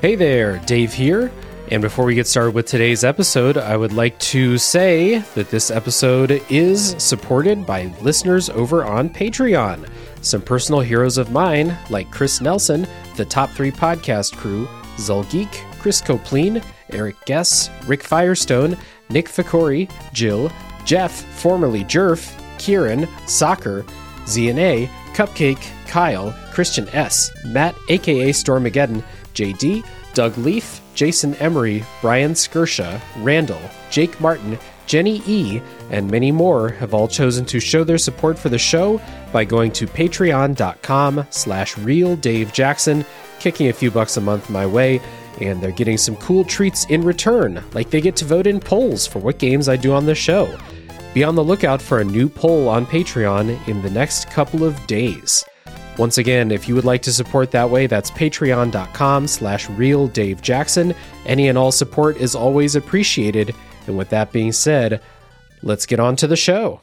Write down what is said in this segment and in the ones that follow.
Hey there, Dave here. And before we get started with today's episode, I would like to say that this episode is supported by listeners over on Patreon. Some personal heroes of mine, like Chris Nelson, the Top 3 Podcast Crew, Zulgeek, Chris Copleen, Eric Guess, Rick Firestone, Nick Ficori, Jill, Jeff, formerly Jerf, Kieran, Soccer, ZNA, Cupcake, Kyle, Christian S., Matt, a.k.a. Stormageddon, JD, Doug Leaf, Jason Emery, Brian Skirsha, Randall, Jake Martin, Jenny E., and many more have all chosen to show their support for the show by going to patreon.com/realdavejackson, kicking a few bucks a month my way, and they're getting some cool treats in return, like they get to vote in polls for what games I do on the show. Be on the lookout for a new poll on Patreon in the next couple of days. Once again, if you would like to support that way, that's patreon.com/realdavejackson. Any and all support is always appreciated. And with that being said, let's get on to the show.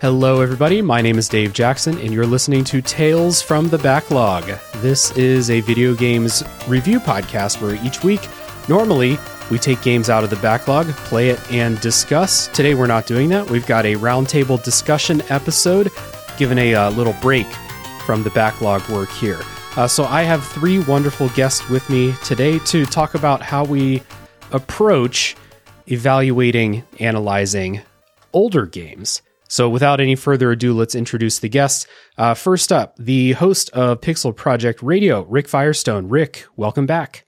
Hello everybody, my name is Dave Jackson and you're listening to Tales from the Backlog. This is a video games review podcast where each week, normally, we take games out of the backlog, play it, and discuss. Today we're not doing that. We've got a roundtable discussion episode, given a little break from the backlog work here. So I have three wonderful guests with me today to talk about how we approach evaluating, analyzing older games. So without any further ado, let's introduce the guests. First up, the host of Pixel Project Radio, Rick Firestone. Rick, welcome back.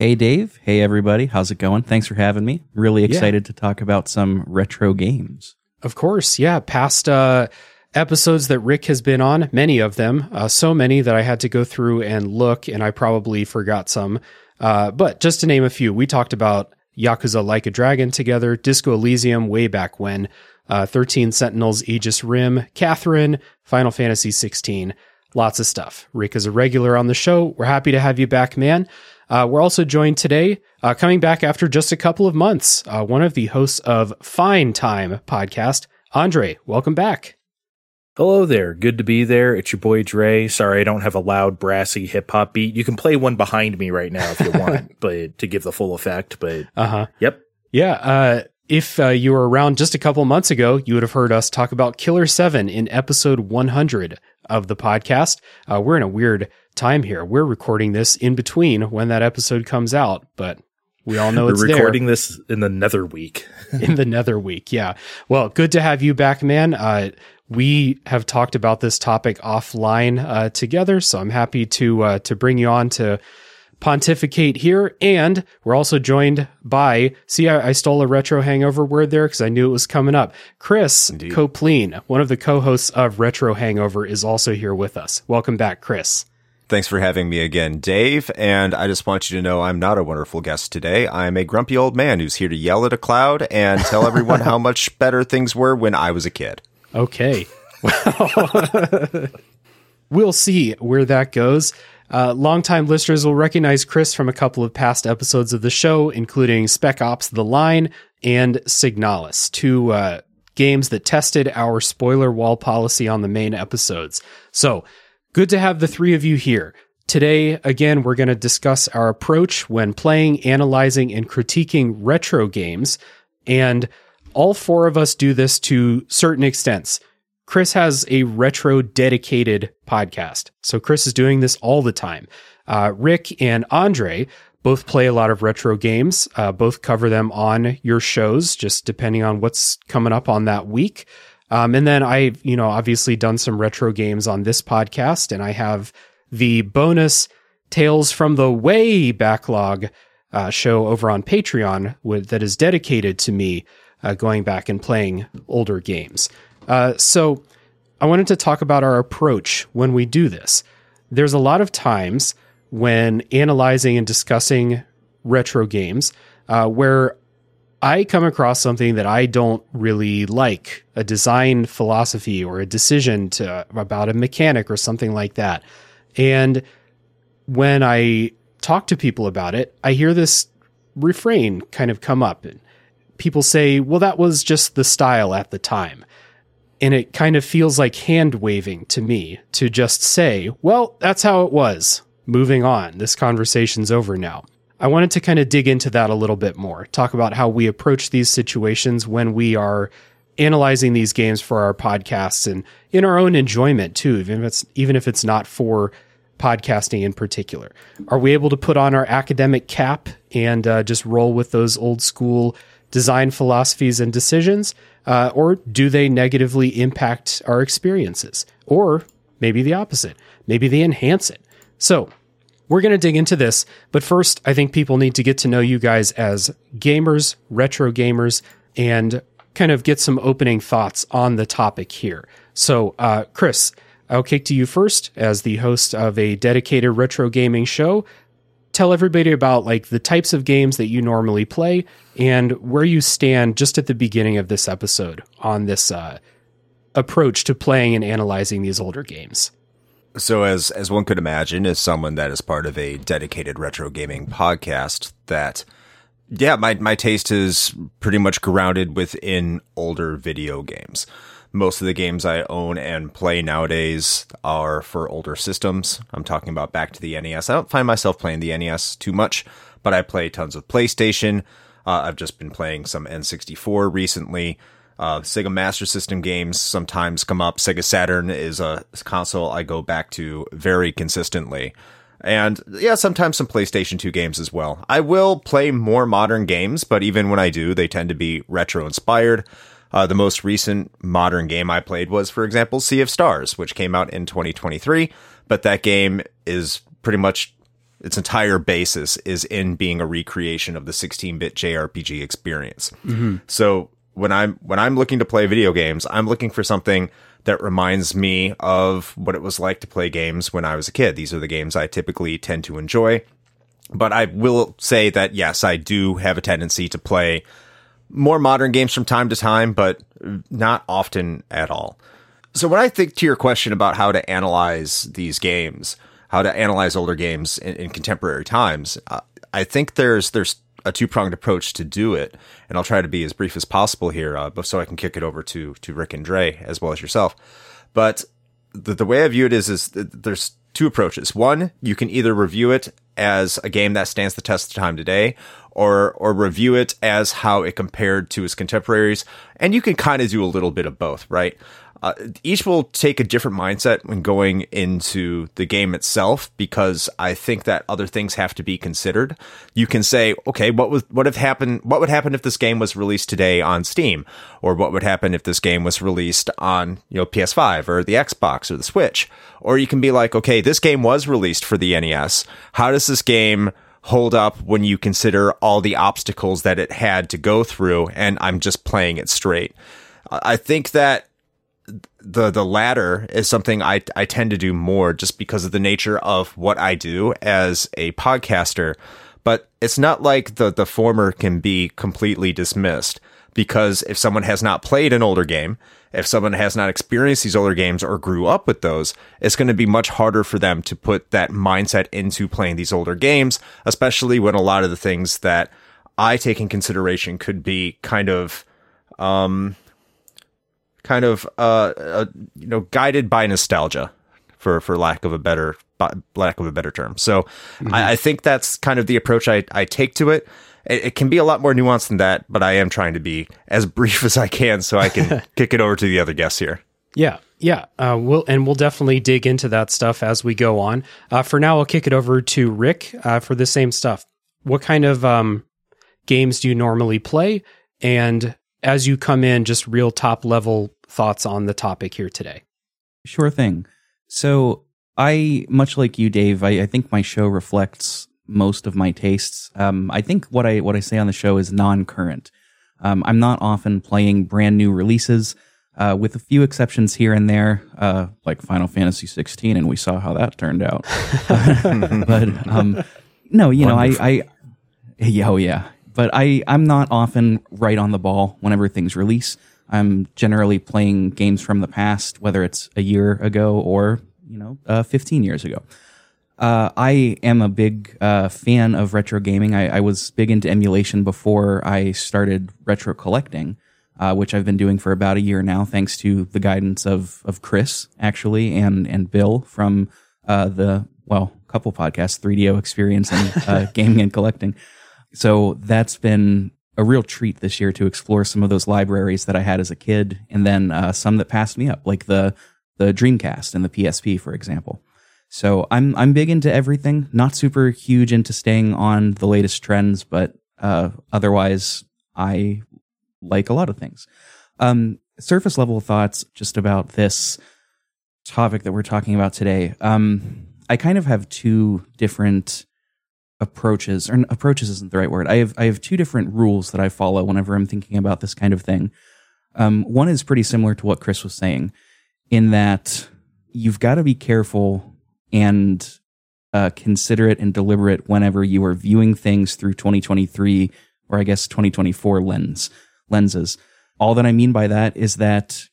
Hey, Dave. Hey, everybody. How's it going? Thanks for having me. Really excited to talk about some retro games. Of course. Yeah. Past episodes that Rick has been on, many of them, so many that I had to go through and look, and I probably forgot some. But just to name a few, we talked about Yakuza Like a Dragon together, Disco Elysium way back when, 13 Sentinels, Aegis Rim, Catherine, Final Fantasy 16, lots of stuff. Rick is a regular on the show. We're happy to have you back, man. We're also joined today, coming back after just a couple of months, one of the hosts of Fine Time podcast, Andre. Welcome back. Hello there. Good to be there. It's your boy Dre. Sorry, I don't have a loud, brassy hip hop beat. You can play one behind me right now if you want, but to give the full effect. But Yep. Yeah. If you were around just a couple months ago, you would have heard us talk about Killer 7 in episode 100 of the podcast. We're in a weird time here. We're recording this in between when that episode comes out, but we all know it's there. We're recording this in the nether week. In the nether week, yeah. Well, good to have you back, man. We have talked about this topic offline together, so I'm happy to bring you on to pontificate here. And we're also joined by, see, I stole a retro hangover word there because I knew it was coming up. Chris Copleen, one of the co-hosts of Retro Hangover, is also here with us. Welcome back, Chris. Thanks for having me again, Dave. And I just want you to know I'm not a wonderful guest today. I'm a grumpy old man who's here to yell at a cloud and tell everyone how much better things were when I was a kid. Okay. Well, we'll see where that goes. Longtime listeners will recognize Chris from a couple of past episodes of the show, including Spec Ops The Line and Signalis, two games that tested our spoiler wall policy on the main episodes. So good to have the three of you here. Today, again, we're going to discuss our approach when playing, analyzing, and critiquing retro games. And all four of us do this to certain extents. Chris has a retro-dedicated podcast, so Chris is doing this all the time. Rick and Andre both play a lot of retro games, both cover them on your shows, just depending on what's coming up on that week. And then I've, obviously done some retro games on this podcast, and I have the bonus Tales from the Way Backlog show over on Patreon that is dedicated to me going back and playing older games. So I wanted to talk about our approach when we do this. There's a lot of times when analyzing and discussing retro games where I come across something that I don't really like, a design philosophy or a decision to about a mechanic or something like that. And when I talk to people about it, I hear this refrain kind of come up. And people say, well, that was just the style at the time. And it kind of feels like hand waving to me to just say, well, that's how it was. Moving on. This conversation's over now. I wanted to kind of dig into that a little bit more, talk about how we approach these situations when we are analyzing these games for our podcasts and in our own enjoyment too, even if it's not for podcasting in particular. Are we able to put on our academic cap and just roll with those old school design philosophies and decisions? Or do they negatively impact our experiences? Or maybe the opposite. Maybe they enhance it. So we're going to dig into this, but first, I think people need to get to know you guys as gamers, retro gamers, and kind of get some opening thoughts on the topic here. So, Chris, I'll kick to you first as the host of a dedicated retro gaming show. Tell everybody about like the types of games that you normally play and where you stand just at the beginning of this episode on this approach to playing and analyzing these older games. So as one could imagine, as someone that is part of a dedicated retro gaming podcast, that, yeah, my taste is pretty much grounded within older video games. Most of the games I own and play nowadays are for older systems. I'm talking about back to the NES. I don't find myself playing the NES too much, but I play tons of PlayStation. I've just been playing some N64 recently. Sega Master System games sometimes come up. Sega Saturn is a console I go back to very consistently. And yeah, sometimes some PlayStation 2 games as well. I will play more modern games, but even when I do, they tend to be retro-inspired. The most recent modern game I played was, for example, Sea of Stars, which came out in 2023. But that game is pretty much, its entire basis is in being a recreation of the 16-bit JRPG experience. Mm-hmm. So when I'm looking to play video games, I'm looking for something that reminds me of what it was like to play games when I was a kid. These are the games I typically tend to enjoy. But I will say that, yes, I do have a tendency to play more modern games from time to time, but not often at all. So when I think to your question about how to analyze these games, how to analyze older games in contemporary times, I think there's a two-pronged approach to do it, and I'll try to be as brief as possible here, so I can kick it over to Rick and Dre as well as yourself. But the way I view it is there's two approaches. One, you can either review it as a game that stands the test of time today, or review it as how it compared to its contemporaries, and you can kind of do a little bit of both, right? Each will take a different mindset when going into the game itself, because I think that other things have to be considered. You can say, okay, what would happen if this game was released today on Steam, or what would happen if this game was released on, PS5 or the Xbox or the Switch? Or you can be like, okay, this game was released for the NES. How does this game hold up when you consider all the obstacles that it had to go through? And I'm just playing it straight. I think that the latter is something I tend to do more just because of the nature of what I do as a podcaster, but it's not like the former can be completely dismissed, because if someone has not played an older game, if someone has not experienced these older games or grew up with those, it's going to be much harder for them to put that mindset into playing these older games, especially when a lot of the things that I take in consideration could be kind of guided by nostalgia, for lack of a better term. So mm-hmm. I think that's kind of the approach I take to it. It can be a lot more nuanced than that, but I am trying to be as brief as I can so I can kick it over to the other guests here. Yeah. We'll definitely dig into that stuff as we go on. For now, I'll kick it over to Rick for the same stuff. What kind of games do you normally play? And as you come in, just real top level thoughts on the topic here today. Sure thing. So I, much like you, Dave, I think my show reflects most of my tastes. I think what I say on the show is non-current. I'm not often playing brand new releases, with a few exceptions here and there, like Final Fantasy 16, and we saw how that turned out. But no, you know, Wonderful. I, yeah, oh yeah. But I'm not often right on the ball whenever things release. I'm generally playing games from the past, whether it's a year ago or 15 years ago. I am a big fan of retro gaming. I was big into emulation before I started retro collecting, which I've been doing for about a year now, thanks to the guidance of Chris, actually, and Bill from couple podcasts, 3DO Experience and Gaming and Collecting. So that's been a real treat this year to explore some of those libraries that I had as a kid, and then some that passed me up, like the Dreamcast and the PSP, for example. So I'm big into everything. Not super huge into staying on the latest trends, but otherwise I like a lot of things. Surface level thoughts just about this topic that we're talking about today. I kind of have two different approaches, or approaches isn't the right word. I have two different rules that I follow whenever I'm thinking about this kind of thing. One is pretty similar to what Chris was saying, in that you've got to be careful and considerate and deliberate whenever you are viewing things through 2023, or I guess 2024 lenses. All that I mean by that is that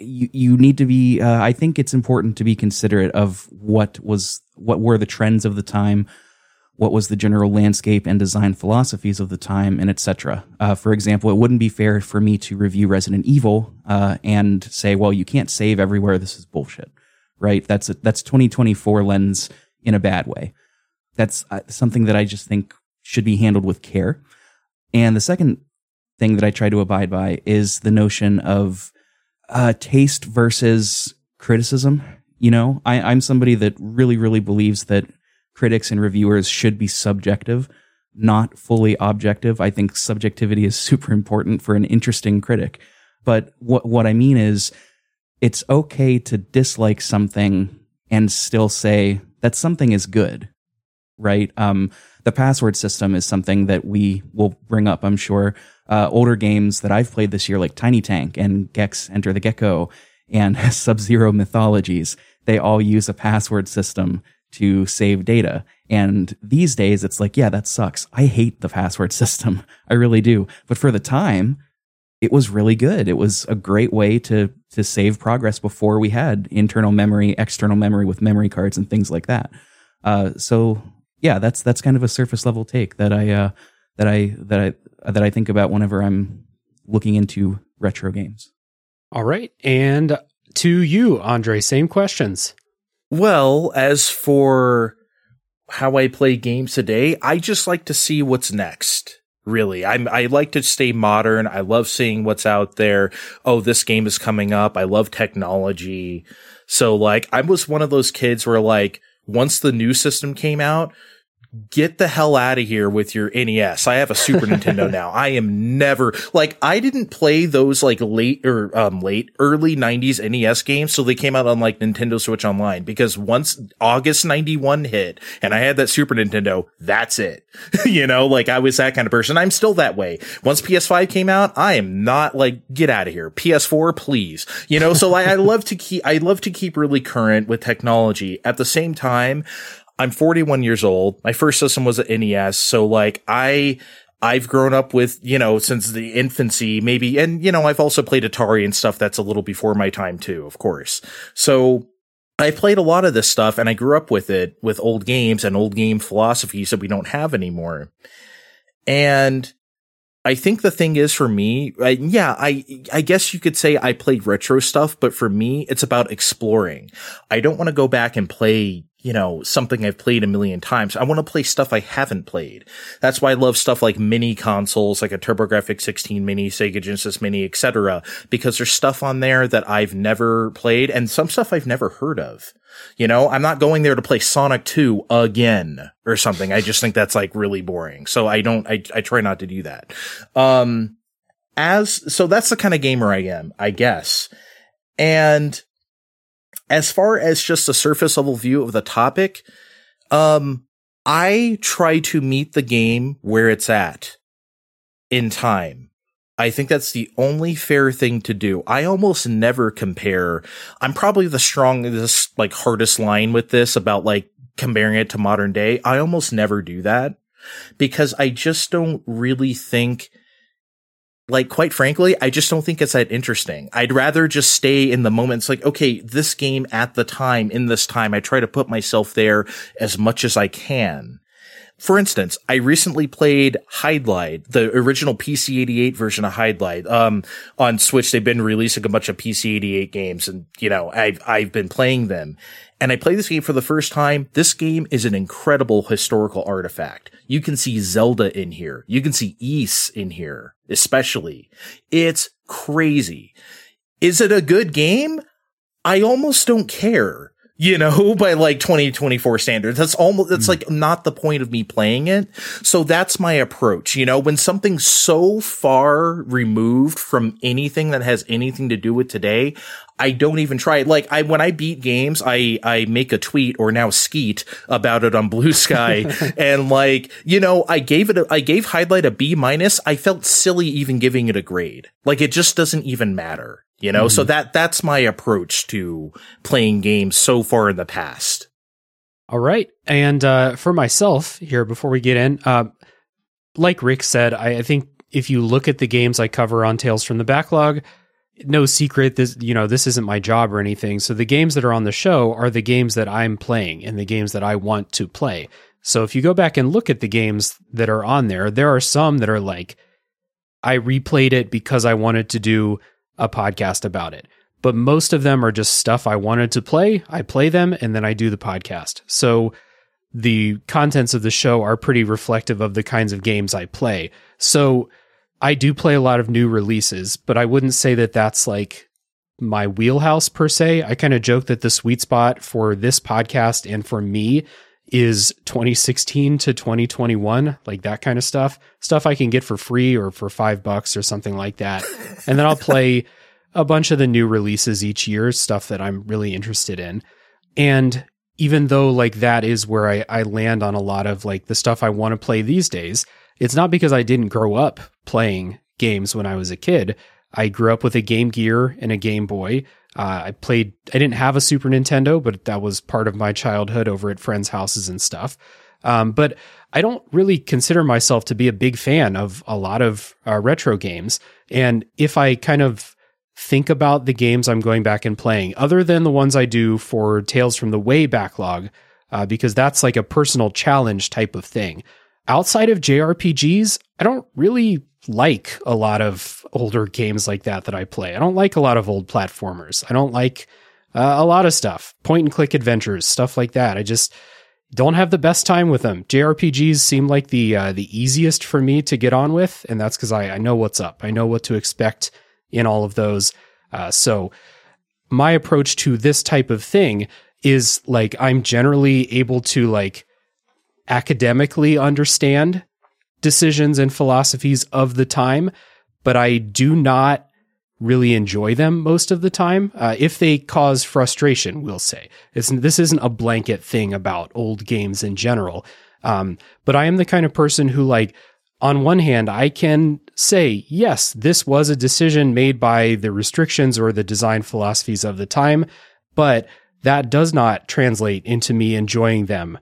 you need to be. I think it's important to be considerate of what were the trends of the time, what was the general landscape and design philosophies of the time, and etc. For example, it wouldn't be fair for me to review Resident Evil and say, "Well, you can't save everywhere. This is bullshit." Right? That's 2024 lens in a bad way. That's something that I just think should be handled with care. And the second thing that I try to abide by is the notion of taste versus criticism. I'm somebody that really, really believes that critics and reviewers should be subjective, not fully objective. I think subjectivity is super important for an interesting critic. But what I mean is, it's okay to dislike something and still say that something is good, right? The password system is something that we will bring up, I'm sure. Older games that I've played this year, like Tiny Tank and Gex Enter the Gecko and Sub-Zero Mythologies, they all use a password system to save data. And these days, it's like, yeah, that sucks. I hate the password system. I really do. But for the time, it was really good. It was a great way to save progress before we had internal memory, external memory with memory cards and things like that. So yeah, that's kind of a surface level take that I think about whenever I'm looking into retro games. All right. And to you, Andre, same questions. Well, as for how I play games today, I just like to see what's next. Really, I like to stay modern. I love seeing what's out there. Oh, this game is coming up. I love technology. So, I was one of those kids where, once the new system came out, get the hell out of here with your NES. I have a Super Nintendo now. I am never I didn't play those early 90s NES games. So they came out on Nintendo Switch Online, because once August 91 hit and I had that Super Nintendo, that's it. I was that kind of person. I'm still that way. Once PS5 came out, I am not get out of here. PS4, please. So I love to keep really current with technology. At the same time, I'm 41 years old. My first system was an NES. So I've grown up with, since the infancy maybe. And, I've also played Atari and stuff that's a little before my time too, of course. So I played a lot of this stuff and I grew up with it, with old games and old game philosophies that we don't have anymore. And I think the thing is for me, I guess you could say I played retro stuff, but for me, it's about exploring. I don't want to go back and play something I've played a million times. I want to play stuff I haven't played. That's why I love stuff like mini consoles, like a TurboGrafx-16 mini, Sega Genesis mini, etc., because there's stuff on there that I've never played and some stuff I've never heard of. I'm not going there to play Sonic 2 again or something. I just think that's really boring. So I try not to do that. So that's the kind of gamer I am, I guess. And as far as just a surface level view of the topic, I try to meet the game where it's at in time. I think that's the only fair thing to do. I almost never compare. I'm probably the strongest, hardest line with this about comparing it to modern day. I almost never do that. because I just don't really think, like, quite frankly, I just don't think it's that interesting. I'd rather just stay in the moment. It's like, okay, this game at the time, in this time, I try to put myself there as much as I can. For instance, I recently played Hydlide, the original PC-88 version of Hydlide. On Switch, they've been releasing a bunch of PC-88 games, and, you know, I've been playing them. And I played this game for the first time. This game is an incredible historical artifact. You can see Zelda in here. You can see Ys in here, especially. It's crazy. Is it a good game? I almost don't care. You know, by like 2024 standards, that's like not the point of me playing it. So that's my approach. You know, when something's so far removed from anything that has anything to do with today, I don't even try it. Like when I beat games, I make a tweet or now skeet about it on Blue Sky. And like, you know, I gave Hydlide a B-. I felt silly even giving it a grade. Like it just doesn't even matter. You know, so that's my approach to playing games so far in the past. All right. And for myself here, before we get in, like Rick said, I think if you look at the games I cover on Tales from the Backlog, no secret, this isn't my job or anything. So the games that are on the show are the games that I'm playing and the games that I want to play. So if you go back and look at the games that are on there, there are some that are like, I replayed it because I wanted to do a podcast about it. But most of them are just stuff I wanted to play. I play them and then I do the podcast. So the contents of the show are pretty reflective of the kinds of games I play. So I do play a lot of new releases, but I wouldn't say that that's like my wheelhouse per se. I kind of joke that the sweet spot for this podcast and for me is 2016 to 2021, like that kind of stuff I can get for free or for $5 or something like that. And then I'll play a bunch of the new releases each year, stuff that I'm really interested in. And even though like that is where I land on a lot of like the stuff I want to play these days, it's not because I didn't grow up playing games when I was a kid. I grew up with a Game Gear and a Game Boy. I didn't have a Super Nintendo, but that was part of my childhood over at friends' houses and stuff. But I don't really consider myself to be a big fan of a lot of retro games. And if I kind of think about the games I'm going back and playing, other than the ones I do for Tales from the Way Backlog, because that's like a personal challenge type of thing. Outside of JRPGs, I don't really like a lot of older games like that I play. I don't like a lot of old platformers. I don't like a lot of stuff, point and click adventures, stuff like that. I just don't have the best time with them. JRPGs seem like the easiest for me to get on with. And that's because I know what's up. I know what to expect in all of those. So my approach to this type of thing is like, I'm generally able to like academically understand decisions and philosophies of the time, but I do not really enjoy them most of the time. If they cause frustration, we'll say. This isn't a blanket thing about old games in general. But I am the kind of person who, like, on one hand, I can say, yes, this was a decision made by the restrictions or the design philosophies of the time, but that does not translate into me enjoying them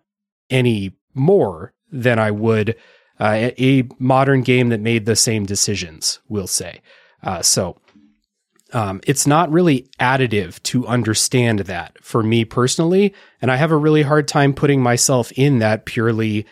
any more than I would a modern game that made the same decisions, we'll say. It's not really additive to understand that for me personally. And I have a really hard time putting myself in that purely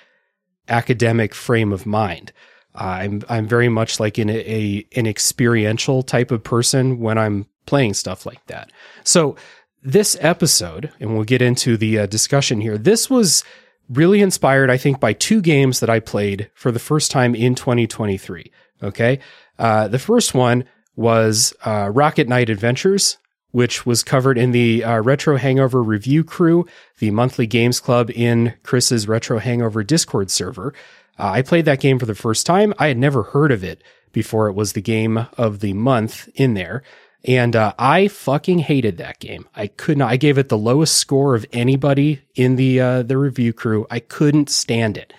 academic frame of mind. I'm very much like an experiential type of person when I'm playing stuff like that. So this episode, and we'll get into the discussion here, this was really inspired, I think, by two games that I played for the first time in 2023. Okay. The first one was Rocket Knight Adventures, which was covered in the Retro Hangover Review Crew, the monthly games club in Chris's Retro Hangover Discord server. I played that game for the first time. I had never heard of it before it was the game of the month in there. And I fucking hated that game. I gave it the lowest score of anybody in the review crew. I couldn't stand it.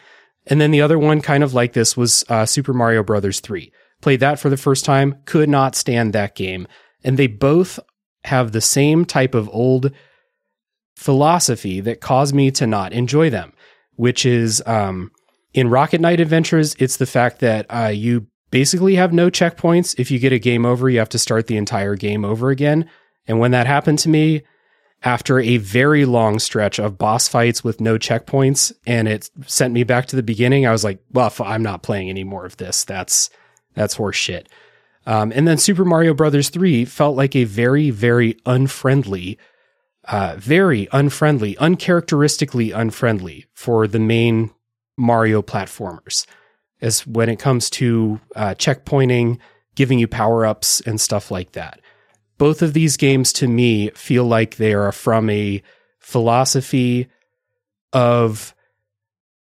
And then the other one kind of like this was Super Mario Brothers 3. Played that for the first time. Could not stand that game. And they both have the same type of old philosophy that caused me to not enjoy them, which is In Rocket Knight Adventures, it's the fact that you basically have no checkpoints. If you get a game over, you have to start the entire game over again. And when that happened to me, after a very long stretch of boss fights with no checkpoints, and it sent me back to the beginning, I was like, well, I'm not playing any more of this. That's horse shit. And then Super Mario Brothers 3 felt like a very, very unfriendly, uncharacteristically unfriendly for the main Mario platformers, as when it comes to checkpointing, giving you power-ups and stuff like that. Both of these games to me feel like they are from a philosophy of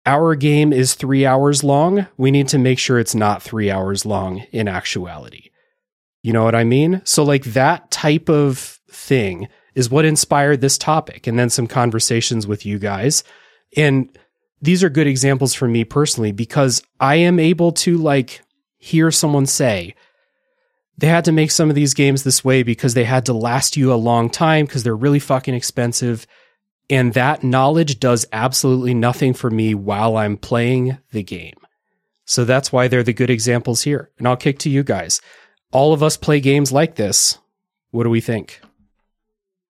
our game is 3 hours long. We need to make sure it's not 3 hours long in actuality. You know what I mean? So like that type of thing is what inspired this topic. And then some conversations with you guys. And these are good examples for me personally, because I am able to like hear someone say, they had to make some of these games this way because they had to last you a long time because they're really fucking expensive. And that knowledge does absolutely nothing for me while I'm playing the game. So that's why they're the good examples here. And I'll kick to you guys. All of us play games like this. What do we think?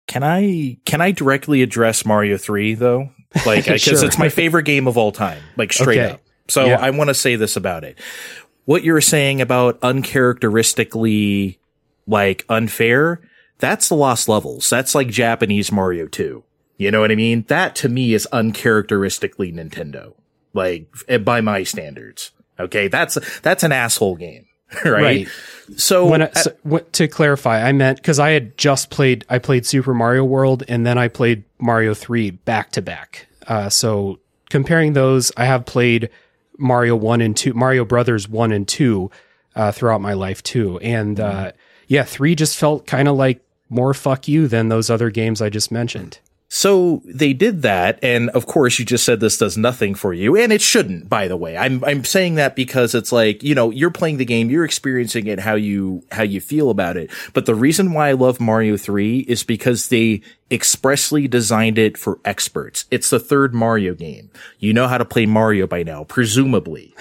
Can I directly address Mario 3 though? Like, because sure. It's my favorite game of all time, like straight up. So yeah. I want to say this about it. What you're saying about uncharacteristically, like, unfair, that's the Lost Levels. That's like Japanese Mario 2. You know what I mean? That to me is uncharacteristically Nintendo, like by my standards. Okay. That's an asshole game. Right. So, to clarify, I meant, cause I had just played Super Mario World and then I played Mario 3 back to back. So comparing those, I have played Mario Brothers 1 and 2 throughout my life too. And yeah, 3 just felt kind of like more fuck you than those other games I just mentioned. So they did that, and of course you just said this does nothing for you, and it shouldn't, by the way. I'm saying that because it's like, you know, you're playing the game, you're experiencing it how you feel about it. But the reason why I love Mario 3 is because they expressly designed it for experts. It's the third Mario game. You know how to play Mario by now, presumably.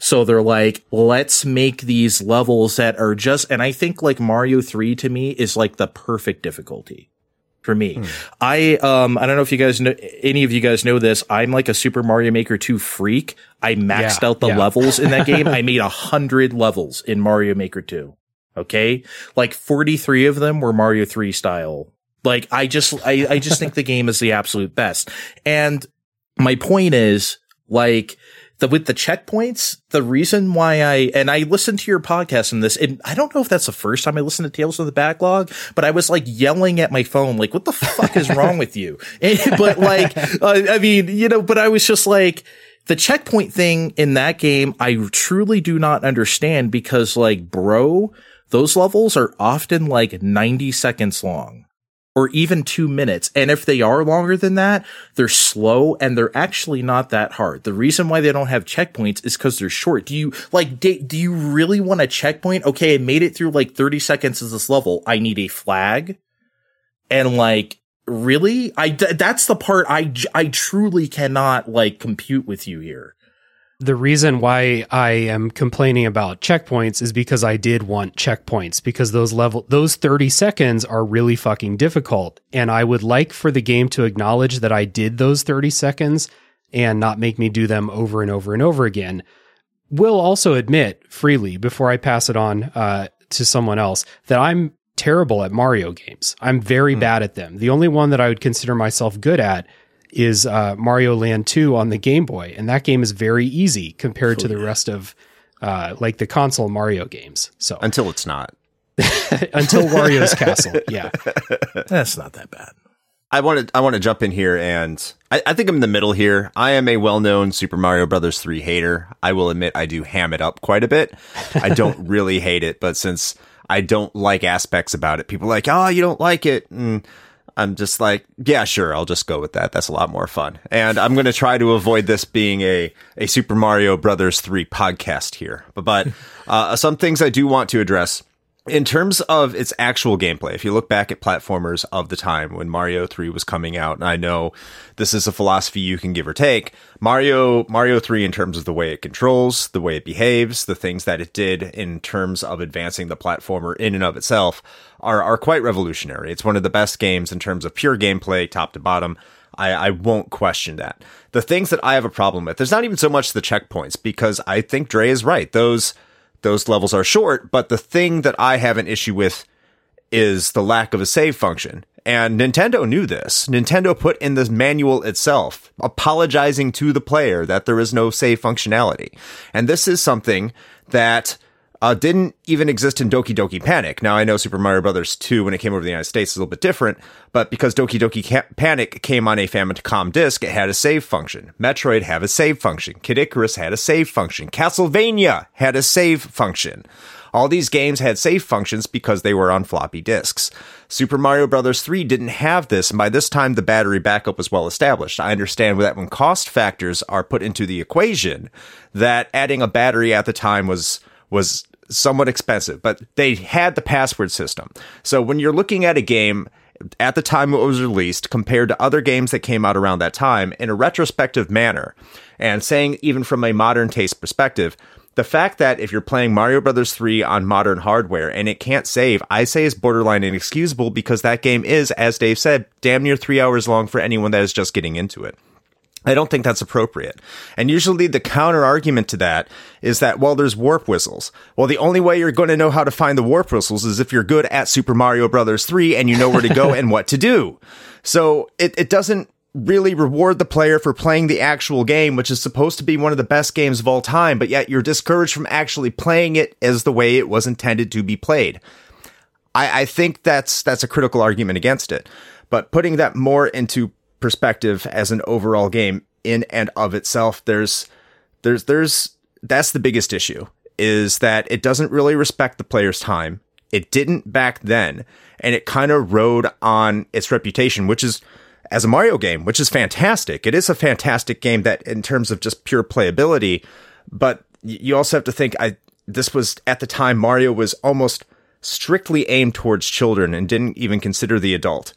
So they're like, let's make these levels that are just, and I think like Mario 3 to me is like the perfect difficulty. For me, I don't know if you guys know, any of you guys know this. I'm like a Super Mario Maker 2 freak. I maxed out the levels in that game. I made 100 levels in Mario Maker 2. Okay. Like 43 of them were Mario 3 style. Like I just think the game is the absolute best. And my point is like with the checkpoints, the reason why I listened to your podcast in this, and I don't know if that's the first time I listened to Tales of the Backlog, but I was like yelling at my phone, like, what the fuck is wrong with you? And, but like, I mean, you know, but I was just like, the checkpoint thing in that game, I truly do not understand because like, bro, those levels are often like 90 seconds long. Or even 2 minutes. And if they are longer than that, they're slow and they're actually not that hard. The reason why they don't have checkpoints is because they're short. Do you really want a checkpoint? Okay, I made it through like 30 seconds of this level. I need a flag. And like, really? That's the part I truly cannot like compute with you here. The reason why I am complaining about checkpoints is because I did want checkpoints, because those 30 seconds are really fucking difficult. And I would like for the game to acknowledge that I did those 30 seconds and not make me do them over and over and over again. We'll also admit freely, before I pass it on to someone else, that I'm terrible at Mario games. I'm very bad at them. The only one that I would consider myself good at is Mario Land 2 on the Game Boy, and that game is very easy compared to the rest of like the console Mario games. So until it's not. Until Wario's Castle. Yeah. That's not that bad. I want to jump in here, and I think I'm in the middle here. I am a well-known Super Mario Brothers 3 hater. I will admit I do ham it up quite a bit. I don't really hate it, but since I don't like aspects about it, people are like, oh, you don't like it. And I'm just like, yeah, sure, I'll just go with that. That's a lot more fun. And I'm going to try to avoid this being a Super Mario Brothers 3 podcast here. But some things I do want to address. In terms of its actual gameplay, if you look back at platformers of the time when Mario 3 was coming out, and I know this is a philosophy you can give or take, Mario 3 in terms of the way it controls, the way it behaves, the things that it did in terms of advancing the platformer in and of itself are quite revolutionary. It's one of the best games in terms of pure gameplay, top to bottom. I won't question that. The things that I have a problem with, there's not even so much the checkpoints, because I think Dre is right. Those levels are short, but the thing that I have an issue with is the lack of a save function. And Nintendo knew this. Nintendo put in the manual itself, apologizing to the player that there is no save functionality. And this is something that didn't even exist in Doki Doki Panic. Now, I know Super Mario Bros. 2, when it came over to the United States, is a little bit different, but because Doki Doki Panic came on a Famicom disc, it had a save function. Metroid had a save function. Kid Icarus had a save function. Castlevania had a save function. All these games had save functions because they were on floppy disks. Super Mario Bros. 3 didn't have this, and by this time, the battery backup was well established. I understand that when cost factors are put into the equation, that adding a battery at the time was somewhat expensive, but they had the password system. So when you're looking at a game at the time it was released compared to other games that came out around that time in a retrospective manner, and saying even from a modern taste perspective, the fact that if you're playing Mario Bros. 3 on modern hardware and it can't save, I say is borderline inexcusable, because that game is, as Dave said, damn near 3 hours long for anyone that is just getting into it. I don't think that's appropriate. And usually the counter argument to that is that, well, there's warp whistles. Well, the only way you're going to know how to find the warp whistles is if you're good at Super Mario Bros. 3 and you know where to go and what to do. So it doesn't really reward the player for playing the actual game, which is supposed to be one of the best games of all time, but yet you're discouraged from actually playing it as the way it was intended to be played. I think that's a critical argument against it. But putting that more into perspective as an overall game in and of itself, that's the biggest issue, is that it doesn't really respect the player's time. It didn't back then, and it kind of rode on its reputation, which is as a Mario game, which is fantastic. It is a fantastic game that in terms of just pure playability, but you also have to think, this was at the time Mario was almost strictly aimed towards children and didn't even consider the adult.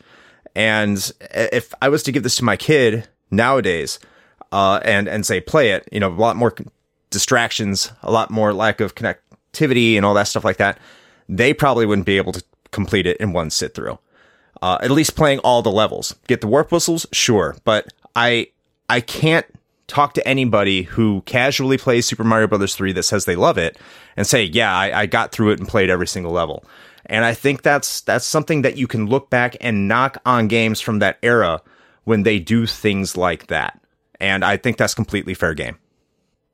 And if I was to give this to my kid nowadays, and say, play it, a lot more distractions, a lot more lack of connectivity and all that stuff like that, they probably wouldn't be able to complete it in one sit through. At least playing all the levels. Get the warp whistles, sure. But I can't talk to anybody who casually plays Super Mario Bros. 3 that says they love it and say, yeah, I got through it and played every single level. And I think that's something that you can look back and knock on games from that era when they do things like that. And I think that's completely fair game.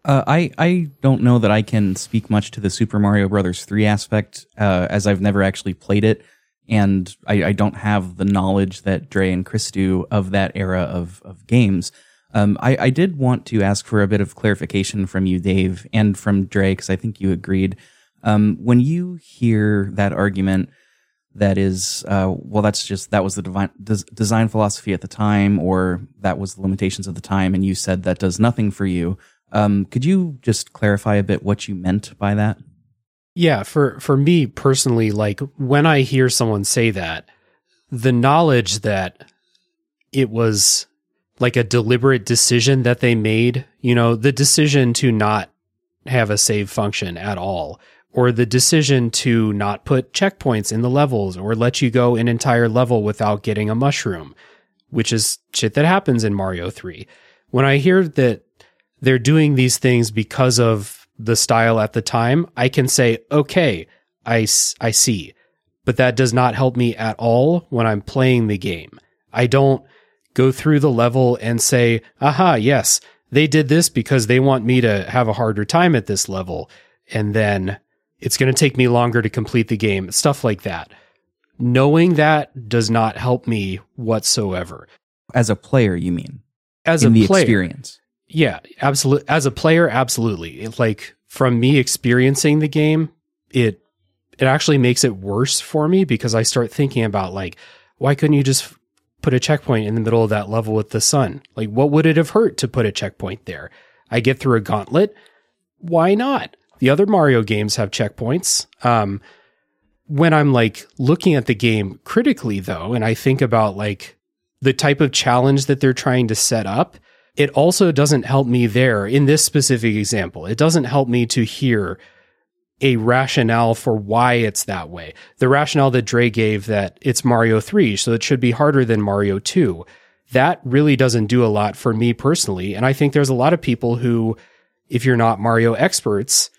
I don't know that I can speak much to the Super Mario Bros. 3 aspect, as I've never actually played it. And I don't have the knowledge that Dre and Chris do of that era of games. I did want to ask for a bit of clarification from you, Dave, and from Dre, because I think you agreed. When you hear that argument that is, that was the design philosophy at the time, or that was the limitations of the time, and you said that does nothing for you, could you just clarify a bit what you meant by that? Yeah, for me personally, like when I hear someone say that, the knowledge that it was like a deliberate decision that they made, the decision to not have a save function at all, or the decision to not put checkpoints in the levels or let you go an entire level without getting a mushroom, which is shit that happens in Mario 3. When I hear that they're doing these things because of the style at the time, I can say, okay, I see, but that does not help me at all when I'm playing the game. I don't go through the level and say, aha, yes, they did this because they want me to have a harder time at this level, and then it's going to take me longer to complete the game, stuff like that. Knowing that does not help me whatsoever. As a player, you mean? As a player. In the experience. Yeah, absolutely. As a player, absolutely. From me experiencing the game, it actually makes it worse for me, because I start thinking about, why couldn't you just put a checkpoint in the middle of that level with the sun? What would it have hurt to put a checkpoint there? I get through a gauntlet. Why not? The other Mario games have checkpoints. when I'm like looking at the game critically though, and I think about like the type of challenge that they're trying to set up, it also doesn't help me there in this specific example. It doesn't help me to hear a rationale for why it's that way. The rationale that Dre gave that it's Mario 3, so it should be harder than Mario 2. That really doesn't do a lot for me personally. And I think there's a lot of people who, if you're not Mario experts,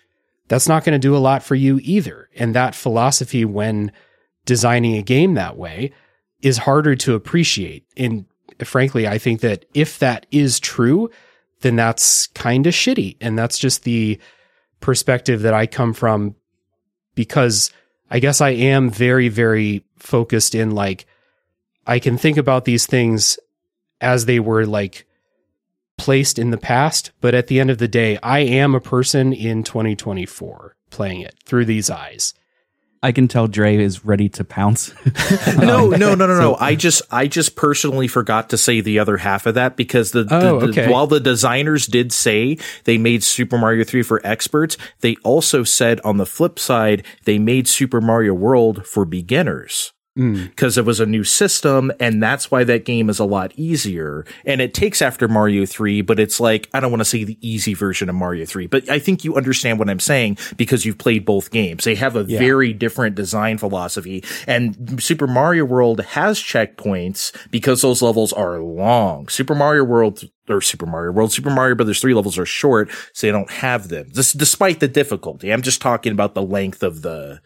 that's not going to do a lot for you either. And that philosophy when designing a game that way is harder to appreciate. And frankly, I think that if that is true, then that's kind of shitty. And that's just the perspective that I come from, because I guess I am very, very focused in like, I can think about these things as they were like placed in the past, but at the end of the day, I am a person in 2024 playing it through these eyes. I can tell Dre is ready to pounce. No. I just personally forgot to say the other half of that, because while the designers did say they made Super Mario 3 for experts, they also said on the flip side, they made Super Mario World for beginners. Because it was a new system, and that's why that game is a lot easier. And it takes after Mario 3, but it's like, I don't want to say the easy version of Mario 3, but I think you understand what I'm saying because you've played both games. They have a very different design philosophy, and Super Mario World has checkpoints because those levels are long. Super Mario Brothers 3 levels are short, so they don't have them. This, despite the difficulty, I'm just talking about the length of the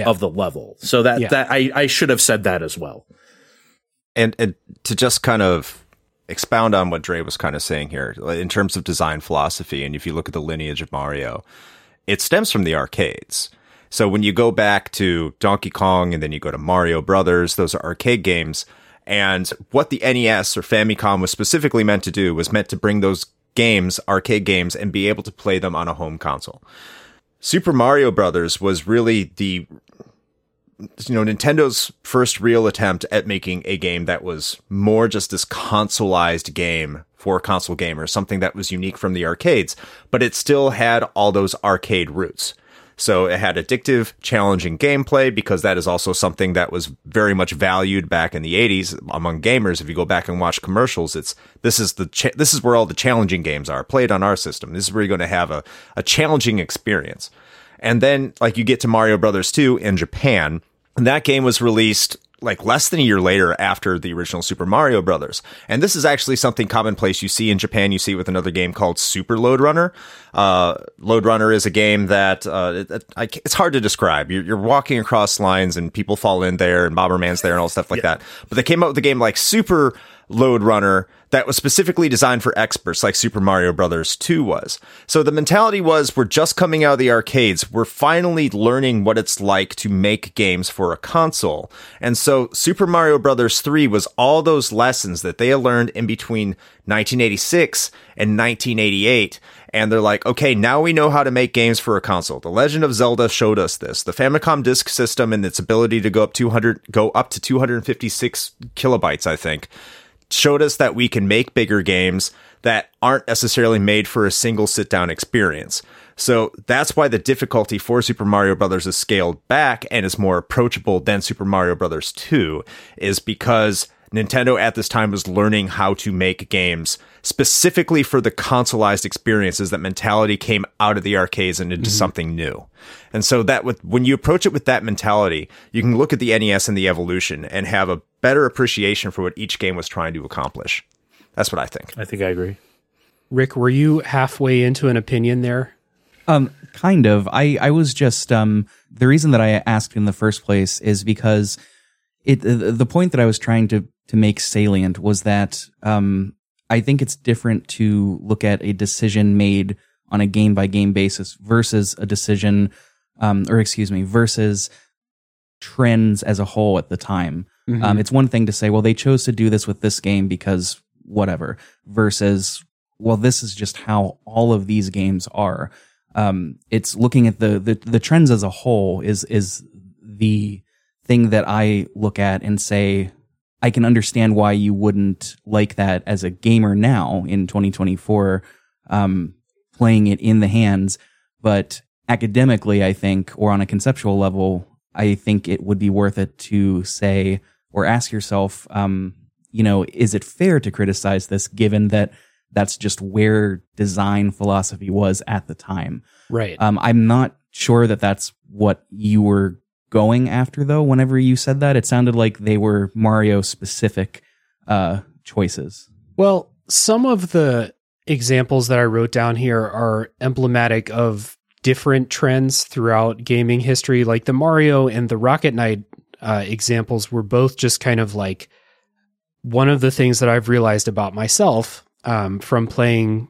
level. So that I should have said that as well. And to just kind of expound on what Dre was kind of saying here, in terms of design philosophy, and if you look at the lineage of Mario, it stems from the arcades. So when you go back to Donkey Kong and then you go to Mario Brothers, those are arcade games. And what the NES or Famicom was specifically meant to do was meant to bring those games, arcade games, and be able to play them on a home console. Super Mario Brothers was really the, Nintendo's first real attempt at making a game that was more just this consoleized game for console gamers, something that was unique from the arcades, but it still had all those arcade roots. So it had addictive, challenging gameplay, because that is also something that was very much valued back in the 80s among gamers. If you go back and watch commercials, this is where all the challenging games are played on our system. This is where you're going to have a challenging experience. And then like you get to Mario Brothers 2 in Japan, and that game was released like less than a year later after the original Super Mario Brothers. And this is actually something commonplace you see in Japan. You see it with another game called Super Lode Runner. Lode Runner is a game that it's hard to describe. You're walking across lines and people fall in there and Bomberman's there and all stuff like that. But they came out with a game like Super Lode Runner that was specifically designed for experts, like Super Mario Brothers 2 was. So the mentality was, we're just coming out of the arcades. We're finally learning what it's like to make games for a console. And so Super Mario Brothers 3 was all those lessons that they learned in between 1986 and 1988. And they're like, okay, now we know how to make games for a console. The Legend of Zelda showed us this. The Famicom disk system and its ability to go up to 256 kilobytes, I think, showed us that we can make bigger games that aren't necessarily made for a single sit-down experience. So that's why the difficulty for Super Mario Brothers is scaled back and is more approachable than Super Mario Brothers 2, is because Nintendo at this time was learning how to make games specifically for the consoleized experiences. That mentality came out of the arcades and into something new. And so that when you approach it with that mentality, you can look at the NES and the evolution and have a better appreciation for what each game was trying to accomplish. That's what I think. I think I agree. Rick, were you halfway into an opinion there? Kind of. I was just, the reason that I asked in the first place is because the point that I was trying to make salient was that I think it's different to look at a decision made on a game by game basis versus a decision, versus trends as a whole at the time. Mm-hmm. It's one thing to say, well, they chose to do this with this game because whatever, versus, well, this is just how all of these games are. It's looking at the trends as a whole is the thing that I look at and say, I can understand why you wouldn't like that as a gamer now in 2024, playing it in the hands. But academically, I think, or on a conceptual level, I think it would be worth it to say or ask yourself, is it fair to criticize this given that that's just where design philosophy was at the time? Right. I'm not sure that that's what you were going after, though. Whenever you said that, it sounded like they were Mario specific choices. Well, some of the examples that I wrote down here are emblematic of different trends throughout gaming history. Like the Mario and the Rocket Knight examples were both just kind of like one of the things that I've realized about myself from playing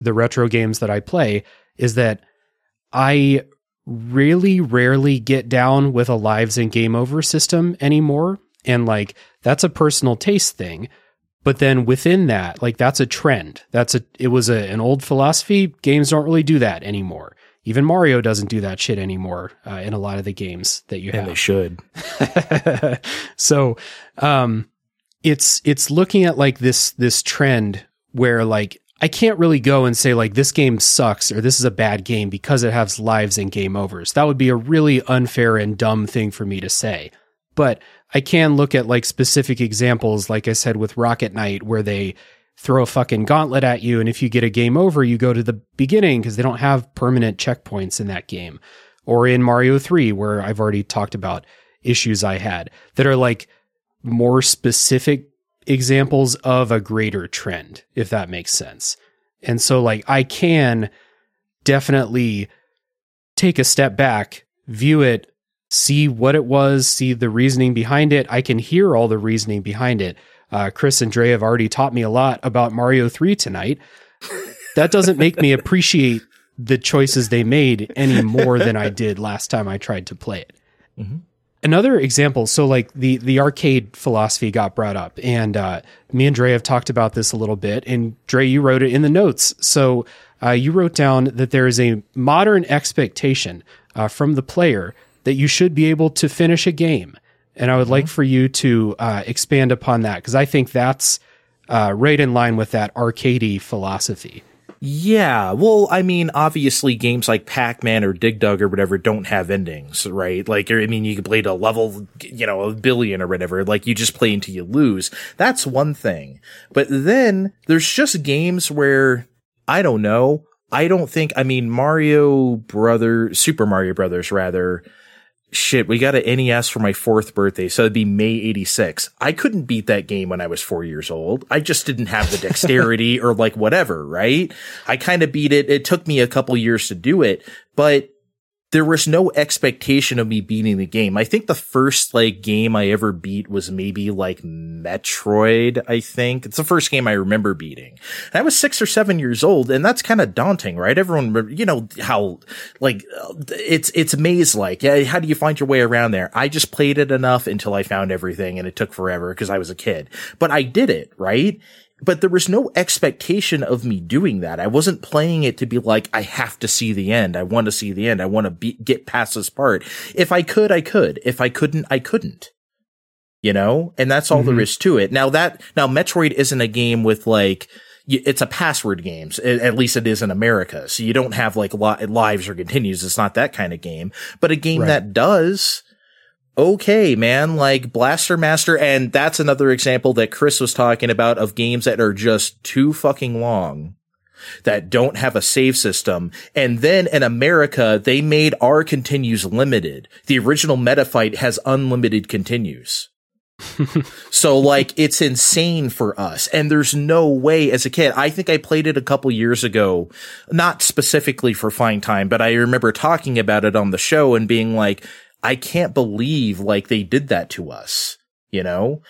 the retro games that I play is that I really rarely get down with a lives and game over system anymore. And like, that's a personal taste thing. But then within that, like, that's a trend. It was an old philosophy. Games don't really do that anymore. Even Mario doesn't do that shit anymore in a lot of the games that you have. And they should. So it's looking at like this trend where like, I can't really go and say like this game sucks or this is a bad game because it has lives and game overs. That would be a really unfair and dumb thing for me to say. But I can look at like specific examples, like I said, with Rocket Knight, where they throw a fucking gauntlet at you. And if you get a game over, you go to the beginning because they don't have permanent checkpoints in that game. Or in Mario 3, where I've already talked about issues I had that are like more specific examples of a greater trend, if that makes sense. And so like I can definitely take a step back, view it, see what it was, see the reasoning behind it. I can hear all the reasoning behind it. Chris and Dre have already taught me a lot about Mario 3 tonight. That doesn't make me appreciate the choices they made any more than I did last time I tried to play it. Mm-hmm. Another example, so like the arcade philosophy got brought up, and me and Dre have talked about this a little bit, and Dre, you wrote it in the notes. So you wrote down that there is a modern expectation from the player that you should be able to finish a game. And I would like for you to expand upon that, because I think that's right in line with that arcadey philosophy. Yeah, well, I mean, obviously games like Pac-Man or Dig Dug or whatever don't have endings, right? Like, I mean, you can play to level, a billion or whatever. Like, you just play until you lose. That's one thing. But then there's just games where, I don't know, Super Mario Brothers, rather. Shit, we got an NES for my 4th birthday, so it'd be May 86. I couldn't beat that game when I was 4 years old. I just didn't have the dexterity or like whatever, right? I kind of beat it. It took me a couple years to do it, but there was no expectation of me beating the game. I think the first like game I ever beat was maybe like Metroid, I think. It's the first game I remember beating. And I was 6 or 7 years old, and that's kind of daunting, right? Everyone, how like it's maze-like. Yeah, how do you find your way around there? I just played it enough until I found everything, and it took forever because I was a kid. But I did it, right? But there was no expectation of me doing that. I wasn't playing it to be like, I have to see the end. I want to see the end. I want to get past this part. If I could, I could. If I couldn't, I couldn't. And that's all there is to it. Now Metroid isn't a game with like, it's a password game. At least it is in America. So you don't have like lives or continues. It's not that kind of game, but a game that does. Okay, man, like Blaster Master, and that's another example that Chris was talking about of games that are just too fucking long, that don't have a save system. And then in America, they made our continues limited. The original Metafight has unlimited continues. So like, it's insane for us. And there's no way as a kid, I think I played it a couple years ago, not specifically for Find Time, but I remember talking about it on the show and being like, I can't believe like they did that to us, And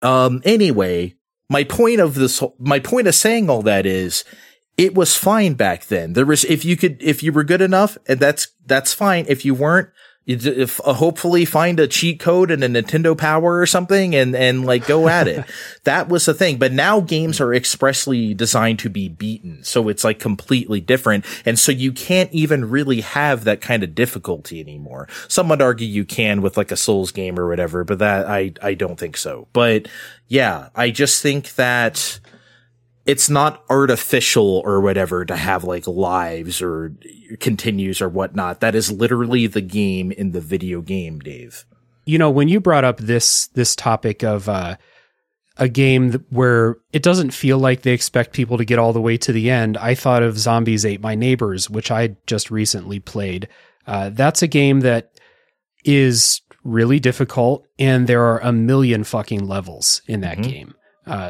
anyway, my point of saying all that is it was fine back then. There was, if you were good enough, and that's fine. If you weren't, hopefully find a cheat code and a Nintendo Power or something and like go at it. That was the thing. But now games are expressly designed to be beaten. So it's like completely different. And so you can't even really have that kind of difficulty anymore. Some would argue you can with like a Souls game or whatever, but that I don't think so. But yeah, I just think that it's not artificial or whatever to have like lives or continues or whatnot. That is literally the game in the video game, Dave. You know, when you brought up this topic of a game where it doesn't feel like they expect people to get all the way to the end, I thought of Zombies Ate My Neighbors, which I just recently played. That's a game that is really difficult, and there are a million fucking levels in that game.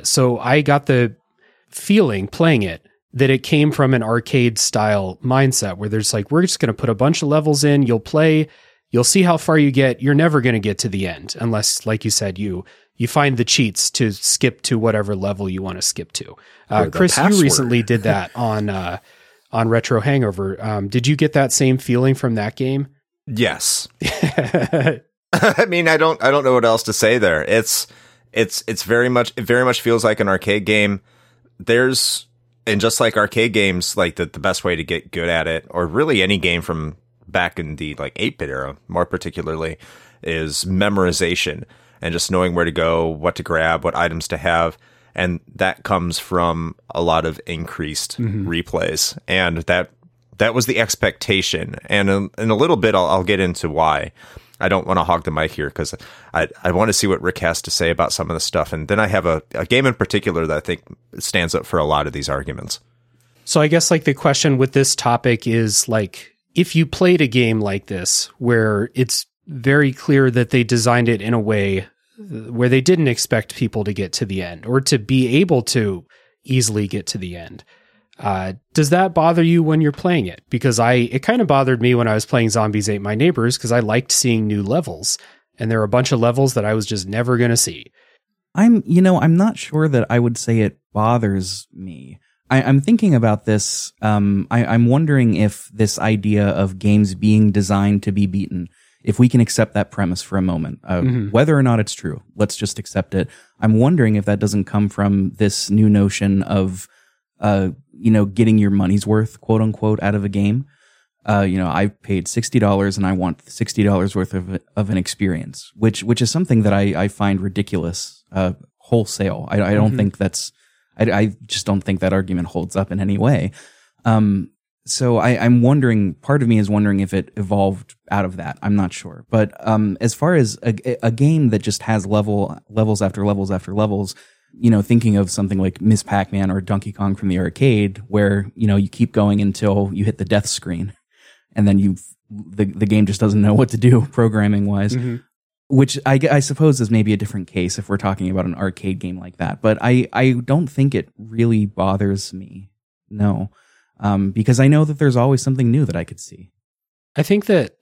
So I got the feeling playing it that it came from an arcade style mindset where there's like, we're just going to put a bunch of levels in, you'll play, you'll see how far you get. You're never going to get to the end unless, like you said, you find the cheats to skip to whatever level you want to skip to. Chris, you recently did that on Retro Hangover. Did you get that same feeling from that game? Yes. I mean, I don't know what else to say there. It's very much feels like an arcade game. And just like arcade games, like the best way to get good at it, or really any game from back in the like 8-bit era, more particularly, is memorization and just knowing where to go, what to grab, what items to have. And that comes from a lot of increased replays. And that was the expectation. And in a little bit, I'll get into why. I don't want to hog the mic here because I want to see what Rick has to say about some of this stuff. And then I have a game in particular that I think stands up for a lot of these arguments. So I guess like the question with this topic is like, if you played a game like this, where it's very clear that they designed it in a way where they didn't expect people to get to the end or to be able to easily get to the end, does that bother you when you're playing it? Because it kind of bothered me when I was playing Zombies Ate My Neighbors, because I liked seeing new levels, and there were a bunch of levels that I was just never going to see. I'm not sure that I would say it bothers me. I'm thinking about this. I'm wondering if this idea of games being designed to be beaten, if we can accept that premise for a moment, whether or not it's true, let's just accept it. I'm wondering if that doesn't come from this new notion of getting your money's worth, quote unquote, out of a game. I've paid $60 and I want $60 worth of an experience, which is something that I find ridiculous wholesale. I don't think I just don't think that argument holds up in any way. So I'm wondering, part of me is wondering if it evolved out of that. I'm not sure. But as far as a game that just has levels after levels after levels, thinking of something like Ms. Pac-Man or Donkey Kong from the arcade, where, you keep going until you hit the death screen and then the game just doesn't know what to do programming wise, which I suppose is maybe a different case if we're talking about an arcade game like that. But I don't think it really bothers me. No, because I know that there's always something new that I could see. I think that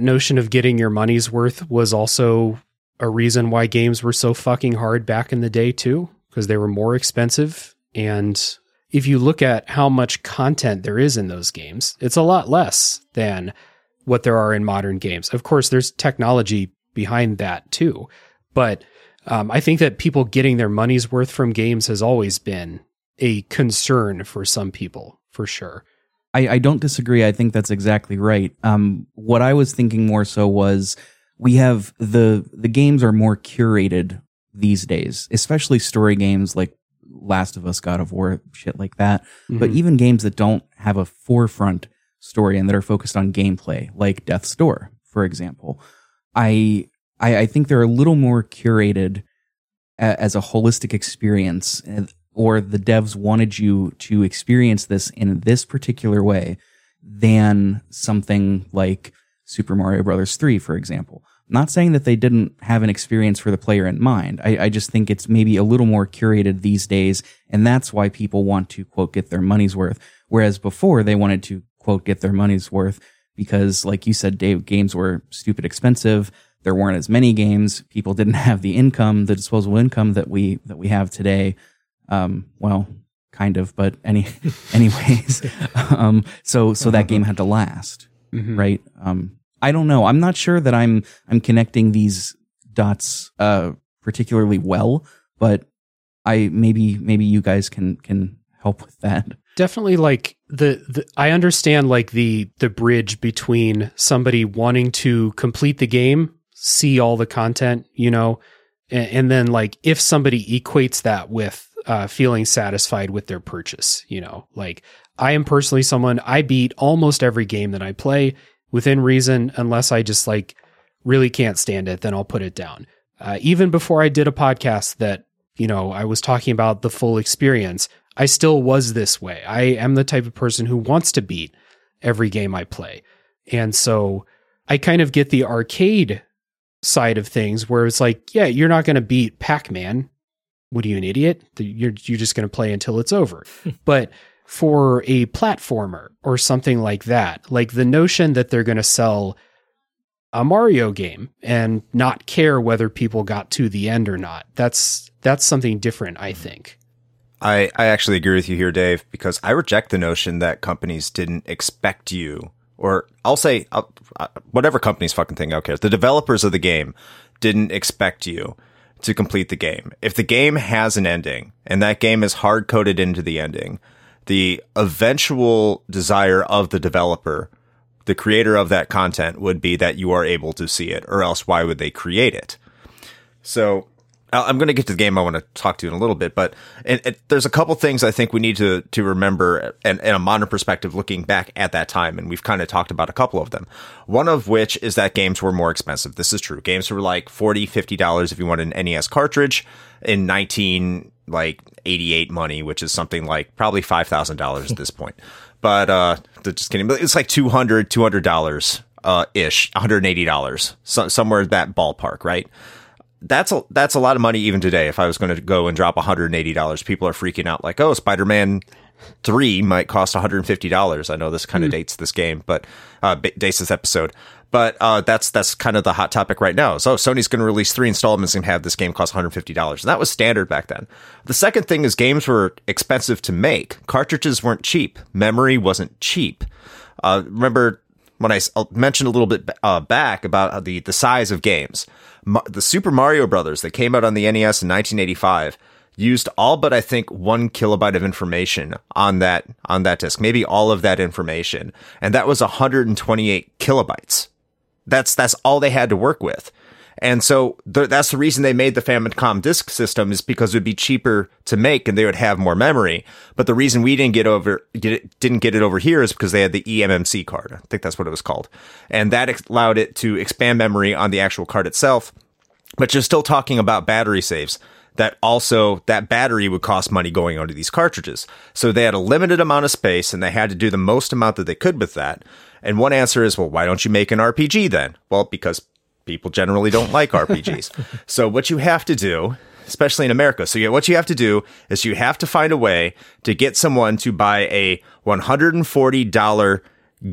notion of getting your money's worth was also a reason why games were so fucking hard back in the day too, because they were more expensive. And if you look at how much content there is in those games, it's a lot less than what there are in modern games. Of course, there's technology behind that too. But I think that people getting their money's worth from games has always been a concern for some people, for sure. I don't disagree. I think that's exactly right. What I was thinking more so was, we have the games are more curated these days, especially story games like Last of Us, God of War, shit like that. But even games that don't have a forefront story and that are focused on gameplay, like Death's Door, for example, I think they're a little more curated as a holistic experience, or the devs wanted you to experience this in this particular way than something like Super Mario Brothers 3, for example. Not saying that they didn't have an experience for the player in mind. I just think it's maybe a little more curated these days, and that's why people want to, quote, get their money's worth. Whereas before, they wanted to, quote, get their money's worth because, like you said, Dave, games were stupid expensive. There weren't as many games. People didn't have the income, the disposable income that we have today. Well, kind of, but anyways. So that game had to last. Right. I don't know. I'm not sure that I'm connecting these dots particularly well, but I maybe you guys can help with that. Definitely, like I understand like the bridge between somebody wanting to complete the game, see all the content, and then like if somebody equates that with feeling satisfied with their purchase. You know, like I am personally someone, I beat almost every game that I play within reason, unless I just like really can't stand it, then I'll put it down. Even before I did a podcast that, you know, I was talking about the full experience, I still was this way. I am the type of person who wants to beat every game I play. And so I kind of get the arcade side of things where it's like, yeah, you're not going to beat Pac-Man. What are you, an idiot? You're just going to play until it's over. But for a platformer or something like that, like the notion that they're going to sell a Mario game and not care whether people got to the end or not, that's something different, I think. I actually agree with you here, Dave, because I reject the notion that companies didn't expect you, or I'll say whatever companies fucking think, I don't care. The developers of the game didn't expect you to complete the game. If the game has an ending and that game is hard coded into the ending, the eventual desire of the developer, the creator of that content, would be that you are able to see it, or else why would they create it? So I'm going to get to the game I want to talk to in a little bit, but there's a couple things I think we need to remember in a modern perspective looking back at that time, and we've kind of talked about a couple of them. One of which is that games were more expensive. This is true. Games were like $40, $50 if you wanted an NES cartridge in 1988 money, which is something like probably $5,000 at this point. But just kidding. But it's like $200 ish, $180, somewhere in that ballpark, right? That's a lot of money even today. If I was going to go and drop $180, people are freaking out like, oh, Spider-Man 3 might cost $150. I know this kind of dates this game, but dates this episode. But that's kind of the hot topic right now. So Sony's going to release 3 installments and have this game cost $150. And that was standard back then. The second thing is games were expensive to make. Cartridges weren't cheap. Memory wasn't cheap. Remember when I mentioned a little bit back about the size of games. The Super Mario Brothers that came out on the NES in 1985 used all but I think 1 kilobyte of information on that disc, maybe all of that information, and that was 128 kilobytes. That's all they had to work with, and so that's the reason they made the Famicom disk system, is because it would be cheaper to make and they would have more memory. But the reason we didn't get it over here is because they had the eMMC card. I think that's what it was called. And that allowed it to expand memory on the actual card itself. But you're still talking about battery saves. That battery would cost money going onto these cartridges. So they had a limited amount of space and they had to do the most amount that they could with that. And one answer is, well, why don't you make an RPG then? Well, because people generally don't like RPGs. So what you have to do, especially in America, what you have to do is you have to find a way to get someone to buy a $140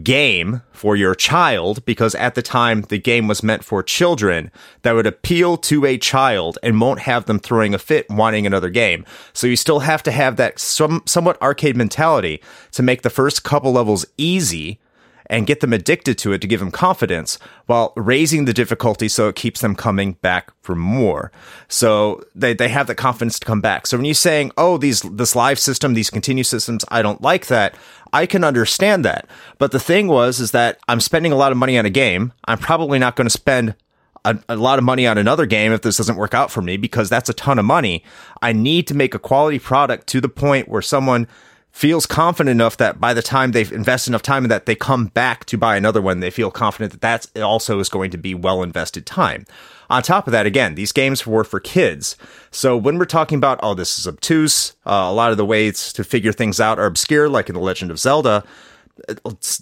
game for your child, because at the time the game was meant for children, that would appeal to a child and won't have them throwing a fit wanting another game. So you still have to have that somewhat arcade mentality to make the first couple levels easy and get them addicted to it, to give them confidence while raising the difficulty so it keeps them coming back for more. So they have the confidence to come back. So when you're saying, oh, this live system, these continue systems, I don't like that, I can understand that. But the thing is that I'm spending a lot of money on a game. I'm probably not going to spend a lot of money on another game if this doesn't work out for me, because that's a ton of money. I need to make a quality product to the point where someone feels confident enough that by the time they've invested enough time in that, they come back to buy another one. They feel confident that also is going to be well invested time. On top of that, again, these games were for kids. So when we're talking about, oh, this is obtuse, a lot of the ways to figure things out are obscure, like in The Legend of Zelda.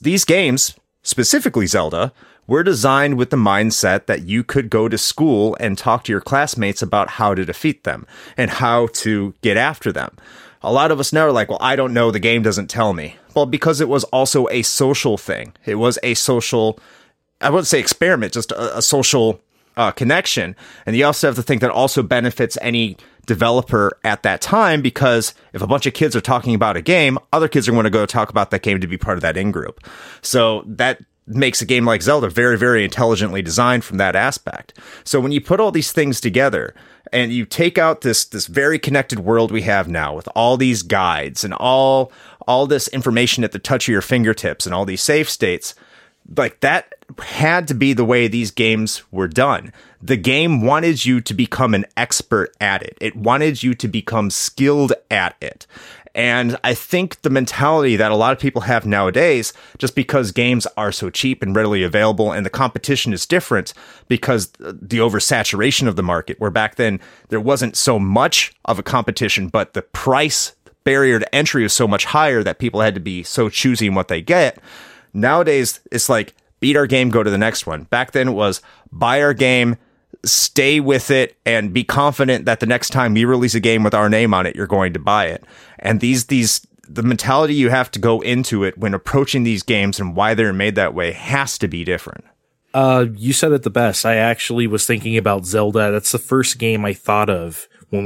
These games, specifically Zelda, were designed with the mindset that you could go to school and talk to your classmates about how to defeat them and how to get after them. A lot of us now are like, well, I don't know, the game doesn't tell me. Well, because it was also a social thing. It was a social, I wouldn't say experiment, just a social connection. And you also have to think that also benefits any developer at that time, because if a bunch of kids are talking about a game, other kids are going to go talk about that game to be part of that in-group. So that makes a game like Zelda very, very intelligently designed from that aspect. So when you put all these things together and you take out this very connected world we have now with all these guides and all this information at the touch of your fingertips and all these save states, like that had to be the way these games were done. The game wanted you to become an expert at it. It wanted you to become skilled at it. And I think the mentality that a lot of people have nowadays, just because games are so cheap and readily available and the competition is different because the oversaturation of the market, where back then there wasn't so much of a competition, but the price barrier to entry was so much higher that people had to be so choosy in what they get. Nowadays, it's like, beat our game, go to the next one. Back then it was, buy our game, stay with it, and be confident that the next time we release a game with our name on it, you're going to buy it. And the mentality you have to go into it when approaching these games and why they're made that way has to be different. You said it the best. I actually was thinking about Zelda. That's the first game I thought of when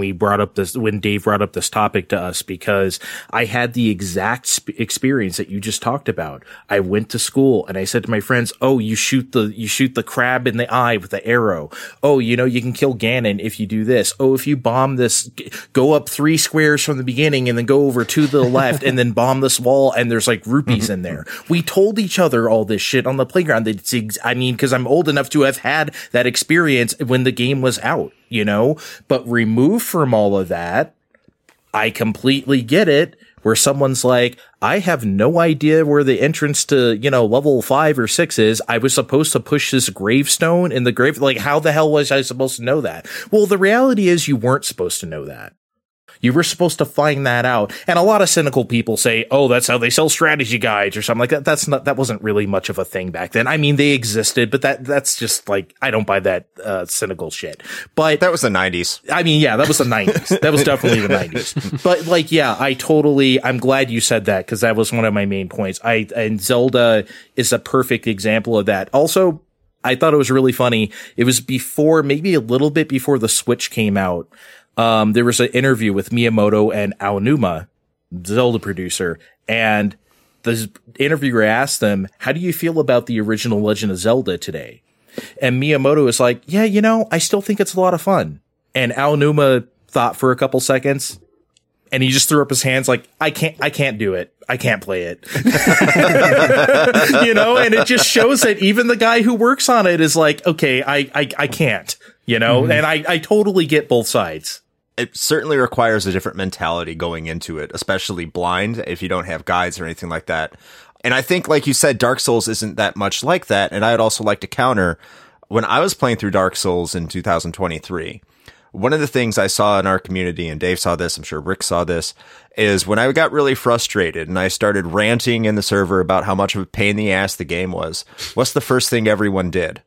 Dave brought up this topic to us, because I had the exact experience that you just talked about. I went to school and I said to my friends, "Oh, you shoot the crab in the eye with the arrow. Oh, you can kill Ganon if you do this. Oh, if you bomb this, go up 3 squares from the beginning and then go over to the left and then bomb this wall and there's like rupees in there." We told each other all this shit on the playground. Because I'm old enough to have had that experience when the game was out. But removed from all of that, I completely get it, where someone's like, I have no idea where the entrance to, level 5 or 6 is. I was supposed to push this gravestone in the grave. Like, how the hell was I supposed to know that? Well, the reality is you weren't supposed to know that. You were supposed to find that out. And a lot of cynical people say, oh, that's how they sell strategy guides or something like that. That wasn't really much of a thing back then. I mean, they existed, but that's just like, I don't buy that cynical shit. But that was the 90s. I mean, yeah, that was the 90s. That was definitely the 90s. But like, yeah, I'm glad you said that, because that was one of my main points. And Zelda is a perfect example of that. Also, I thought it was really funny. It was maybe a little bit before the Switch came out. There was an interview with Miyamoto and Aonuma, Zelda producer, and the interviewer asked them, how do you feel about the original Legend of Zelda today? And Miyamoto was like, yeah, I still think it's a lot of fun. And Aonuma thought for a couple seconds, and he just threw up his hands like, I can't do it. I can't play it. And it just shows that even the guy who works on it is like, okay, I can't. And I totally get both sides. It certainly requires a different mentality going into it, especially blind, if you don't have guides or anything like that. And I think, like you said, Dark Souls isn't that much like that. And I'd also like to counter, when I was playing through Dark Souls in 2023, one of the things I saw in our community, and Dave saw this, I'm sure Rick saw this, is when I got really frustrated and I started ranting in the server about how much of a pain in the ass the game was, what's the first thing everyone did?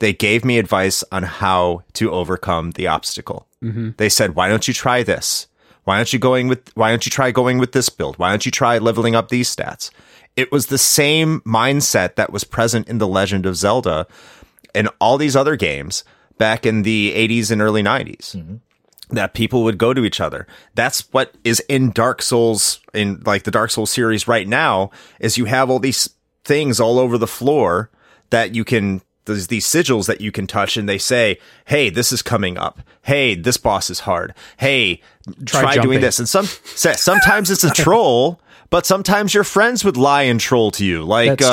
They gave me advice on how to overcome the obstacle. Mm-hmm. They said, why don't you try this? Why don't you try going with this build? Why don't you try leveling up these stats? It was the same mindset that was present in The Legend of Zelda and all these other games back in the 80s and early 90s, that people would go to each other. That's what is in Dark Souls, in like the Dark Souls series right now, is you have all these things all over the floor that you can... There's these sigils that you can touch, and they say, hey, this is coming up. Hey, this boss is hard. Hey, try doing this. And sometimes it's a troll, but sometimes your friends would lie and troll to you. Like the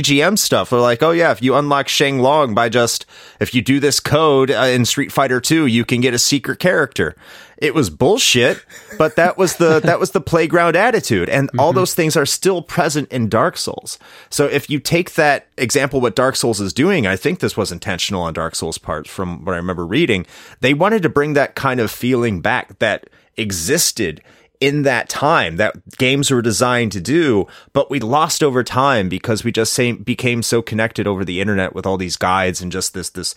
EGM stuff. They're like, oh, yeah, if you unlock Sheng Long if you do this code in Street Fighter 2, you can get a secret character. It was bullshit, but that was the playground attitude. And all those things are still present in Dark Souls. So if you take that example, what Dark Souls is doing, I think this was intentional on Dark Souls' part from what I remember reading. They wanted to bring that kind of feeling back that existed in that time that games were designed to do, but we lost over time because we just became so connected over the internet with all these guides and just this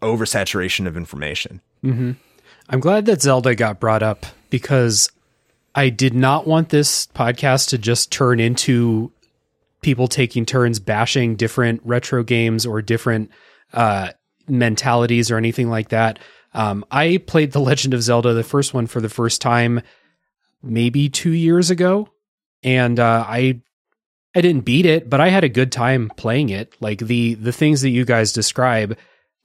oversaturation of information. Mm-hmm. I'm glad that Zelda got brought up, because I did not want this podcast to just turn into people taking turns bashing different retro games or different mentalities or anything like that. I played The Legend of Zelda, the first one, for the first time maybe 2 years ago, and I didn't beat it, but I had a good time playing it. Like the things that you guys describe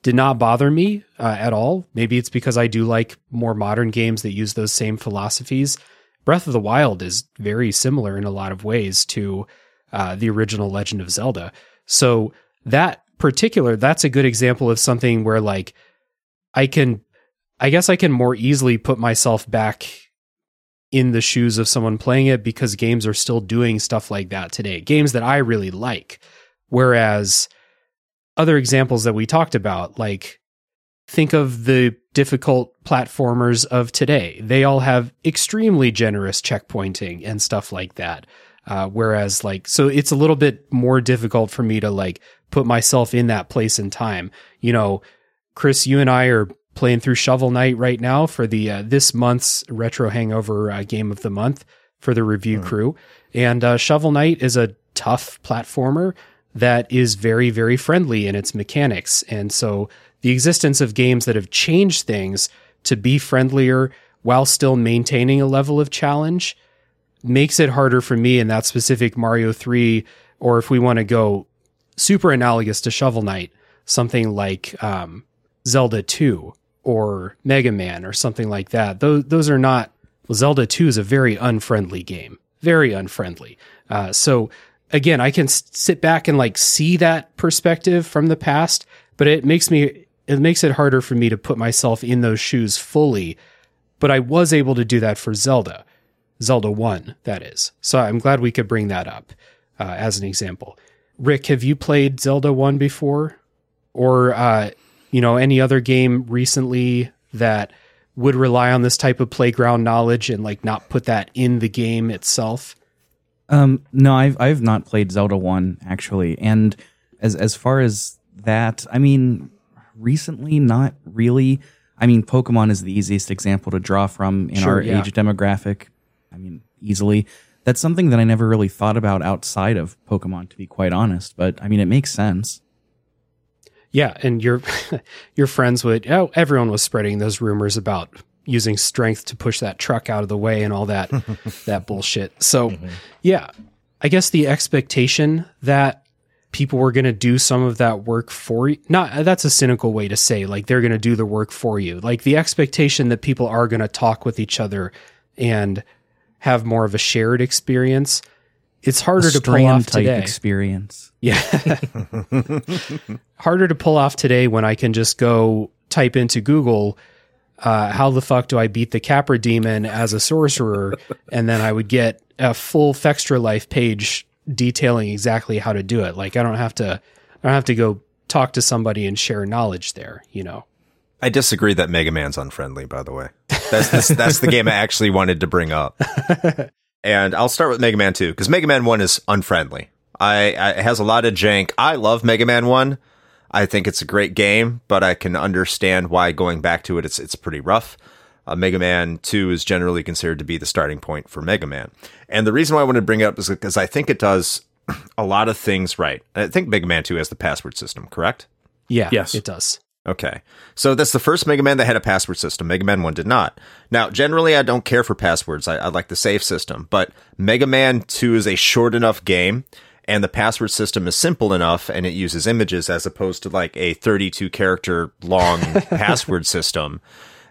did not bother me at all. Maybe it's because I do like more modern games that use those same philosophies. Breath of the Wild is very similar in a lot of ways to the original Legend of Zelda. So that's a good example of something where like I guess I can more easily put myself back in the shoes of someone playing it, because games are still doing stuff like that today. Games that I really like. Whereas other examples that we talked about, like think of the difficult platformers of today. They all have extremely generous checkpointing and stuff like that. Whereas like, so it's a little bit more difficult for me to like put myself in that place in time. You know, Chris, you and I are playing through Shovel Knight right now for the this month's Retro Hangover Game of the Month for the review crew. And Shovel Knight is a tough platformer that is very, very friendly in its mechanics. And so the existence of games that have changed things to be friendlier while still maintaining a level of challenge makes it harder for me in that specific Mario 3, or if we want to go super analogous to Shovel Knight, something like Zelda 2 or Mega Man or something like that. Those are not... Well, Zelda 2 is a very unfriendly game. Very unfriendly. So again, I can sit back and like see that perspective from the past, but it makes it harder for me to put myself in those shoes fully. But I was able to do that for Zelda 1, that is. So I'm glad we could bring that up as an example. Rick, have you played Zelda 1 before? Or, any other game recently that would rely on this type of playground knowledge and like not put that in the game itself? No, I've not played Zelda 1 actually. And as far as that, I mean, recently, not really. I mean, Pokemon is the easiest example to draw from in our age demographic. I mean, easily. That's something that I never really thought about outside of Pokemon, to be quite honest. But I mean, it makes sense. Yeah, and your friends would. Oh, everyone was spreading those rumors about using strength to push that truck out of the way and all that that bullshit. So, yeah, I guess the expectation that people were going to do some of that work for you. Not that's a cynical way to say like they're going to do the work for you. Like the expectation that people are going to talk with each other and have more of a shared experience. It's harder to pull off today. Experience. Yeah. Harder to pull off today when I can just go type into Google, how the fuck do I beat the Capra Demon as a sorcerer? And then I would get a full Fextra Life page detailing exactly how to do it. Like I don't have to go talk to somebody and share knowledge there, you know. I disagree that Mega Man's unfriendly, by the way. That's the game I actually wanted to bring up. And I'll start with Mega Man 2, because Mega Man 1 is unfriendly. It has a lot of jank. I love Mega Man 1. I think it's a great game, but I can understand why going back to it, it's pretty rough. Mega Man 2 is generally considered to be the starting point for Mega Man. And the reason why I wanted to bring it up is because I think it does a lot of things right. I think Mega Man 2 has the password system, correct? Yeah, yes, it does. Okay, so that's the first Mega Man that had a password system. Mega Man 1 did not. Now, generally, I don't care for passwords. I like the save system, but Mega Man 2 is a short enough game, and the password system is simple enough, and it uses images as opposed to like a 32-character long password system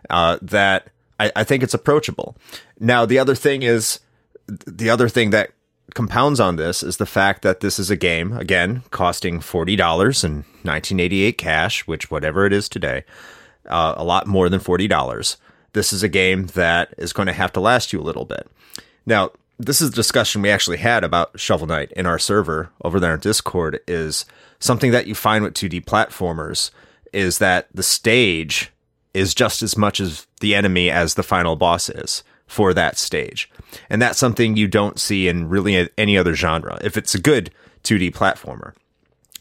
that I think it's approachable. Now, the other thing that compounds on this is the fact that this is a game, again, costing $40 in 1988 cash, which whatever it is today, a lot more than $40. This is a game that is going to have to last you a little bit. Now, this is a discussion we actually had about Shovel Knight in our server over there on Discord, is something that you find with 2D platformers is that the stage is just as much as the enemy as the final boss is for that stage. And that's something you don't see in really any other genre, if it's a good 2D platformer.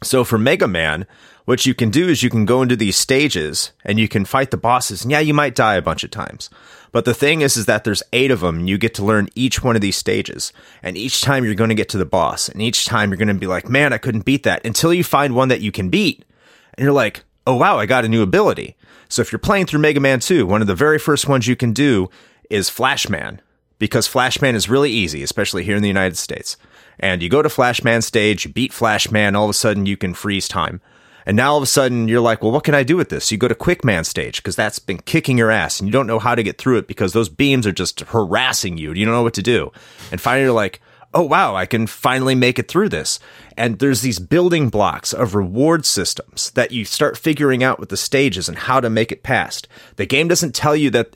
So for Mega Man, what you can do is you can go into these stages and you can fight the bosses. And yeah, you might die a bunch of times. But the thing is that there's 8 of them. And you get to learn each one of these stages. And each time you're going to get to the boss. And each time you're going to be like, man, I couldn't beat that. Until you find one that you can beat. And you're like, oh, wow, I got a new ability. So if you're playing through Mega Man 2, one of the very first ones you can do is Flashman, because Flashman is really easy, especially here in the United States. And you go to Flashman stage, you beat Flashman, all of a sudden you can freeze time. And now all of a sudden you're like, well, what can I do with this? You go to Quickman stage, because that's been kicking your ass, and you don't know how to get through it because those beams are just harassing you. You don't know what to do. And finally you're like, oh, wow, I can finally make it through this. And there's these building blocks of reward systems that you start figuring out with the stages and how to make it past. The game doesn't tell you that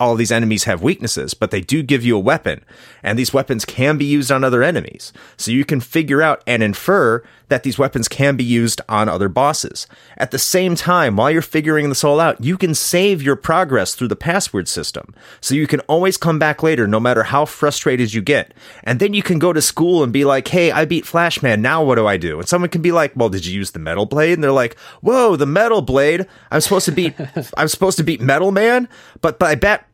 all these enemies have weaknesses, but they do give you a weapon, and these weapons can be used on other enemies. So you can figure out and infer that these weapons can be used on other bosses. At the same time, while you're figuring this all out, you can save your progress through the password system. So you can always come back later, no matter how frustrated you get. And then you can go to school and be like, hey, I beat Flashman. Now what do I do? And someone can be like, well, did you use the metal blade? And they're like, whoa, the metal blade. I'm supposed to beat Metal Man. But by that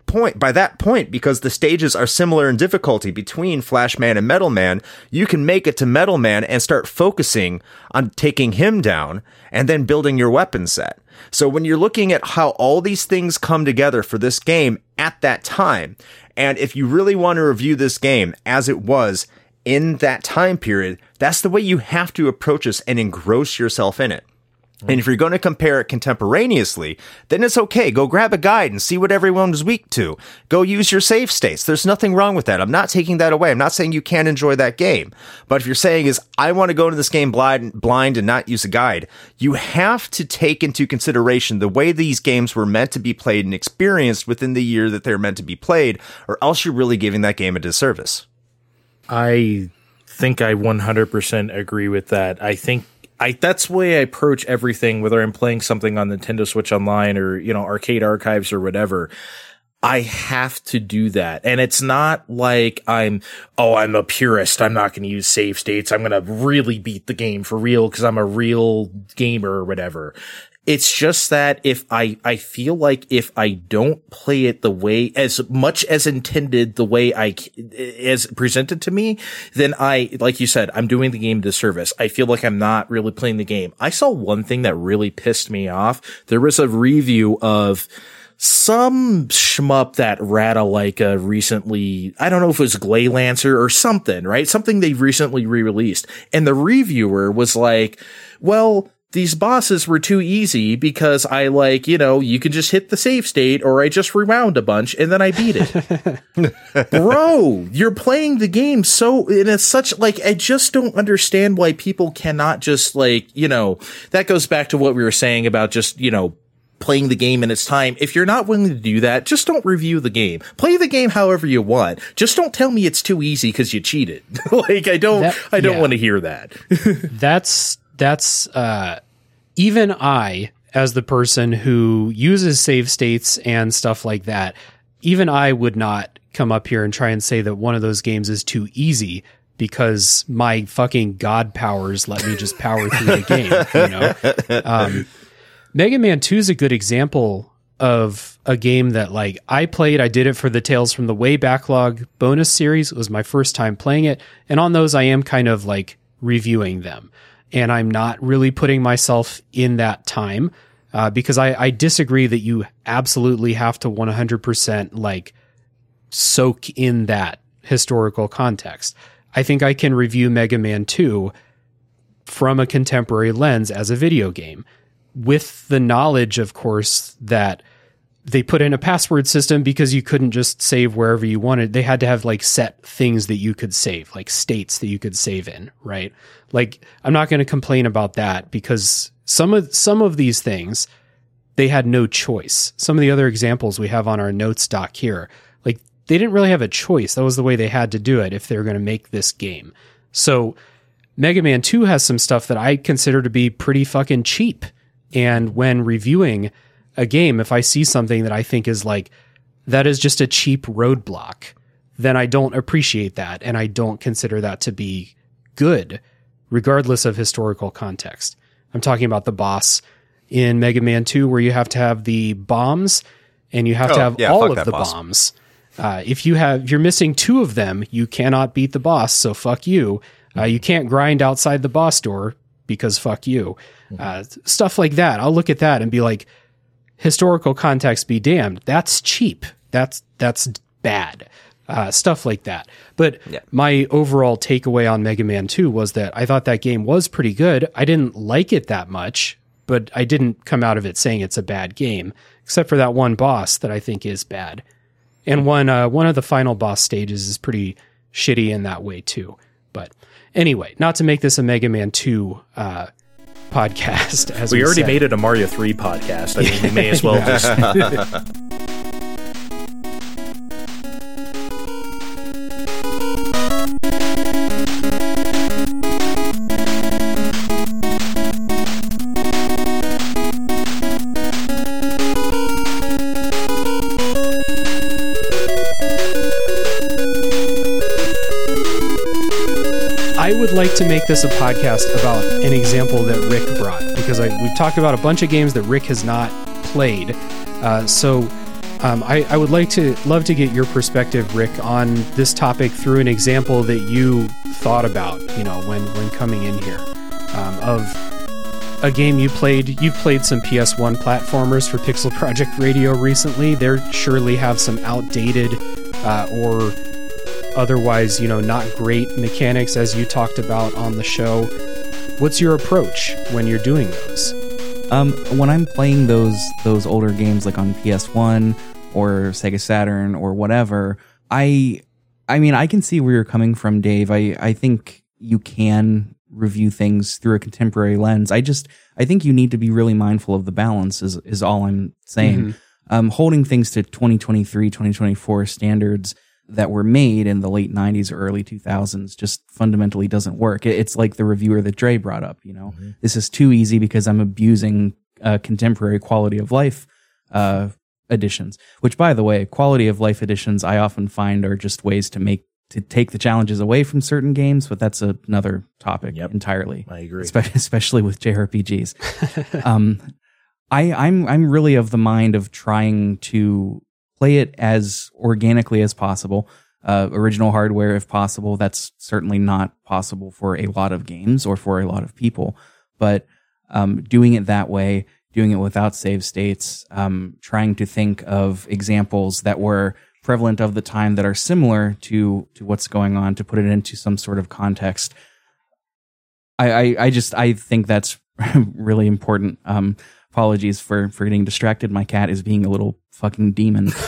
point, because the stages are similar in difficulty between Flashman and Metal Man, you can make it to Metal Man and start focusing on taking him down and then building your weapon set. So when you're looking at how all these things come together for this game at that time, and if you really want to review this game as it was in that time period, that's the way you have to approach this and engross yourself in it. And if you're going to compare it contemporaneously, then it's okay. Go grab a guide and see what everyone was weak to. Go use your save states. There's nothing wrong with that. I'm not taking that away. I'm not saying you can't enjoy that game. But if you're saying is, I want to go into this game blind and not use a guide, you have to take into consideration the way these games were meant to be played and experienced within the year that they're meant to be played, or else you're really giving that game a disservice. I think I 100% agree with that. I think that's the way I approach everything, whether I'm playing something on Nintendo Switch Online or, you know, Arcade Archives or whatever. I have to do that. And it's not like I'm a purist. I'm not going to use save states. I'm going to really beat the game for real because I'm a real gamer or whatever. It's just that I feel like if I don't play it the way, as much as intended, the way I, as presented to me, then like you said, I'm doing the game a disservice. I feel like I'm not really playing the game. I saw one thing that really pissed me off. There was a review of some shmup that Ratalaika recently, I don't know if it was Glaylancer or something, right? Something they recently re-released. And the reviewer was like, well, these bosses were too easy because I you can just hit the save state or I just rewound a bunch and then I beat it. Bro, you're playing the game. So and it's such I just don't understand why people cannot just that goes back to what we were saying about just, playing the game in its time. If you're not willing to do that, just don't review the game. Play the game however you want. Just don't tell me it's too easy because you cheated. I don't want to hear that. That's even I, as the person who uses save states and stuff like that, even I would not come up here and try and say that one of those games is too easy because my fucking god powers let me just power through the game. Mega Man 2 is a good example of a game that I played. I did it for the Tales from the Way Backlog bonus series. It was my first time playing it. And on those, I am kind of reviewing them. And I'm not really putting myself in that time because I disagree that you absolutely have to 100% soak in that historical context. I think I can review Mega Man 2 from a contemporary lens as a video game with the knowledge, of course, that they put in a password system because you couldn't just save wherever you wanted. They had to have set things that you could save, states that you could save in, right? I'm not going to complain about that because some of these things, they had no choice. Some of the other examples we have on our notes doc here, they didn't really have a choice. That was the way they had to do it if they were going to make this game. So Mega Man 2 has some stuff that I consider to be pretty fucking cheap. And when reviewing a game, if I see something that I think is that is just a cheap roadblock, then I don't appreciate that. And I don't consider that to be good, regardless of historical context. I'm talking about the boss in Mega Man 2, where you have to have the bombs and you have to have all of the bombs. If you're missing two of them, you cannot beat the boss. So fuck you. You can't grind outside the boss door because fuck you. Stuff like that. I'll look at that and be like, historical context be damned. That's cheap. That's bad. Stuff like that. But my overall takeaway on Mega Man 2 was that I thought that game was pretty good. I didn't like it that much, but I didn't come out of it saying it's a bad game, except for that one boss that I think is bad. And one of the final boss stages is pretty shitty in that way too. But anyway, not to make this a Mega Man 2 podcast. As we already said. Made it a Mario 3 podcast. I mean, we may as well just... like to make this a podcast about an example that Rick brought, because we've talked about a bunch of games that Rick has not played. I would love to get your perspective, Rick, on this topic through an example that you thought about, when coming in here, of a game you played. You've played some PS1 platformers for Pixel Project Radio recently. They surely have some outdated or otherwise, not great mechanics, as you talked about on the show. What's your approach when you're doing those? When I'm playing those older games, like on PS1 or Sega Saturn or whatever, I mean, I can see where you're coming from, Dave. I think you can review things through a contemporary lens. I think you need to be really mindful of the balance is all I'm saying. Mm-hmm. Holding things to 2023, 2024 standards that were made in the late 90s or early 2000s just fundamentally doesn't work. It's like the reviewer that Dre brought up, mm-hmm. This is too easy because I'm abusing contemporary quality of life editions, which, by the way, quality of life editions I often find are just ways to take the challenges away from certain games, but that's another topic entirely. I agree. Especially with JRPGs. I'm really of the mind of trying to play it as organically as possible, original hardware if possible. That's certainly not possible for a lot of games or for a lot of people, but doing it that way, doing it without save states, trying to think of examples that were prevalent of the time that are similar to what's going on, to put it into some sort of context. I think that's really important. Apologies for getting distracted. My cat is being a little fucking demon. So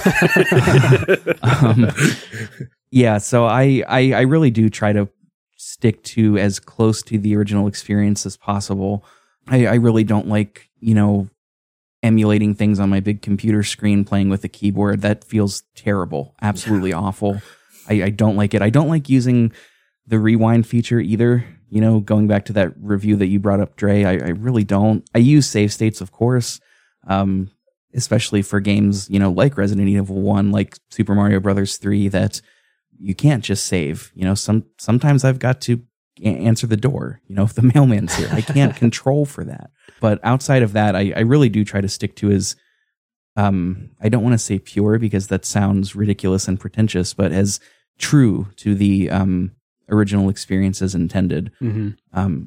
I really do try to stick to as close to the original experience as possible. I really don't like, emulating things on my big computer screen, playing with a keyboard. That feels terrible. Absolutely awful. I don't like it. I don't like using the rewind feature either. Going back to that review that you brought up, Dre, I really don't. I use save states, of course, especially for games, like Resident Evil 1, like Super Mario Brothers 3, that you can't just save. Sometimes I've got to answer the door, if the mailman's here. I can't control for that. But outside of that, I really do try to stick to I don't want to say pure because that sounds ridiculous and pretentious, but as true to the original experience as intended. Mm-hmm.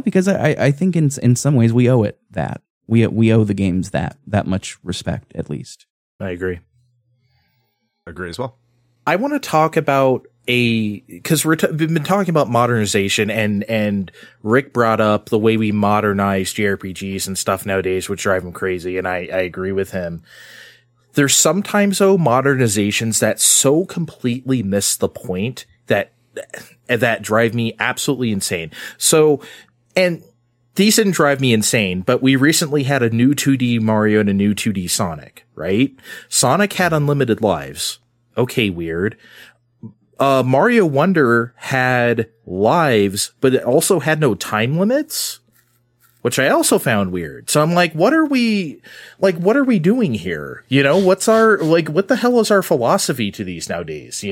Because I think in some ways we owe it that. We owe the games that much respect, at least. I agree. I agree as well. I want to talk about because we've been talking about modernization, and Rick brought up the way we modernize JRPGs and stuff nowadays, which drive him crazy, and I agree with him. There's sometimes, though, modernizations that so completely miss the point that drive me absolutely insane. So, and these didn't drive me insane, but we recently had a new 2D Mario and a new 2D Sonic, right? Sonic had unlimited lives. Okay, weird. Mario Wonder had lives, but it also had no time limits, which I also found weird. So I'm like, what are we doing here? What the hell is our philosophy to these nowadays,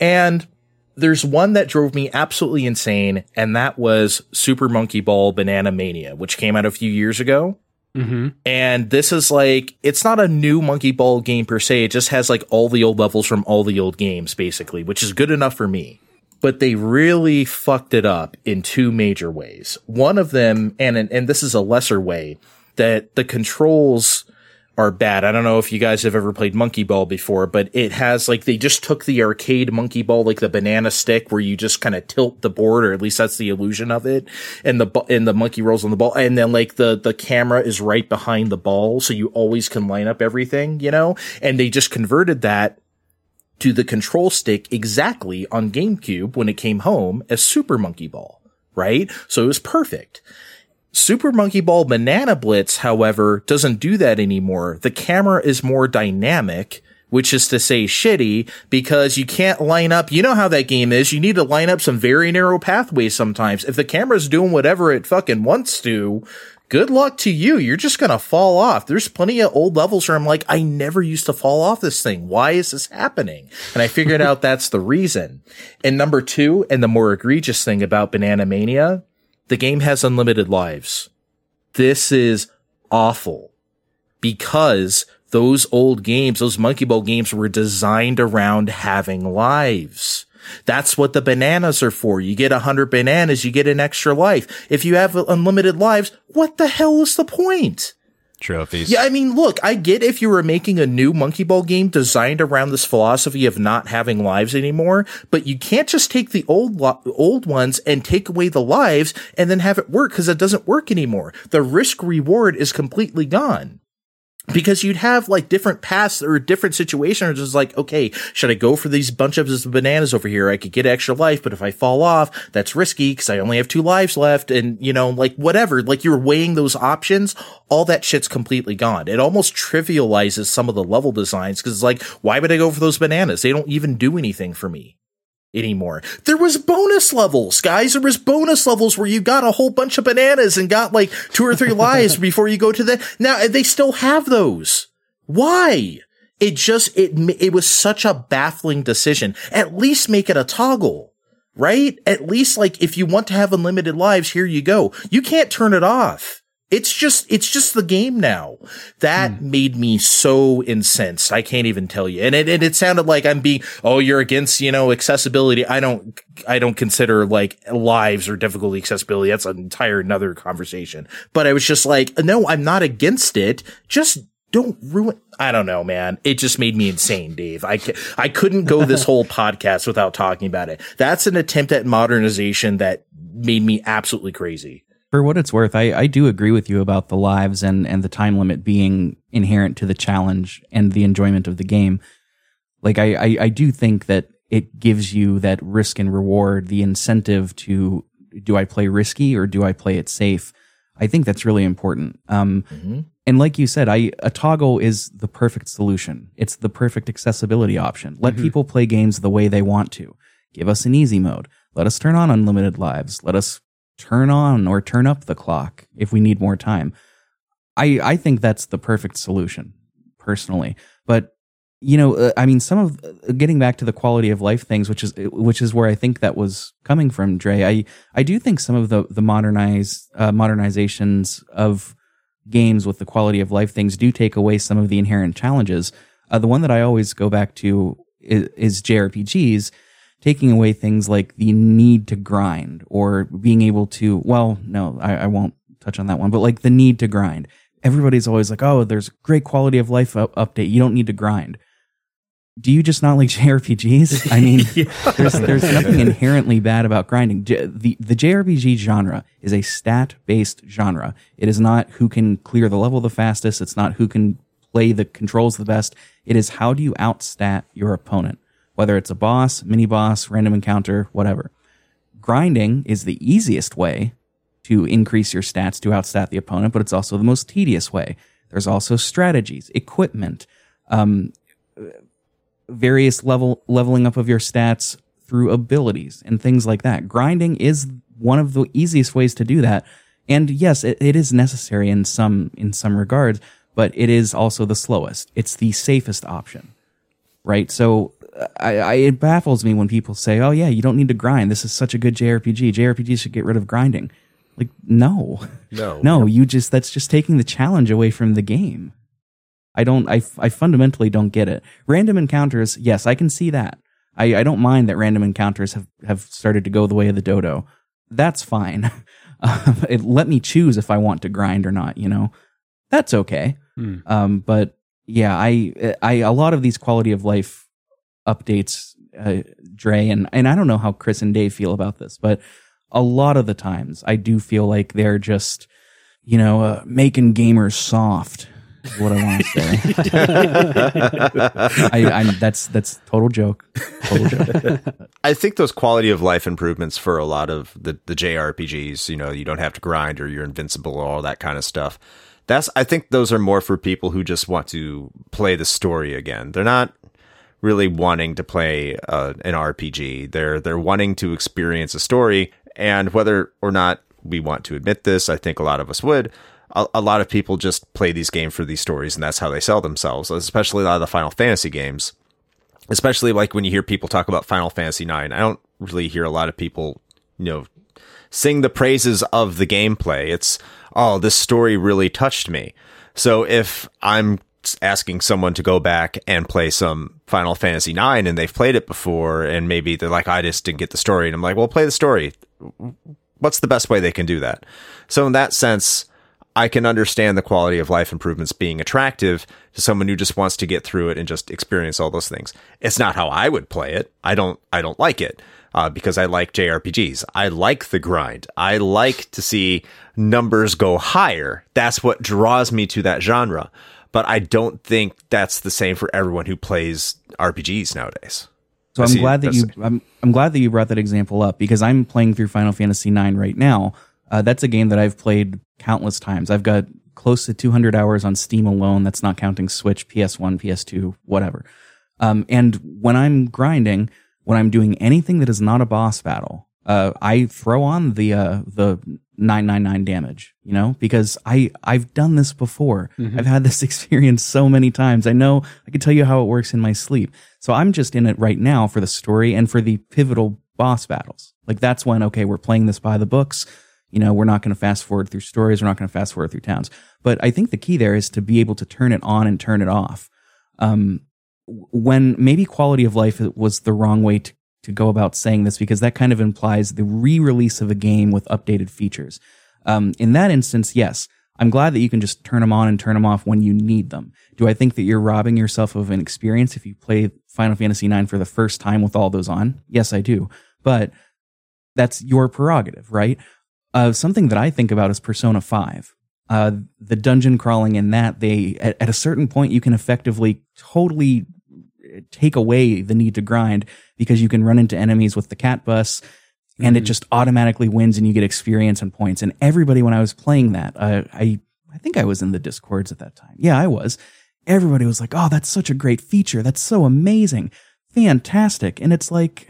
And there's one that drove me absolutely insane, and that was Super Monkey Ball Banana Mania, which came out a few years ago. Mm-hmm. And this is it's not a new Monkey Ball game per se. It just has all the old levels from all the old games, basically, which is good enough for me. But they really fucked it up in two major ways. One of them, and this is a lesser way, that the controls are bad. I don't know if you guys have ever played Monkey Ball before, but it has they just took the arcade Monkey Ball, the banana stick where you just kind of tilt the board, or at least that's the illusion of it, and the monkey rolls on the ball, and then the camera is right behind the ball, so you always can line up everything, and they just converted that to the control stick exactly on GameCube when it came home as Super Monkey Ball, right? So it was perfect. Super Monkey Ball Banana Blitz, however, doesn't do that anymore. The camera is more dynamic, which is to say shitty, because you can't line up. You know how that game is. You need to line up some very narrow pathways sometimes. If the camera's doing whatever it fucking wants to, good luck to you. You're just going to fall off. There's plenty of old levels where I'm like, I never used to fall off this thing. Why is this happening? And I figured out that's the reason. And number two, and the more egregious thing about Banana Mania, the game has unlimited lives. This is awful because those old games, those Monkey Ball games were designed around having lives. That's what the bananas are for. You get 100 bananas, you get an extra life. If you have unlimited lives, what the hell is the point? Trophies. Yeah, I mean, look, I get if you were making a new Monkey Ball game designed around this philosophy of not having lives anymore, but you can't just take the old ones and take away the lives and then have it work, because it doesn't work anymore. The risk reward is completely gone. Because you'd have like different paths or different situations. It's like, okay, should I go for these bunch of bananas over here? I could get extra life, but if I fall off, that's risky because I only have 2 lives left. And, you know, like whatever, like you're weighing those options. All that shit's completely gone. It almost trivializes some of the level designs because it's like, why would I go for those bananas? They don't even do anything for me anymore. There was bonus levels, guys. There was bonus levels where you got a whole bunch of bananas and got like 2 or 3 lives before you go to the. Now they still have those. Why? It just it was such a baffling decision. At least make it a toggle, right? At least like if you want to have unlimited lives, here you go. You can't turn it off. It's just the game now. That made me so incensed. I can't even tell you. And it sounded like I'm being, oh, you're against, you know, accessibility. I don't consider like lives or difficulty accessibility. That's an entire another conversation. But I was just like, no, I'm not against it. Just don't ruin. I don't know, man. It just made me insane, Dave. I couldn't go this whole podcast without talking about it. That's an attempt at modernization that made me absolutely crazy. For what it's worth, I do agree with you about the lives and the time limit being inherent to the challenge and the enjoyment of the game. Like, I do think that it gives you that risk and reward, the incentive to, do I play risky or do I play it safe? I think that's really important. And like you said, a toggle is the perfect solution. It's the perfect accessibility option. Let people play games the way they want to. Give us an easy mode. Let us turn on unlimited lives. Let us turn on or turn up the clock if we need more time. I think that's the perfect solution, personally. But, you know, I mean, some of getting back to the quality of life things, which is where I think that was coming from, Dre. I do think some of the modernizations of games with the quality of life things do take away some of the inherent challenges. The one that I always go back to is JRPGs. Taking away things like the need to grind or being able to, well, no, I won't touch on that one, but like the need to grind. Everybody's always like, oh, there's great quality of life update. You don't need to grind. Do you just not like JRPGs? I mean, there's nothing inherently bad about grinding. The JRPG genre is a stat-based genre. It is not who can clear the level the fastest. It's not who can play the controls the best. It is how do you outstat your opponent? Whether it's a boss, mini boss, random encounter, whatever. Grinding is the easiest way to increase your stats to outstat the opponent, but it's also the most tedious way. There's also strategies, equipment, various leveling up of your stats through abilities and things like that. Grinding is one of the easiest ways to do that. And yes, it is necessary in some regards, but it is also the slowest. It's the safest option, right? So it baffles me when people say, oh yeah, you don't need to grind. This is such a good JRPG. JRPGs should get rid of grinding. Like, no, that's just taking the challenge away from the game. I fundamentally don't get it. Random encounters. Yes, I can see that. I don't mind that random encounters have started to go the way of the dodo. That's fine. Let me choose if I want to grind or not, you know, that's okay. But yeah, a lot of these quality of life updates, Dre, and I don't know how Chris and Dave feel about this, but a lot of the times I do feel like they're just, you know, making gamers soft is what I want to say. That's total joke. Total joke. I think those quality of life improvements for a lot of the JRPGs, you know, you don't have to grind or you're invincible, all that kind of stuff. I think those are more for people who just want to play the story again. They're not really wanting to play an RPG. They're wanting to experience a story, and whether or not we want to admit this, I think a lot of us would. A lot of people just play these games for these stories, and that's how they sell themselves, especially a lot of the Final Fantasy games, especially like when you hear people talk about Final Fantasy IX. I don't really hear a lot of people, you know, sing the praises of the gameplay. It's, oh, this story really touched me. So if I'm asking someone to go back and play some Final Fantasy IX and they've played it before, and maybe they're like, I just didn't get the story. And I'm like, well, play the story. What's the best way they can do that? So in that sense, I can understand the quality of life improvements being attractive to someone who just wants to get through it and just experience all those things. It's not how I would play it. I don't like it. Because I like JRPGs. I like the grind. I like to see numbers go higher. That's what draws me to that genre. But I don't think that's the same for everyone who plays RPGs nowadays. So I'm glad that you brought that example up, because I'm playing through Final Fantasy IX right now. That's a game that I've played countless times. I've got close to 200 hours on Steam alone. That's not counting Switch, PS1, PS2, whatever. And when I'm grinding, when I'm doing anything that is not a boss battle, I throw on the 999 damage, you know, because I've done this before. Mm-hmm. I've had this experience so many times. I can tell you how it works in my sleep. So I'm just in it right now for the story and for the pivotal boss battles. Like, that's when, okay, we're playing this by the books. You know, we're not going to fast forward through stories. We're not going to fast forward through towns. But I think the key there is to be able to turn it on and turn it off. When maybe quality of life was the wrong way to go about saying this, because that kind of implies the re-release of a game with updated features. In that instance, yes, I'm glad that you can just turn them on and turn them off when you need them. Do I think that you're robbing yourself of an experience if you play Final Fantasy IX for the first time with all those on? Yes, I do. But that's your prerogative, right? Something that I think about is Persona 5. The dungeon crawling in that, at a certain point, you can effectively totally take away the need to grind, because you can run into enemies with the cat bus, and mm-hmm. It just automatically wins, and you get experience and points. And everybody, when I was playing that, I think I was in the Discords at that time. Yeah, I was. Everybody was like, oh, that's such a great feature. That's so amazing. Fantastic. And it's like,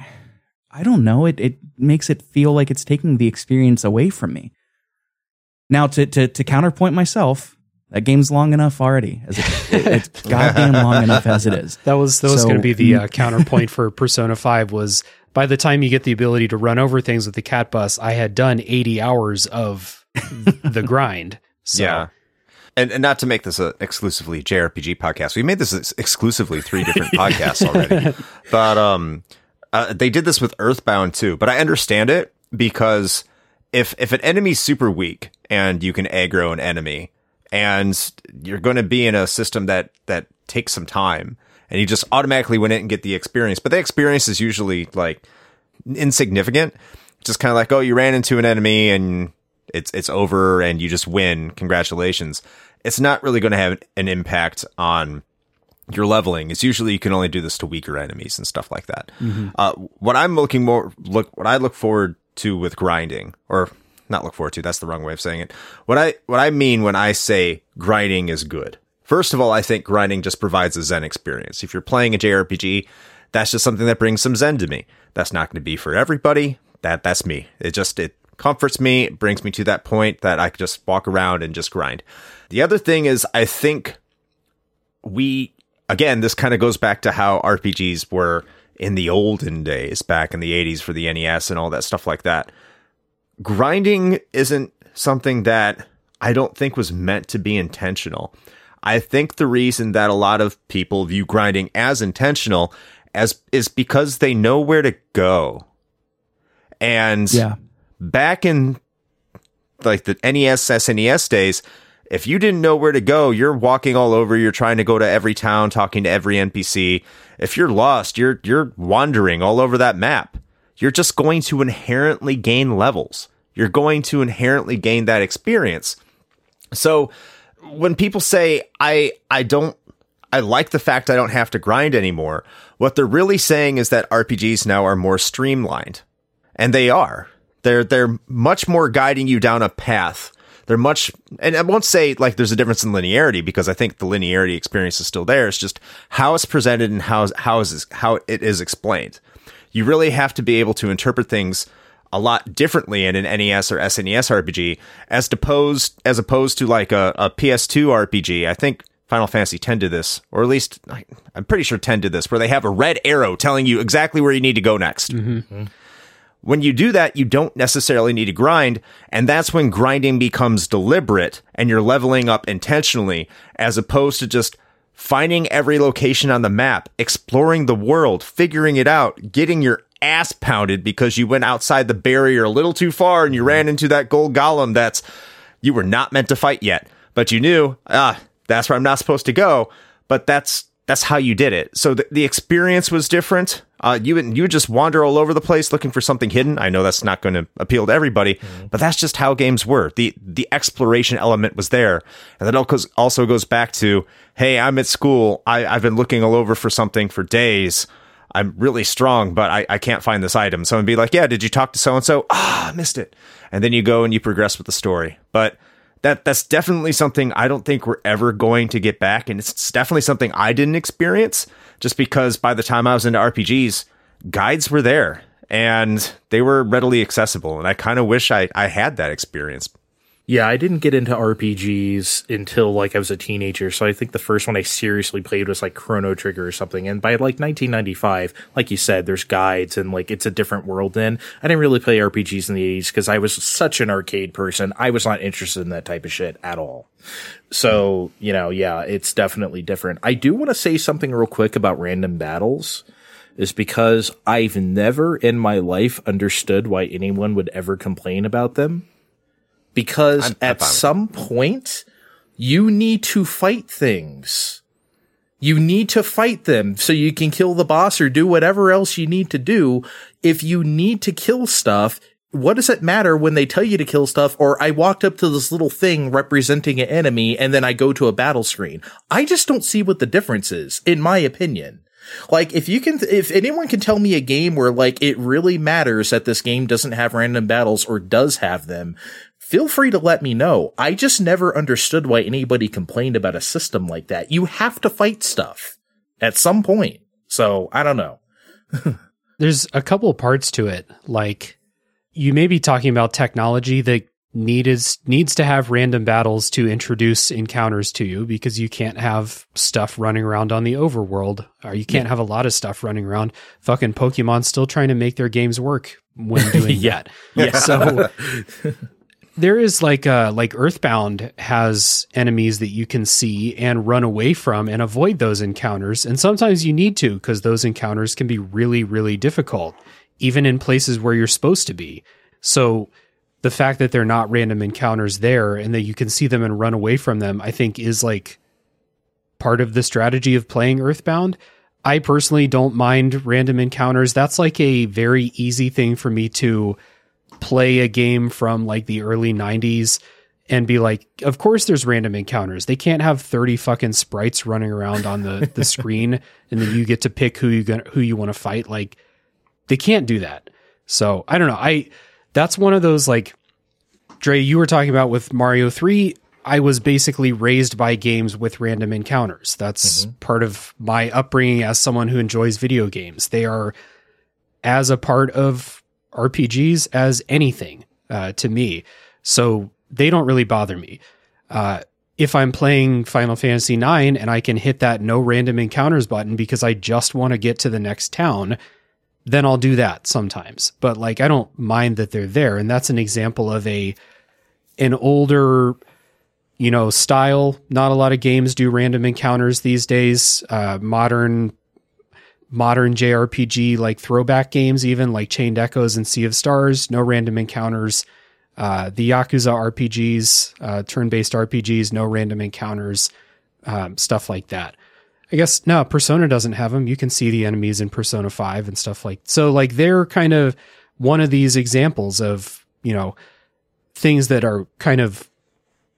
I don't know. It makes it feel like it's taking the experience away from me. Now, to counterpoint myself, that game's long enough already. It's goddamn long enough as it is. That was going to be the counterpoint for Persona 5 was, by the time you get the ability to run over things with the cat bus, I had done 80 hours of the grind. So. Yeah. And not to make this an exclusively JRPG podcast. We made this exclusively 3 different podcasts already. But they did this with Earthbound too. But I understand it, because if an enemy's super weak and you can aggro an enemy, and you're going to be in a system that takes some time, and you just automatically win it and get the experience, but the experience is usually like insignificant. It's just kind of like, oh, you ran into an enemy and it's over and you just win. Congratulations. It's not really going to have an impact on your leveling. It's usually you can only do this to weaker enemies and stuff like that. Mm-hmm. What I look forward to with grinding, or not look forward to, that's the wrong way of saying it. What I mean when I say grinding is good. First of all, I think grinding just provides a Zen experience. If you're playing a JRPG, that's just something that brings some Zen to me. That's not going to be for everybody. That's me. It comforts me. It brings me to that point that I can just walk around and just grind. The other thing is, I think again, this kind of goes back to how RPGs were in the olden days, back in the 80s for the NES and all that stuff like that. Grinding isn't something that I don't think was meant to be intentional. I think the reason that a lot of people view grinding as intentional is because they know where to go. And back in like the NES, SNES days, if you didn't know where to go, you're walking all over. You're trying to go to every town, talking to every NPC. If you're lost, you're wandering all over that map. You're just going to inherently gain levels. You're going to inherently gain that experience. So when people say, I like the fact I don't have to grind anymore, what they're really saying is that RPGs now are more streamlined. And they are. They're much more guiding you down a path. They're much, and I won't say like there's a difference in linearity, because I think the linearity experience is still there. It's just how it's presented and how it is explained. You really have to be able to interpret things a lot differently in an NES or SNES RPG as opposed to like a PS2 RPG. I think Final Fantasy X did this, or at least I'm pretty sure X did this, where they have a red arrow telling you exactly where you need to go next. Mm-hmm. When you do that, you don't necessarily need to grind, and that's when grinding becomes deliberate and you're leveling up intentionally, as opposed to just finding every location on the map, exploring the world, figuring it out, getting your ass pounded because you went outside the barrier a little too far and you ran into that gold golem that's you were not meant to fight yet, but you knew, that's where I'm not supposed to go, but that's how you did it. So the experience was different. You would just wander all over the place looking for something hidden. I know that's not going to appeal to everybody, but that's just how games were. The exploration element was there. And that also goes back to, hey, I'm at school. I've been looking all over for something for days. I'm really strong, but I can't find this item. Someone be like, yeah, did you talk to so-and-so? I missed it. And then you go and you progress with the story. But that's definitely something I don't think we're ever going to get back. And it's definitely something I didn't experience, just because by the time I was into RPGs, guides were there and they were readily accessible. And I kind of wish I had that experience. Yeah, I didn't get into RPGs until like I was a teenager. So I think the first one I seriously played was like Chrono Trigger or something. And by like 1995, like you said, there's guides and like it's a different world then. I didn't really play RPGs in the 80s because I was such an arcade person. I was not interested in that type of shit at all. So, yeah, it's definitely different. I do want to say something real quick about random battles, is because I've never in my life understood why anyone would ever complain about them. Because at some point, you need to fight things. You need to fight them so you can kill the boss or do whatever else you need to do. If you need to kill stuff, what does it matter when they tell you to kill stuff? Or I walked up to this little thing representing an enemy and then I go to a battle screen. I just don't see what the difference is, in my opinion. Like, if anyone can tell me a game where like it really matters that this game doesn't have random battles or does have them, feel free to let me know. I just never understood why anybody complained about a system like that. You have to fight stuff at some point. So I don't know. There's a couple parts to it. Like, you may be talking about technology that needs to have random battles to introduce encounters to you, because you can't have stuff running around on the overworld, or you can't have a lot of stuff running around. Fucking Pokemon's still trying to make their games work when doing that. So... There is like Earthbound has enemies that you can see and run away from and avoid those encounters. And sometimes you need to, because those encounters can be really, really difficult, even in places where you're supposed to be. So the fact that they're not random encounters there and that you can see them and run away from them, I think is like part of the strategy of playing Earthbound. I personally don't mind random encounters. That's like a very easy thing for me to play a game from like the early 90s and be like, of course there's random encounters. They can't have 30 fucking sprites running around on the screen and then you get to pick who you want to fight. Like, they can't do that. So I don't know. That's one of those, like, Dre, you were talking about with Mario 3. I was basically raised by games with random encounters. That's part of my upbringing as someone who enjoys video games. They are as a part of RPGs as anything to me, so they don't really bother me. If I'm playing Final Fantasy 9 and I can hit that no random encounters button because I just want to get to the next town, then I'll do that sometimes. But like, I don't mind that they're there, and that's an example of an older, style. Not a lot of games do random encounters these days. Modern JRPG, like throwback games, even like Chained Echoes and Sea of Stars, no random encounters. The Yakuza RPGs, turn-based RPGs, no random encounters, stuff like that. I guess, no, Persona doesn't have them. You can see the enemies in Persona 5 and stuff like that. So like, they're kind of one of these examples of, things that are kind of,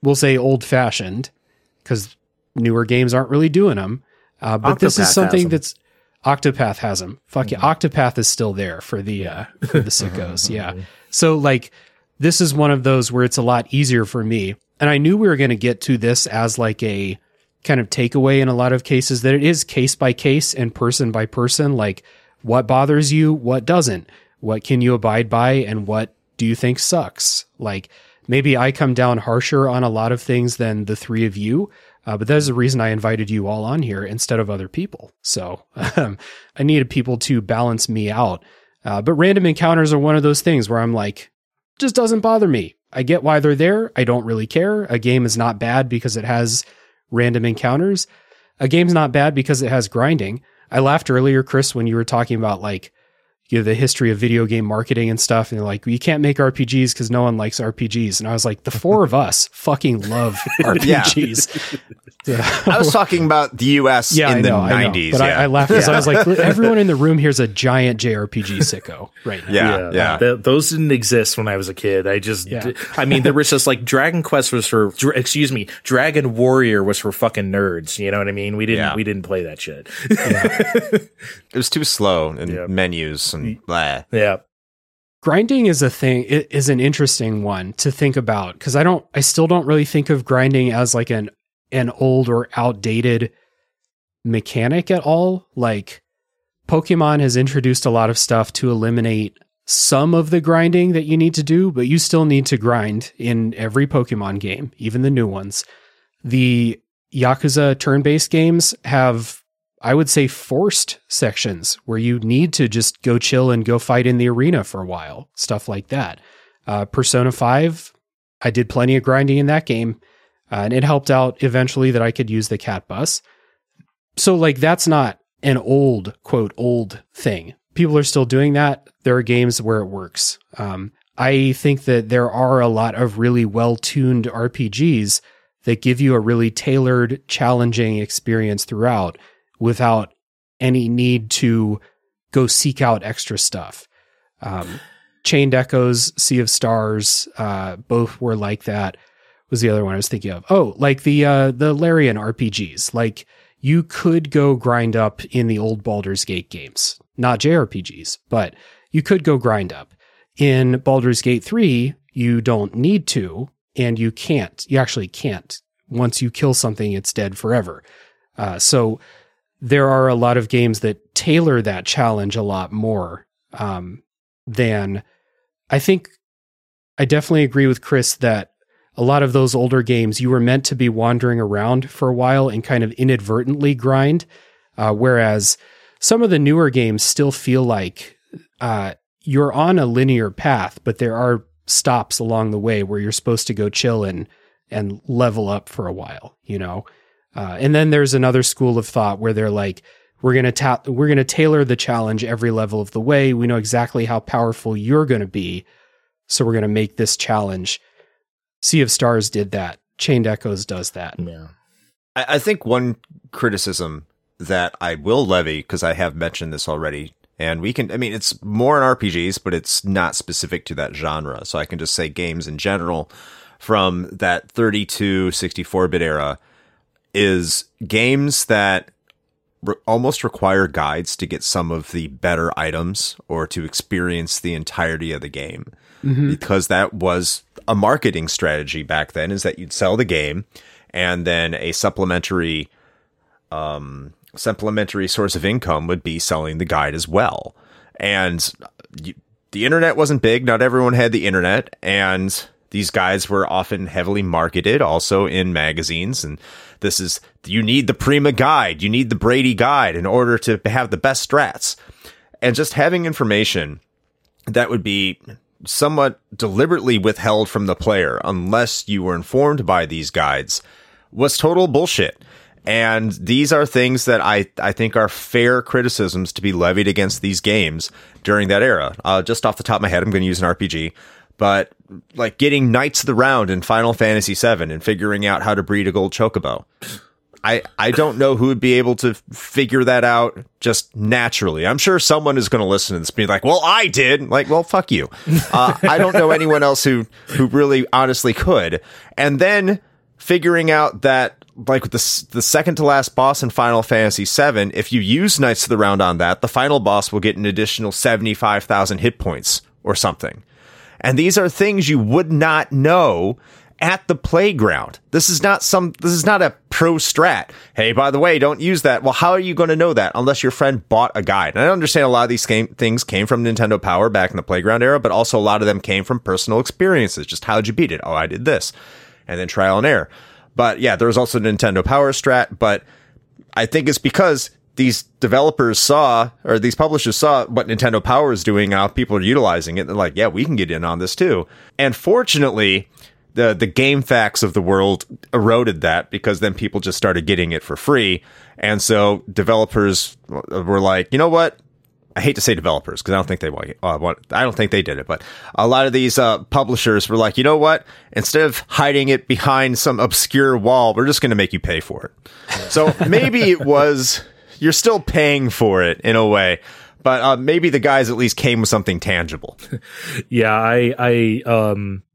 we'll say, old-fashioned because newer games aren't really doing them. But Octopath, this is something that's Octopath has them. Fuck yeah. Octopath is still there for the sickos. Yeah. So like, this is one of those where it's a lot easier for me. And I knew we were going to get to this as like a kind of takeaway in a lot of cases, that it is case by case and person by person. Like, what bothers you? What doesn't? What can you abide by? And what do you think sucks? Like, maybe I come down harsher on a lot of things than the three of you, but that is the reason I invited you all on here instead of other people. So I needed people to balance me out. But random encounters are one of those things where I'm like, just doesn't bother me. I get why they're there. I don't really care. A game is not bad because it has random encounters. A game's not bad because it has grinding. I laughed earlier, Chris, when you were talking about like, you know, the history of video game marketing and stuff. And they're like, you can't make RPGs because no one likes RPGs. And I was like, the four of us fucking love RPGs. Yeah. I was talking about the US in the 90s. But I laughed because I was like, everyone in the room here's a giant JRPG sicko right now. Yeah. Those didn't exist when I was a kid. I mean, there was just like Dragon Quest was for, Dragon Warrior was for fucking nerds. You know what I mean? We didn't play that shit. It was too slow in menus. And blah. Yeah. Grinding is a thing, it is an interesting one to think about, because I still don't really think of grinding as like an old or outdated mechanic at all. Like, Pokemon has introduced a lot of stuff to eliminate some of the grinding that you need to do, but you still need to grind in every Pokemon game, even the new ones. The Yakuza turn-based games have, I would say, forced sections where you need to just go chill and go fight in the arena for a while, stuff like that. Persona 5, I did plenty of grinding in that game, and it helped out eventually that I could use the cat bus. So like, that's not an old, quote, old thing. People are still doing that. There are games where it works. I think that there are a lot of really well-tuned RPGs that give you a really tailored, challenging experience throughout, without any need to go seek out extra stuff. Chained Echoes, Sea of Stars, both were like that. Was the other one I was thinking of? Oh, like the Larian RPGs. Like, you could go grind up in the old Baldur's Gate games, not JRPGs, but you could go grind up. In Baldur's Gate 3, you don't need to, and you can't. You actually can't. Once you kill something, it's dead forever. So there are a lot of games that tailor that challenge a lot more than I think. I definitely agree with Chris that a lot of those older games, you were meant to be wandering around for a while and kind of inadvertently grind. Whereas some of the newer games still feel like you're on a linear path, but there are stops along the way where you're supposed to go chill and level up for a while, you know? And then there's another school of thought where they're like, we're going to tailor the challenge every level of the way. We know exactly how powerful you're going to be, so we're going to make this challenge. Sea of Stars did that. Chained Echoes does that. Yeah. I think one criticism that I will levy, because I have mentioned this already, and it's more in RPGs, but it's not specific to that genre. So I can just say games in general from that 32, 64-bit era, is games that almost require guides to get some of the better items or to experience the entirety of the game. Mm-hmm. Because that was a marketing strategy back then, is that you'd sell the game and then a supplementary source of income would be selling the guide as well. And the internet wasn't big. Not everyone had the internet. And these guides were often heavily marketed also in magazines. And this is, you need the Prima guide, you need the Brady guide in order to have the best strats. And just having information that would be somewhat deliberately withheld from the player unless you were informed by these guides was total bullshit. And these are things that I think are fair criticisms to be levied against these games during that era. Just off the top of my head, I'm going to use an RPG. But like getting Knights of the Round in Final Fantasy VII and figuring out how to breed a gold chocobo. I don't know who would be able to figure that out just naturally. I'm sure someone is going to listen to this and be like, well, I did. Like, well, fuck you. I don't know anyone else who really honestly could. And then figuring out that like with the second to last boss in Final Fantasy VII, if you use Knights of the Round on that, the final boss will get an additional 75,000 hit points or something. And these are things you would not know at the playground. This is not a pro strat. Hey, by the way, don't use that. Well, how are you going to know that unless your friend bought a guide? And I understand a lot of these things came from Nintendo Power back in the playground era, but also a lot of them came from personal experiences. Just how'd you beat it? Oh, I did this. And then trial and error. But yeah, there was also Nintendo Power strat, but I think it's because these developers saw, or these publishers saw what Nintendo Power is doing, how people are utilizing it. And they're like, yeah, we can get in on this too. And fortunately, the game facts of the world eroded that, because then people just started getting it for free. And so developers were like, you know what? I hate to say developers because I don't think they did it, but a lot of these publishers were like, you know what? Instead of hiding it behind some obscure wall, we're just going to make you pay for it. Yeah. So maybe you're still paying for it in a way, but maybe the guys at least came with something tangible. Yeah, I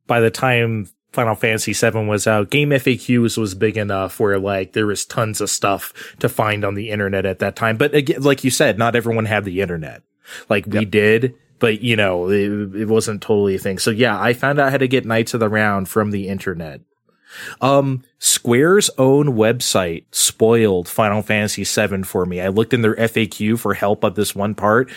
by the time Final Fantasy VII was out, game FAQs was big enough where like there was tons of stuff to find on the internet at that time. But again, like you said, not everyone had the internet. Like we did, but you know, it wasn't totally a thing. So yeah, I found out how to get Knights of the Round from the internet. Square's own website spoiled Final Fantasy VII for me. I looked in their FAQ for help of this one part,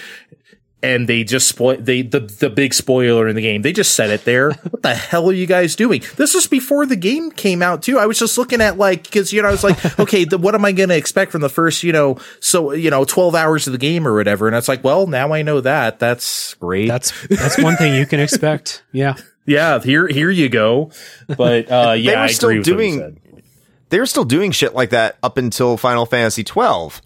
and they just the big spoiler in the game. They just said it there. What the hell are you guys doing? This was before the game came out too. I was just looking at because I was like, okay, what am I going to expect from the first 12 hours of the game or whatever? And it's like, well, now I know that. That's great. That's one thing you can expect. Yeah, yeah. Here you go. But yeah, I agree with what you said. They were still doing shit like that up until Final Fantasy XII.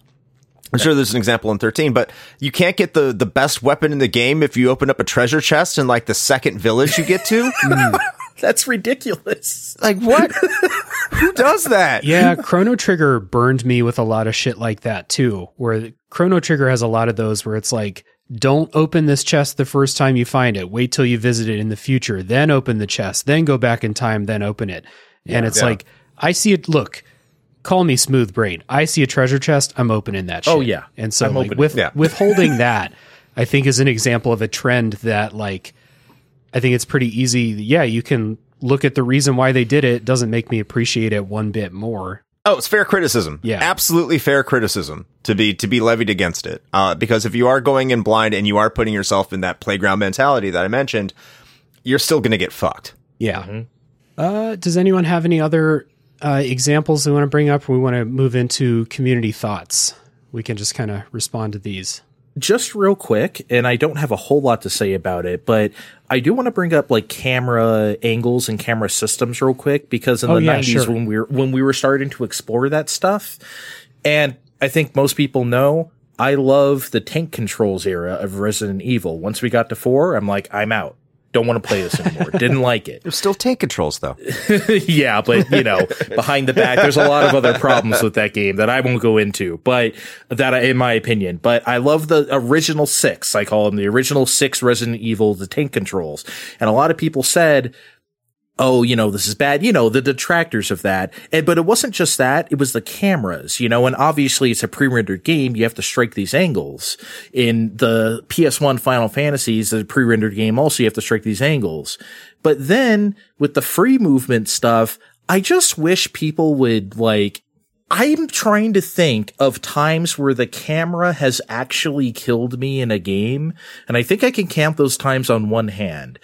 I'm sure there's an example in 13, but you can't get the best weapon in the game if you open up a treasure chest in the second village you get to. That's ridiculous. Like, what? Who does that? Yeah, Chrono Trigger burned me with a lot of shit like that too, where Chrono Trigger has a lot of those where it's like, don't open this chest the first time you find it. Wait till you visit it in the future, then open the chest, then go back in time, then open it. And it's like, I see it. Look. Call me smooth brain. I see a treasure chest. I'm opening that shit. Oh, yeah. And so withholding that, I think, is an example of a trend that, I think it's pretty easy. Yeah, you can look at the reason why they did it. It doesn't make me appreciate it one bit more. Oh, it's fair criticism. Yeah. Absolutely fair criticism to be levied against it. Because if you are going in blind and you are putting yourself in that playground mentality that I mentioned, you're still going to get fucked. Yeah. Mm-hmm. Does anyone have any other examples we want to bring up? We want to move into community thoughts. We can just kind of respond to these just real quick, and I don't have a whole lot to say about it, but I do want to bring up camera angles and camera systems real quick, because in the 90s when we were starting to explore that stuff, and I think most people know I love the tank controls era of Resident Evil. Once we got to 4, I'm like, I'm out. Don't want to play this anymore. Didn't like it. There's still tank controls, though. Yeah, but, behind the back, there's a lot of other problems with that game that I won't go into, but that, in my opinion. But I love the original 6. I call them the original 6 Resident Evil, the tank controls. And a lot of people said, oh, this is bad, the detractors of that. But it wasn't just that. It was the cameras, and obviously it's a pre-rendered game. You have to strike these angles. In the PS1 Final Fantasies, the pre-rendered game, also you have to strike these angles. But then with the free movement stuff, I just wish people would I'm trying to think of times where the camera has actually killed me in a game. And I think I can count those times on one hand.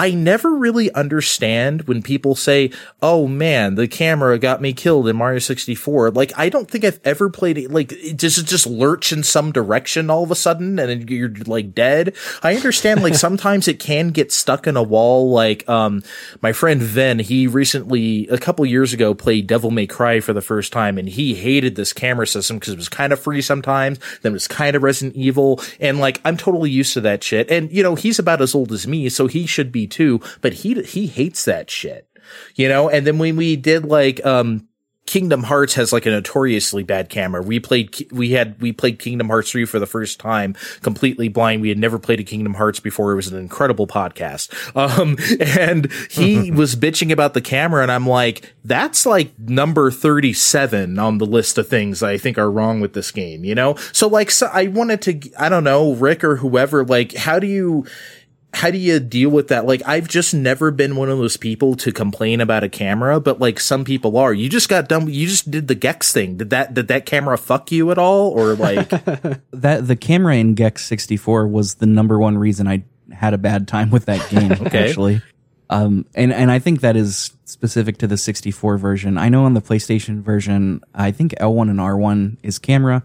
I never really understand when people say, oh man, the camera got me killed in Mario 64. I don't think I've ever played it. It just lurch in some direction all of a sudden and you're dead. I understand, sometimes it can get stuck in a wall. My friend Ven, he recently, a couple years ago, played Devil May Cry for the first time, and he hated this camera system because it was kind of free sometimes, then it was kind of Resident Evil. And I'm totally used to that shit. And he's about as old as me, so he should be too, but he hates that shit, and then when we did Kingdom Hearts has like a notoriously bad camera. We played Kingdom Hearts 3 for the first time completely blind. We had never played a Kingdom Hearts before. It was an incredible podcast. And he was bitching about the camera, and I'm like, that's like number 37 on the list of things I think are wrong with this game, you know? So like, so I wanted to, I don't know, Rick or whoever, like, how do you deal with that? Like, I've just never been one of those people to complain about a camera, but like some people are. You just got done. You just did the Gex thing. Did that camera fuck you at all? Or like that, the camera in Gex 64 was the number one reason I had a bad time with that game. Okay. Actually. And I think that is specific to the 64 version. I know on the PlayStation version, I think L1 and R1 is camera.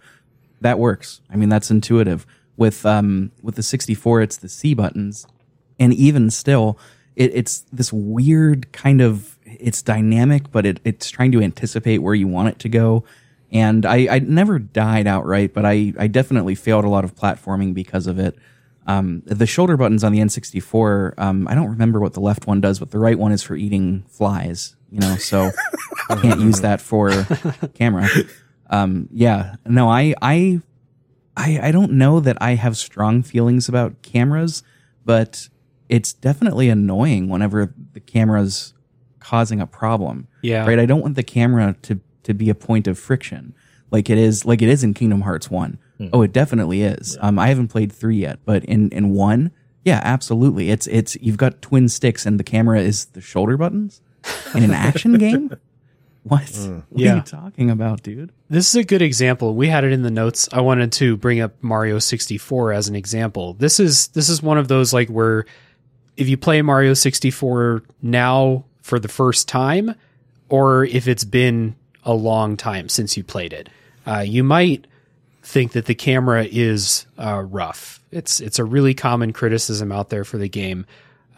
That works. I mean, that's intuitive. With the 64, it's the C buttons. And even still, it's this weird kind of, it's dynamic, but it's trying to anticipate where you want it to go. And I never died outright, but I definitely failed a lot of platforming because of it. The shoulder buttons on the N64, I don't remember what the left one does, but the right one is for eating flies, you know, so I can't use that for camera. Yeah, no, I don't know that I have strong feelings about cameras, but it's definitely annoying whenever the camera's causing a problem. Yeah. Right. I don't want the camera to be a point of friction like it is in Kingdom Hearts 1. Mm. Oh, it definitely is. Yeah. I haven't played 3 yet, but in 1, yeah, absolutely. It's you've got twin sticks and the camera is the shoulder buttons in an action game. What are you talking about, dude? This is a good example. We had it in the notes. I wanted to bring up Mario 64 as an example. This is one of those like where if you play Mario 64 now for the first time, or if it's been a long time since you played it, you might think that the camera is rough. It's a really common criticism out there for the game.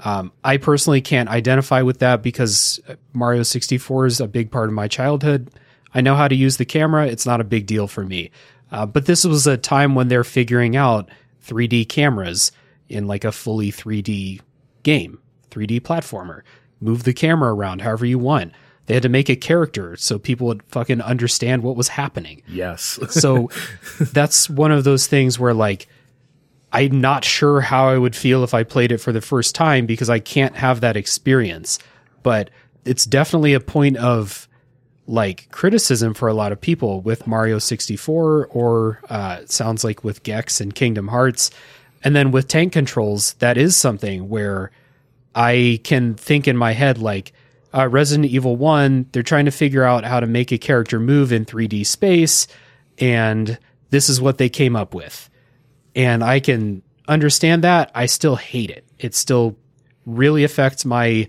I personally can't identify with that because Mario 64 is a big part of my childhood. I know how to use the camera. It's not a big deal for me. But this was a time when they're figuring out 3D cameras in like a fully 3D game, 3D platformer. Move the camera around however you want. They had to make a character so people would fucking understand what was happening. Yes. So that's one of those things where like, I'm not sure how I would feel if I played it for the first time because I can't have that experience, but it's definitely a point of like criticism for a lot of people with Mario 64 or sounds like with Gex and Kingdom Hearts. And then with tank controls, that is something where I can think in my head, like Resident Evil 1, they're trying to figure out how to make a character move in 3D space. And this is what they came up with. And I can understand that. I still hate it. It still really affects my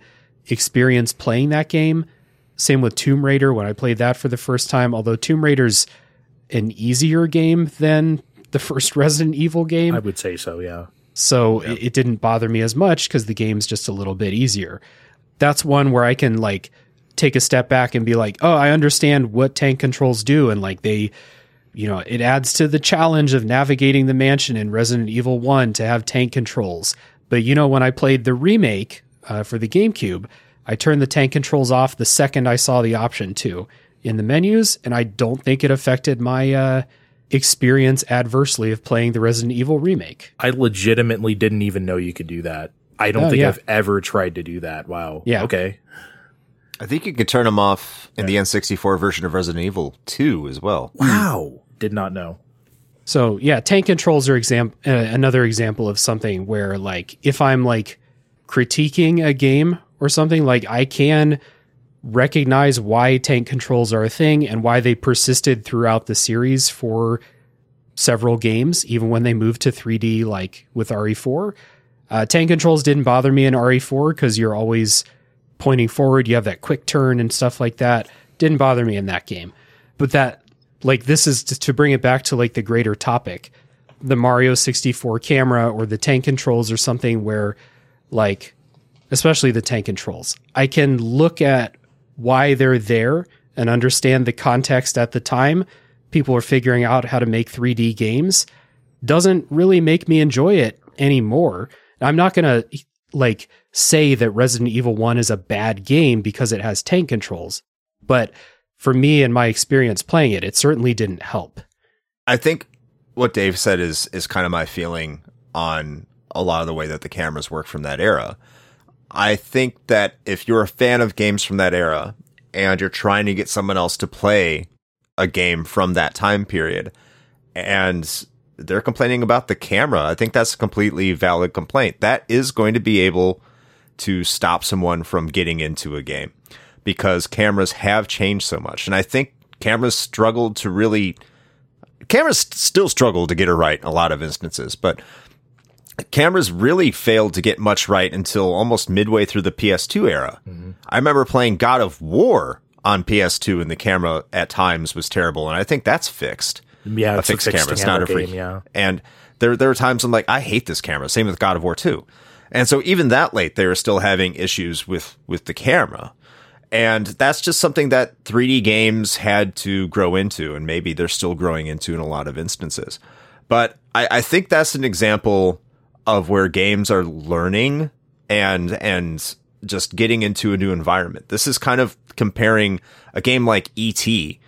experience playing that game. Same with Tomb Raider when I played that for the first time, although Tomb Raider's an easier game than the first Resident Evil game. I would say so, yeah. So yeah. It didn't bother me as much because the game's just a little bit easier. That's one where I can like take a step back and be like, oh, I understand what tank controls do. And like they... You know, it adds to the challenge of navigating the mansion in Resident Evil 1 to have tank controls. But, you know, when I played the remake for the GameCube, I turned the tank controls off the second I saw the option to in the menus. And I don't think it affected my experience adversely of playing the Resident Evil remake. I legitimately didn't even know you could do that. I don't think I've ever tried to do that. Wow. Yeah. Okay. I think you could turn them off in the N64 version of Resident Evil 2 as well. Wow. Did not know. So yeah, tank controls are another example of something where like if I'm like critiquing a game or something, like I can recognize why tank controls are a thing and why they persisted throughout the series for several games, even when they moved to 3D, like with RE4. Tank controls didn't bother me in RE4 because you're always pointing forward. You have that quick turn and stuff like that. Didn't bother me in that game. But that... Like this is to bring it back to like the greater topic, the Mario 64 camera or the tank controls or something where like, especially the tank controls, I can look at why they're there and understand the context at the time. People are figuring out how to make 3D games. Doesn't really make me enjoy it anymore. I'm not going to like say that Resident Evil 1 is a bad game because it has tank controls, but for me and my experience playing it, it certainly didn't help. I think what Dave said is kind of my feeling on a lot of the way that the cameras work from that era. I think that if you're a fan of games from that era and you're trying to get someone else to play a game from that time period and they're complaining about the camera, I think that's a completely valid complaint. That is going to be able to stop someone from getting into a game because cameras have changed so much. And I think cameras still struggle to get it right in a lot of instances, but cameras really failed to get much right until almost midway through the PS2 era. Mm-hmm. I remember playing God of War on PS2 and the camera at times was terrible. And I think that's fixed. Yeah, it's a fixed camera. It's not a free. Yeah. And there are times I'm like, I hate this camera. Same with God of War 2. And so even that late, they were still having issues with the camera. And that's just something that 3D games had to grow into. And maybe they're still growing into in a lot of instances. But I think that's an example of where games are learning and just getting into a new environment. This is kind of comparing a game like E.T.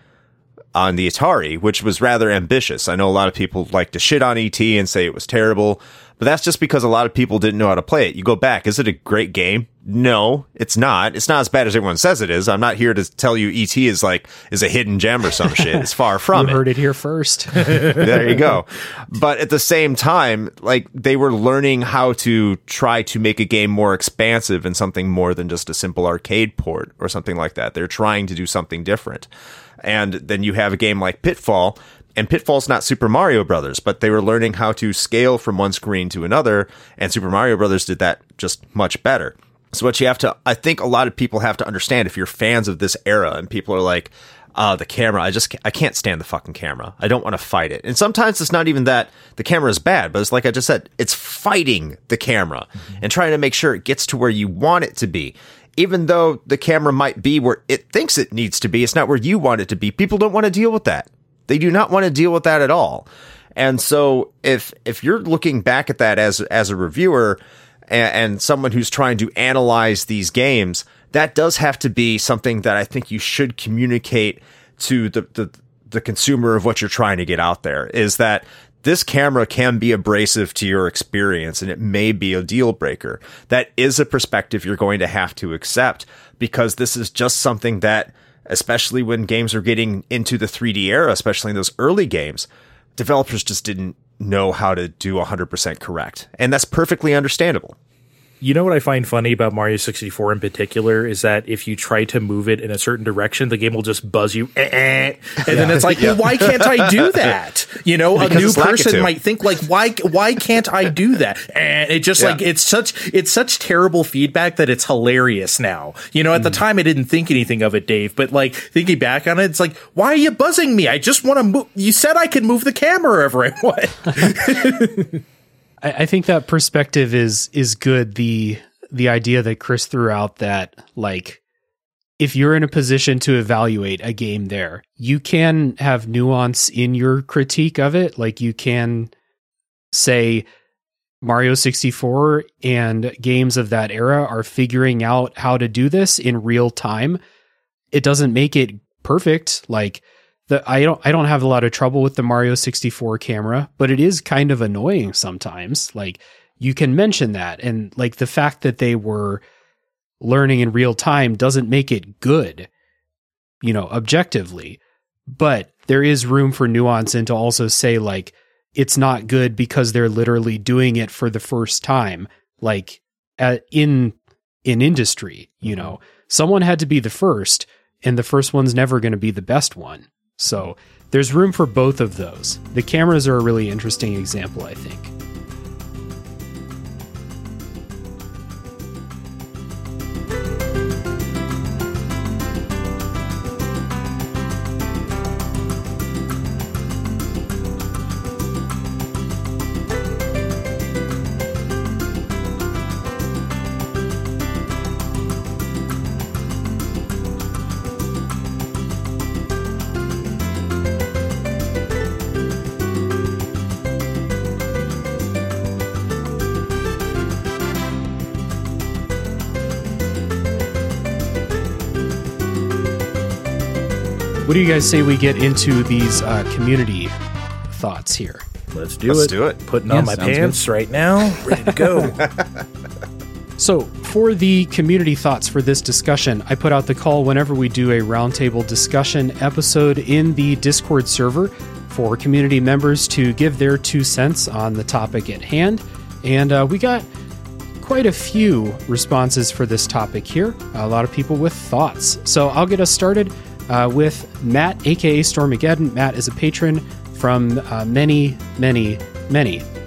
on the Atari, which was rather ambitious. I know a lot of people like to shit on E.T. and say it was terrible, but that's just because a lot of people didn't know how to play it. You go back, is it a great game? No, it's not. It's not as bad as everyone says it is. I'm not here to tell you E.T. is a hidden gem or some shit. It's far from it. You heard it here first. There you go. But at the same time, they were learning how to try to make a game more expansive and something more than just a simple arcade port or something like that. They're trying to do something different. And then you have a game like Pitfall, and Pitfall's not Super Mario Brothers, but they were learning how to scale from one screen to another, and Super Mario Brothers did that just much better. So what you have to, I think a lot of people have to understand, if you're fans of this era and people are like, the camera, I can't stand the fucking camera. I don't want to fight it. And sometimes it's not even that the camera is bad, but it's like I just said, it's fighting the camera and trying to make sure it gets to where you want it to be. Even though the camera might be where it thinks it needs to be, it's not where you want it to be. People don't want to deal with that. They do not want to deal with that at all. And so if you're looking back at that as a reviewer and someone who's trying to analyze these games, that does have to be something that I think you should communicate to the consumer of what you're trying to get out there, is that this camera can be abrasive to your experience, and it may be a deal breaker. That is a perspective you're going to have to accept, because this is just something that, especially when games are getting into the 3D era, especially in those early games, developers just didn't know how to do 100% correct. And that's perfectly understandable. You know what I find funny about Mario 64 in particular is that if you try to move it in a certain direction, the game will just buzz you. Then it's like, well, why can't I do that? You know, because a new person might think like, why can't I do that? And it just it's such terrible feedback that it's hilarious now. You know, at the time I didn't think anything of it, Dave, but like thinking back on it, it's like, why are you buzzing me? I just want to move. You said I could move the camera wherever I want. I think that perspective is good. The idea that Chris threw out that, like, if you're in a position to evaluate a game there, you can have nuance in your critique of it. Like, you can say Mario 64 and games of that era are figuring out how to do this in real time. It doesn't make it perfect. Like, I don't have a lot of trouble with the Mario 64 camera, but it is kind of annoying sometimes. Like, you can mention that, and like the fact that they were learning in real time doesn't make it good, you know, objectively. But there is room for nuance, and to also say like it's not good because they're literally doing it for the first time, like in industry, you know, someone had to be the first, and the first one's never going to be the best one. So there's room for both of those. The cameras are a really interesting example, I think. What do you guys say we get into these community thoughts here? Let's do it. Putting on my pants good. Right now. Ready to go. So for the community thoughts for this discussion, I put out the call whenever we do a roundtable discussion episode in the Discord server for community members to give their 2 cents on the topic at hand. And we got quite a few responses for this topic here. A lot of people with thoughts. So I'll get us started with Matt, a.k.a. Stormageddon. Matt is a patron from many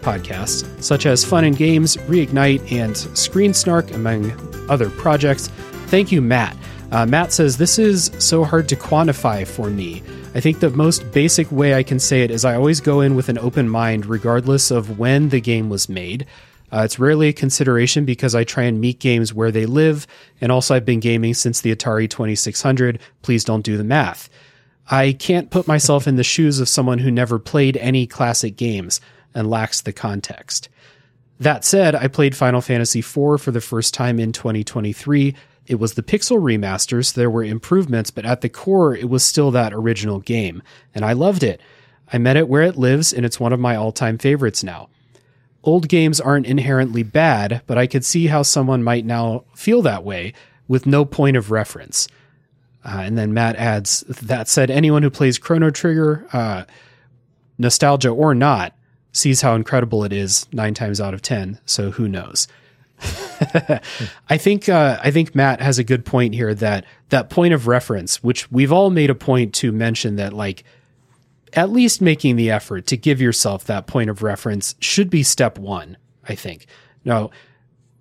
podcasts, such as Fun and Games, Reignite, and Screen Snark, among other projects. Thank you, Matt. Matt says, this is so hard to quantify for me. I think the most basic way I can say it is I always go in with an open mind, regardless of when the game was made. It's rarely a consideration because I try and meet games where they live, and also I've been gaming since the Atari 2600. Please don't do the math. I can't put myself in the shoes of someone who never played any classic games and lacks the context. That said, I played Final Fantasy IV for the first time in 2023. It was the Pixel remasters. There were improvements, but at the core, it was still that original game, and I loved it. I met it where it lives, and it's one of my all-time favorites now. Old games aren't inherently bad, but I could see how someone might now feel that way with no point of reference. And then Matt adds, that said, anyone who plays Chrono Trigger, nostalgia or not, sees how incredible it is 9 times out of 10. So who knows? I think Matt has a good point here that point of reference, which we've all made a point to mention that, like, at least making the effort to give yourself that point of reference should be step one, I think. Now,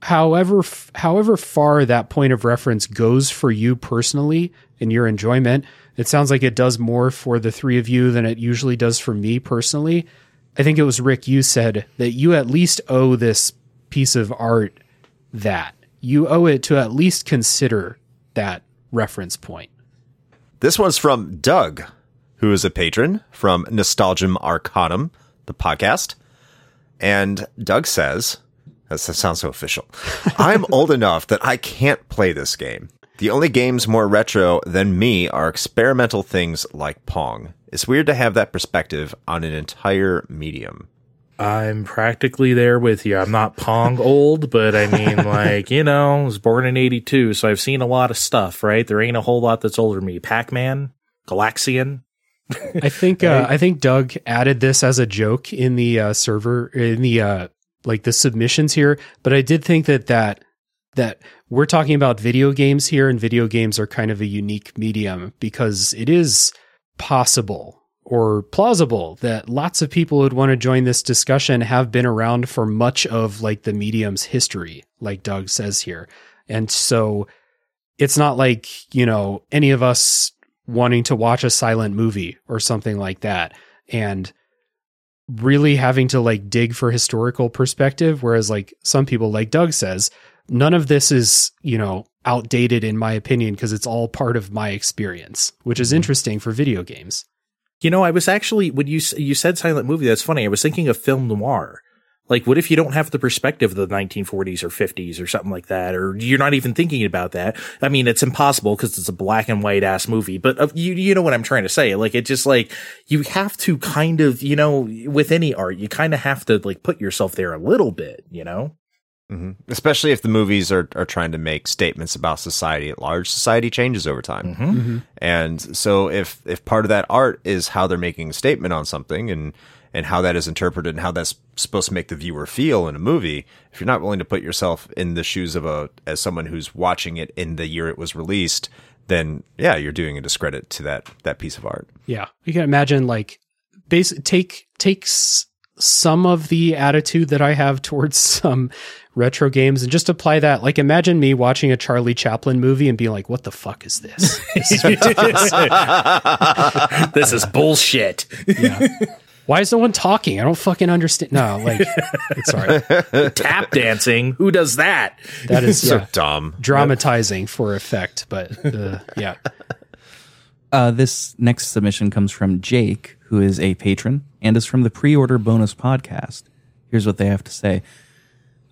however far that point of reference goes for you personally and your enjoyment, it sounds like it does more for the three of you than it usually does for me personally. I think it was Rick, you said that you at least owe this piece of art that. You owe it to at least consider that reference point. This one's from Doug, who is a patron from Nostalgium Arcanum, the podcast. And Doug says, that sounds so official, I'm old enough that I can't play this game. The only games more retro than me are experimental things like Pong. It's weird to have that perspective on an entire medium. I'm practically there with you. I'm not Pong old, but I mean, like, you know, I was born in 82, so I've seen a lot of stuff, right? There ain't a whole lot that's older than me. Pac-Man, Galaxian. I think Doug added this as a joke in the server, in the like the submissions here, but I did think that we're talking about video games here, and video games are kind of a unique medium because it is possible or plausible that lots of people who'd want to join this discussion have been around for much of, like, the medium's history, like Doug says here. And so it's not like, you know, any of us wanting to watch a silent movie or something like that and really having to, like, dig for historical perspective. Whereas, like, some people, like Doug says, none of this is, you know, outdated in my opinion, because it's all part of my experience, which is interesting for video games. You know, I was actually, when you said silent movie, that's funny. I was thinking of film noir. Like, what if you don't have the perspective of the 1940s or 50s or something like that, or you're not even thinking about that? I mean, it's impossible because it's a black and white ass movie, but you know what I'm trying to say. Like, it just, like, you have to kind of, you know, with any art, you kind of have to, like, put yourself there a little bit, you know? Mm-hmm. Especially if the movies are trying to make statements about society at large. Society changes over time. Mm-hmm. Mm-hmm. And so if part of that art is how they're making a statement on something and how that is interpreted and how that's supposed to make the viewer feel in a movie, if you're not willing to put yourself in the shoes of as someone who's watching it in the year it was released, then yeah, you're doing a discredit to that piece of art. Yeah. You can imagine, like, basically takes some of the attitude that I have towards some retro games and just apply that. Like, imagine me watching a Charlie Chaplin movie and being like, what the fuck is this? This is bullshit. Yeah. Why is no one talking? I don't fucking understand. No, like, it's all right. Tap dancing. Who does that? That is so dumb. Dramatizing for effect, but yeah. This next submission comes from Jake, who is a patron and is from the Pre-Order Bonus podcast. Here's what they have to say.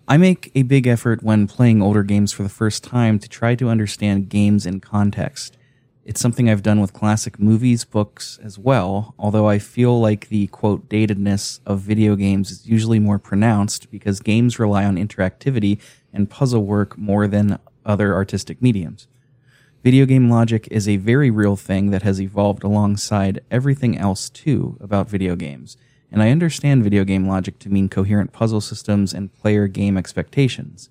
I make a big effort when playing older games for the first time to try to understand games in context. It's something I've done with classic movies, books as well, although I feel like the, quote, datedness of video games is usually more pronounced because games rely on interactivity and puzzle work more than other artistic mediums. Video game logic is a very real thing that has evolved alongside everything else, too, about video games, and I understand video game logic to mean coherent puzzle systems and player game expectations.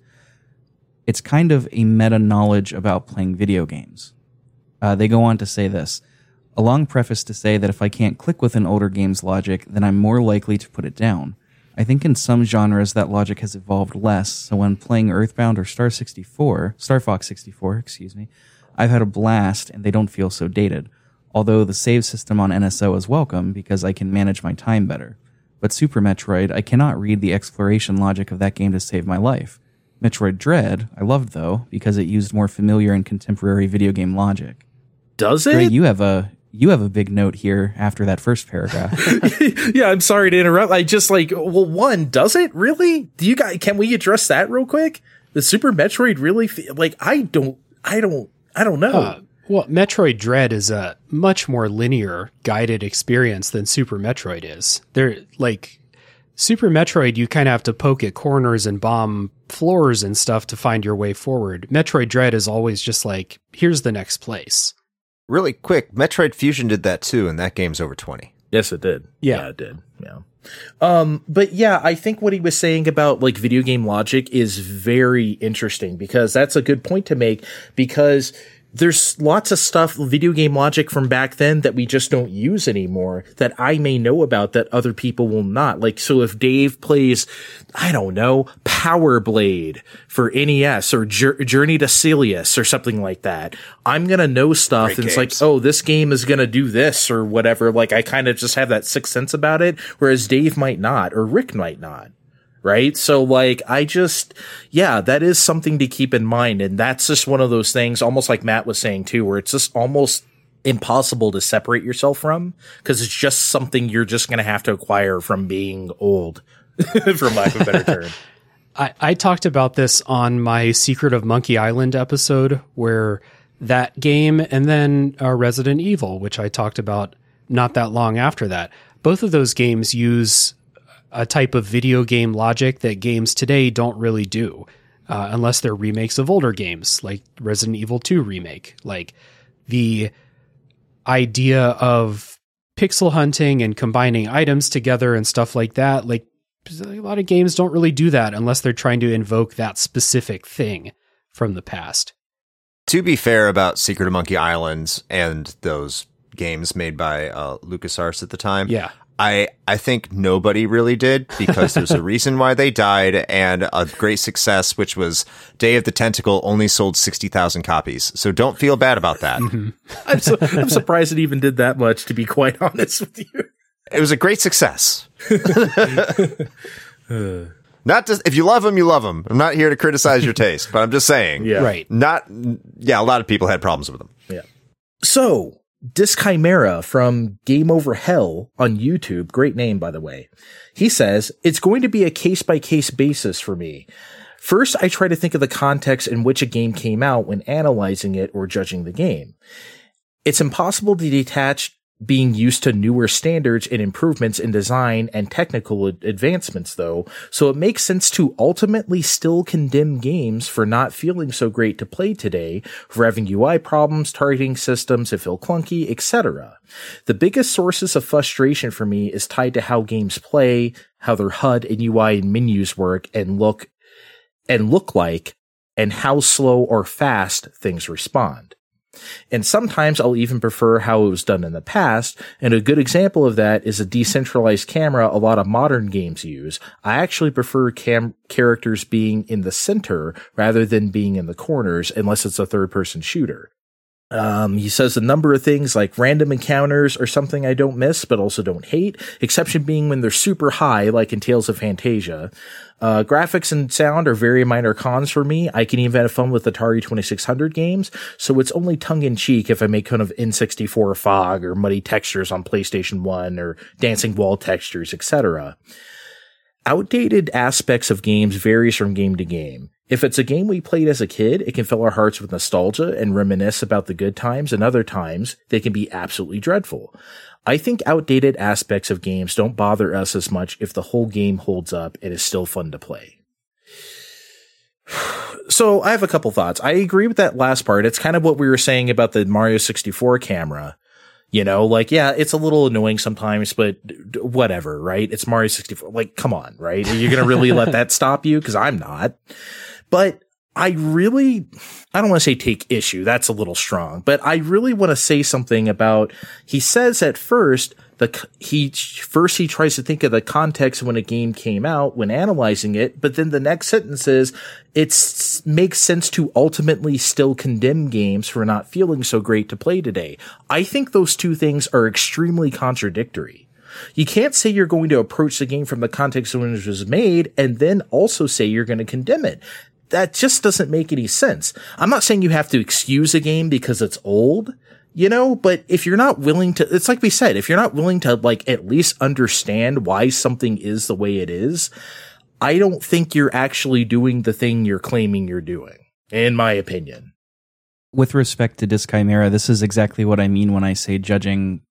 It's kind of a meta-knowledge about playing video games. They go on to say this, a long preface to say that if I can't click with an older game's logic, then I'm more likely to put it down. I think in some genres that logic has evolved less, so when playing Earthbound or Star Fox 64, I've had a blast and they don't feel so dated, although the save system on NSO is welcome because I can manage my time better. But Super Metroid, I cannot read the exploration logic of that game to save my life. Metroid Dread, I loved though, because it used more familiar and contemporary video game logic. Does it? Dre, you have a big note here after that first paragraph. Yeah, I'm sorry to interrupt. I just does it really? Do you guys? Can we address that real quick? The Super Metroid really I don't know. Well, Metroid Dread is a much more linear guided experience than Super Metroid is. They're like Super Metroid, you kind of have to poke at corners and bomb floors and stuff to find your way forward. Metroid Dread is always just like, here's the next place. Really quick, Metroid Fusion did that too, and that game's over 20. Yes, it did. Yeah, it did. Yeah. But yeah, I think what he was saying about like video game logic is very interesting because that's a good point to make because there's lots of stuff, video game logic from back then that we just don't use anymore that I may know about that other people will not. Like, so if Dave plays, I don't know, Power Blade for NES or Journey to Silius or something like that, I'm going to know stuff. Great and games. It's like, oh, this game is going to do this or whatever. Like, I kind of just have that sixth sense about it, whereas Dave might not or Rick might not. Right. So like, that is something to keep in mind. And that's just one of those things, almost like Matt was saying too, where it's just almost impossible to separate yourself from because it's just something you're just going to have to acquire from being old, for lack of a better term. I talked about this on my Secret of Monkey Island episode where that game and then Resident Evil, which I talked about not that long after that, both of those games use a type of video game logic that games today don't really do, unless they're remakes of older games like Resident Evil 2 remake. Like the idea of pixel hunting and combining items together and stuff like that. Like a lot of games don't really do that unless they're trying to invoke that specific thing from the past. To be fair about Secret of Monkey Island and those games made by LucasArts at the time. Yeah. I think nobody really did because there's a reason why they died, and a great success, which was Day of the Tentacle, only sold 60,000 copies. So don't feel bad about that. Mm-hmm. I'm surprised it even did that much, to be quite honest with you. It was a great success. If you love them, you love them. I'm not here to criticize your taste, but I'm just saying. Yeah. Right. A lot of people had problems with them. Yeah. So Disc Chimera from Game Over Hell on YouTube, great name, by the way. He says, it's going to be a case-by-case basis for me. First, I try to think of the context in which a game came out when analyzing it or judging the game. It's impossible to detach being used to newer standards and improvements in design and technical advancements, though, so it makes sense to ultimately still condemn games for not feeling so great to play today, for having UI problems, targeting systems that feel clunky, etc. The biggest sources of frustration for me is tied to how games play, how their HUD and UI and menus work and look like, and how slow or fast things respond. And sometimes I'll even prefer how it was done in the past, and a good example of that is a decentralized camera a lot of modern games use. I actually prefer characters being in the center rather than being in the corners, unless it's a third-person shooter. He says a number of things like random encounters or something I don't miss but also don't hate, exception being when they're super high like in Tales of Phantasia. Graphics and sound are very minor cons for me. I can even have fun with Atari 2600 games, so it's only tongue-in-cheek if I make kind of N64 fog or muddy textures on PlayStation 1 or dancing wall textures, etc. Outdated aspects of games varies from game to game. If it's a game we played as a kid, it can fill our hearts with nostalgia and reminisce about the good times, and other times they can be absolutely dreadful. I think outdated aspects of games don't bother us as much if the whole game holds up and is still fun to play. So I have a couple thoughts. I agree with that last part. It's kind of what we were saying about the Mario 64 camera. You know, like, yeah, it's a little annoying sometimes, but whatever, right? It's Mario 64. Like, come on, right? Are you going to really let that stop you? Because I'm not. But I don't want to say take issue. That's a little strong. But I really want to say something about, he says at first, he tries to think of the context when a game came out when analyzing it, but then the next sentence is, it makes sense to ultimately still condemn games for not feeling so great to play today. I think those two things are extremely contradictory. You can't say you're going to approach the game from the context when it was made and then also say you're going to condemn it. That just doesn't make any sense. I'm not saying you have to excuse a game because it's old. You know, but if you're not willing to, it's like we said, if you're not willing to like at least understand why something is the way it is, I don't think you're actually doing the thing you're claiming you're doing, in my opinion. With respect to Disc Chimera, this is exactly what I mean when I say judging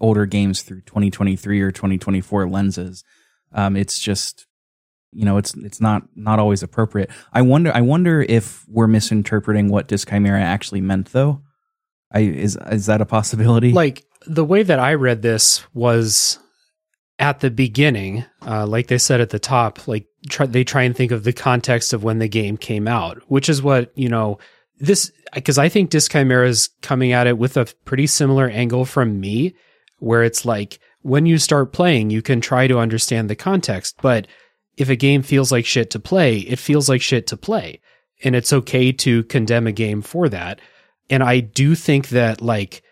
older games through 2023 or 2024 lenses. It's just, you know, it's not always appropriate. I wonder if we're misinterpreting what Disc Chimera actually meant, though. Is that a possibility? Like, the way that I read this was at the beginning, like they said at the top, like they try and think of the context of when the game came out, which is what, you know, this, because I think Disc Chimera is coming at it with a pretty similar angle from me, where it's like, when you start playing, you can try to understand the context, but if a game feels like shit to play, it feels like shit to play. And it's okay to condemn a game for that. And I do think that, like,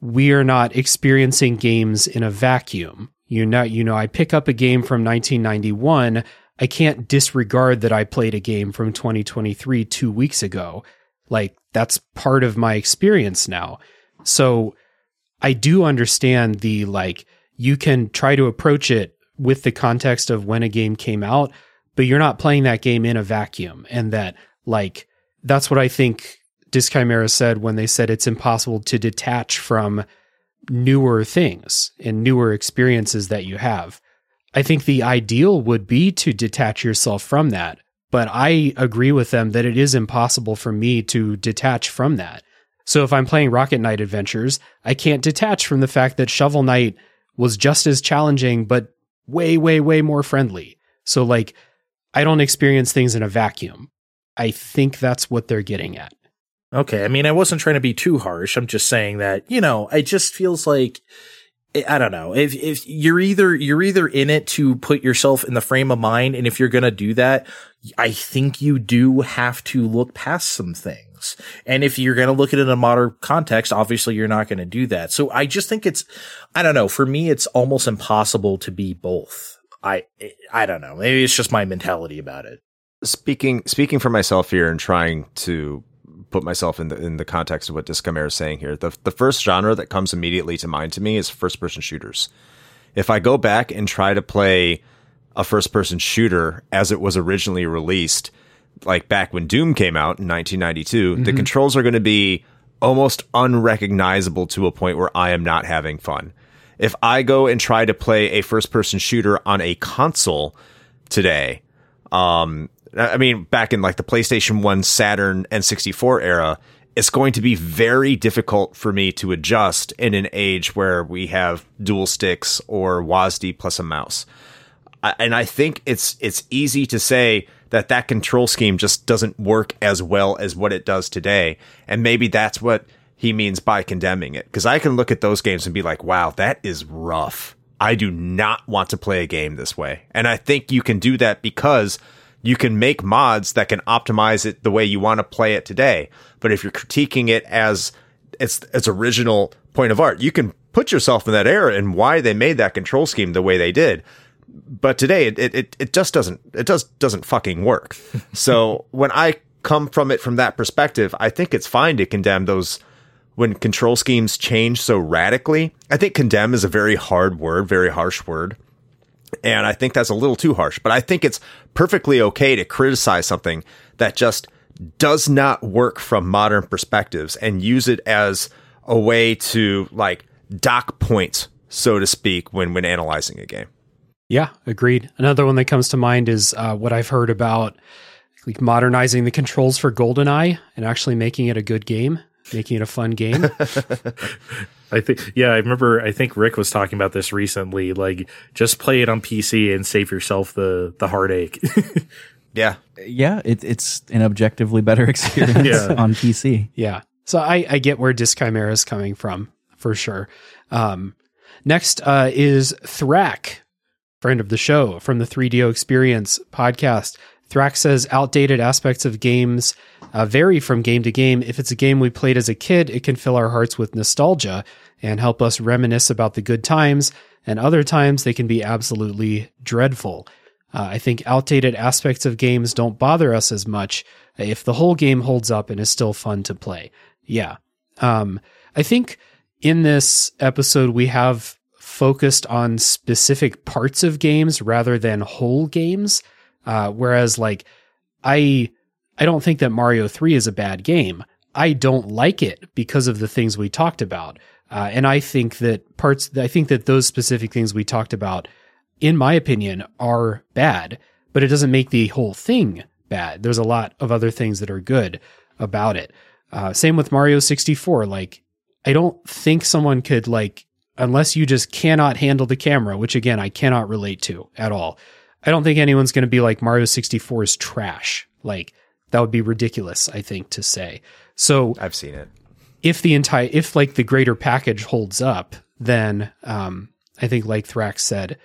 we are not experiencing games in a vacuum. You know, I pick up a game from 1991. I can't disregard that I played a game from 2023 2 weeks ago. Like, that's part of my experience now. So I do understand the, like, you can try to approach it with the context of when a game came out, but you're not playing that game in a vacuum. And that, like, that's what I think Disc Chimera said when they said it's impossible to detach from newer things and newer experiences that you have. I think the ideal would be to detach yourself from that, but I agree with them that it is impossible for me to detach from that. So if I'm playing Rocket Knight Adventures, I can't detach from the fact that Shovel Knight was just as challenging, but way, way, way more friendly. So, like, I don't experience things in a vacuum. I think that's what they're getting at. Okay, I mean, I wasn't trying to be too harsh. I'm just saying that, you know, it just feels like, I don't know, if you're either in it to put yourself in the frame of mind, and if you're going to do that, I think you do have to look past some things. And if you're going to look at it in a modern context, obviously you're not going to do that. So I just think it's, I don't know, for me, it's almost impossible to be both. I don't know, maybe it's just my mentality about it. Speaking for myself here and trying to put myself in the context of what Disc Chimera is saying here. The first genre that comes immediately to mind to me is first person shooters. If I go back and try to play a first person shooter as it was originally released, like back when Doom came out in 1992, mm-hmm. The controls are going to be almost unrecognizable to a point where I am not having fun. If I go and try to play a first person shooter on a console today, I mean, back in like the PlayStation 1, Saturn, and N64 era, it's going to be very difficult for me to adjust in an age where we have dual sticks or WASD plus a mouse. And I think it's easy to say that control scheme just doesn't work as well as what it does today. And maybe that's what he means by condemning it, because I can look at those games and be like, wow, that is rough. I do not want to play a game this way. And I think you can do that because you can make mods that can optimize it the way you want to play it today. But if you're critiquing it as its original point of art, you can put yourself in that era and why they made that control scheme the way they did. But today it just doesn't fucking work. So when I come from it from that perspective, I think it's fine to condemn those when control schemes change so radically. I think condemn is a very hard word, very harsh word. And I think that's a little too harsh, but I think it's perfectly okay to criticize something that just does not work from modern perspectives and use it as a way to like dock points, so to speak, when analyzing a game. Yeah, agreed. Another one that comes to mind is what I've heard about like modernizing the controls for GoldenEye and actually making it a good game, making it a fun game. I think Rick was talking about this recently, like just play it on PC and save yourself the heartache. Yeah. Yeah. It's an objectively better experience on PC. Yeah. So I get where Disc Chimera is coming from for sure. Next is Thrak, friend of the show from the 3DO Experience podcast. Thrak says outdated aspects of games vary from game to game. If it's a game we played as a kid, it can fill our hearts with nostalgia and help us reminisce about the good times. And other times they can be absolutely dreadful. I think outdated aspects of games don't bother us as much if the whole game holds up and is still fun to play. Yeah. I think in this episode, we have focused on specific parts of games rather than whole games. Whereas like I don't think that Mario 3 is a bad game. I don't like it because of the things we talked about. And I think that those specific things we talked about, in my opinion, are bad, but it doesn't make the whole thing bad. There's a lot of other things that are good about it. Same with Mario 64. Like, I don't think someone could like, unless you just cannot handle the camera, which again, I cannot relate to at all. I don't think anyone's going to be like Mario 64 is trash. Like that would be ridiculous, I think, to say. So I've seen it. If like the greater package holds up, then I think like Thrak said,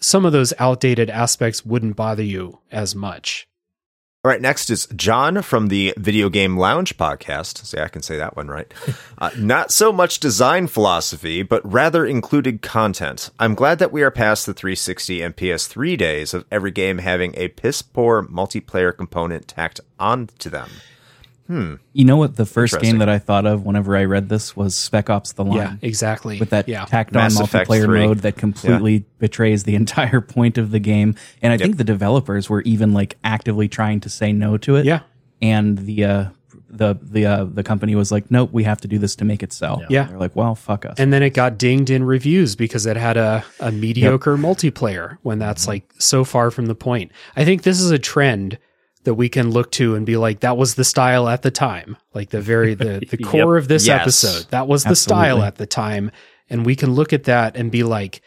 some of those outdated aspects wouldn't bother you as much. All right, next is John from the Video Game Lounge podcast. See, I can say that one right. Not so much design philosophy, but rather included content. I'm glad that we are past the 360 and PS3 days of every game having a piss-poor multiplayer component tacked onto them. You know what the first game that I thought of whenever I read this was Spec Ops The Line. Yeah, exactly. With that tacked-on Mass multiplayer mode that completely betrays the entire point of the game. And I think the developers were even like actively trying to say no to it. Yeah. And the company was like, nope, we have to do this to make it sell. Yeah. They're like, well, fuck us. And then it got dinged in reviews because it had a mediocre multiplayer when that's like so far from the point. I think this is a trend that we can look to and be like, that was the style at the time. Like the core of this episode, that was the style at the time. And we can look at that and be like,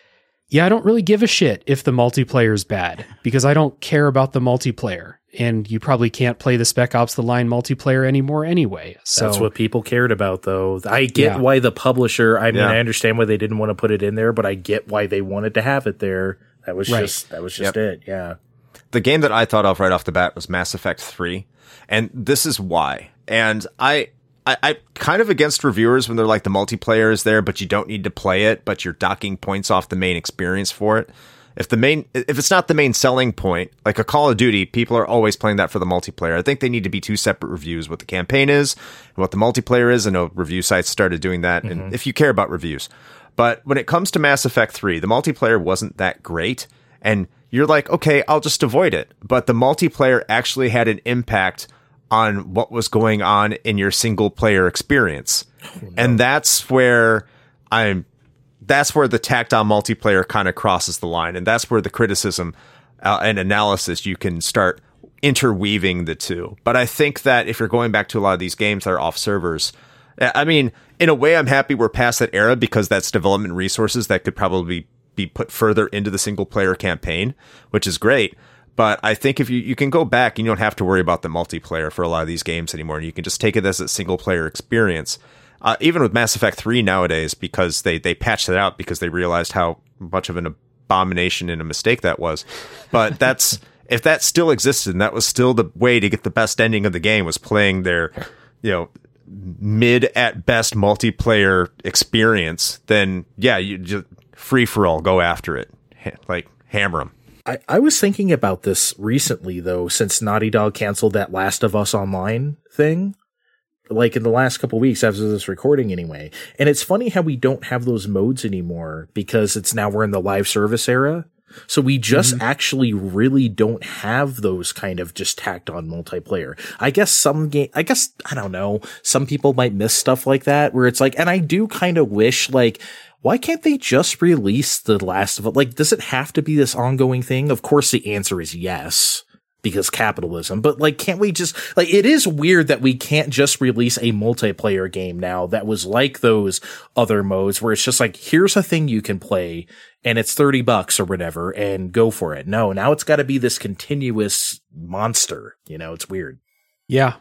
yeah, I don't really give a shit if the multiplayer is bad because I don't care about the multiplayer. And you probably can't play the Spec Ops The Line multiplayer anymore anyway. So that's what people cared about, though. I get why the publisher, I understand why they didn't want to put it in there, but I get why they wanted to have it there. That was just it. Yeah. The game that I thought of right off the bat was Mass Effect 3, and this is why. And I'm kind of against reviewers when they're like, the multiplayer is there, but you don't need to play it, but you're docking points off the main experience for it. If it's not the main selling point, like a Call of Duty, people are always playing that for the multiplayer. I think they need to be two separate reviews, what the campaign is and what the multiplayer is. I know review sites started doing that, and if you care about reviews. But when it comes to Mass Effect 3, the multiplayer wasn't that great, and you're like, okay, I'll just avoid it. But the multiplayer actually had an impact on what was going on in your single player experience. Oh, no. And that's where the tactile multiplayer kind of crosses the line. And that's where the criticism and analysis, you can start interweaving the two. But I think that if you're going back to a lot of these games that are off servers, I mean, in a way, I'm happy we're past that era because that's development resources that could probably be put further into the single player campaign, which is great. But I think if you can go back and you don't have to worry about the multiplayer for a lot of these games anymore, and you can just take it as a single player experience, even with Mass Effect 3 nowadays, because they patched it out because they realized how much of an abomination and a mistake that was. But that's if that still existed and that was still the way to get the best ending of the game, was playing their, you know, mid at best multiplayer experience, then you just free for all, go after it, like hammer them. I was thinking about this recently, though, since Naughty Dog canceled that Last of Us Online thing, like in the last couple weeks after this recording anyway. And it's funny how we don't have those modes anymore because we're in the live service era. So we just actually really don't have those kind of just tacked on multiplayer. I guess some game, I don't know, some people might miss stuff like that where it's like, and I do kind of wish, like, why can't they just release The Last of Us? Like, does it have to be this ongoing thing? Of course the answer is yes, because capitalism, but like, can't we just, like, it is weird that we can't just release a multiplayer game now that was like those other modes where it's just like, here's a thing you can play and it's $30 or whatever and go for it. No, now it's got to be this continuous monster. You know, it's weird. Yeah.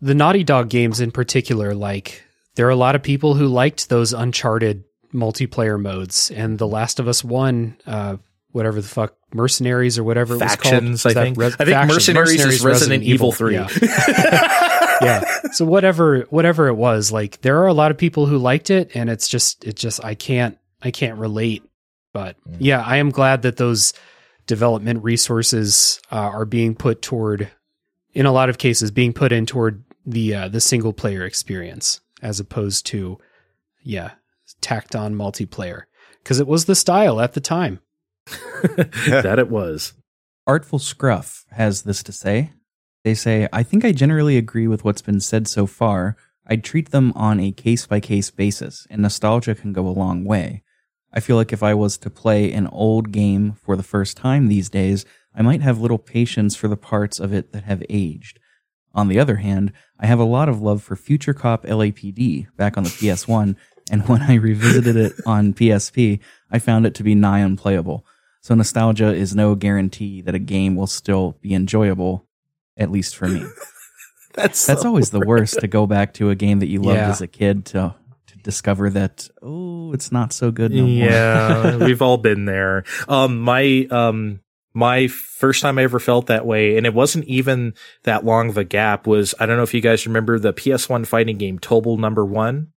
The Naughty Dog games in particular, like, there are a lot of people who liked those Uncharted multiplayer modes, and The Last of Us 1, whatever the fuck, Mercenaries or whatever Factions, it was called. I think Mercenaries is Resident Evil 3. Yeah. Yeah. So whatever it was, like, there are a lot of people who liked it, and it's just, I can't relate. But yeah, I am glad that those development resources are being put toward, in a lot of cases, toward the single player experience, as opposed to, tacked on multiplayer. 'Cause it was the style at the time. That it was. Artful Scruff has this to say. They say, I think I generally agree with what's been said so far. I'd treat them on a case-by-case basis, and nostalgia can go a long way. I feel like if I was to play an old game for the first time these days, I might have little patience for the parts of it that have aged. On the other hand, I have a lot of love for Future Cop LAPD back on the PS1, and when I revisited it on PSP, I found it to be nigh unplayable. So nostalgia is no guarantee that a game will still be enjoyable, at least for me. That's always the worst, to go back to a game that you loved as a kid to discover that, oh, it's not so good no more. Yeah, we've all been there. My first time I ever felt that way, and it wasn't even that long of a gap, was, I don't know if you guys remember the PS1 fighting game Tobal No. 1.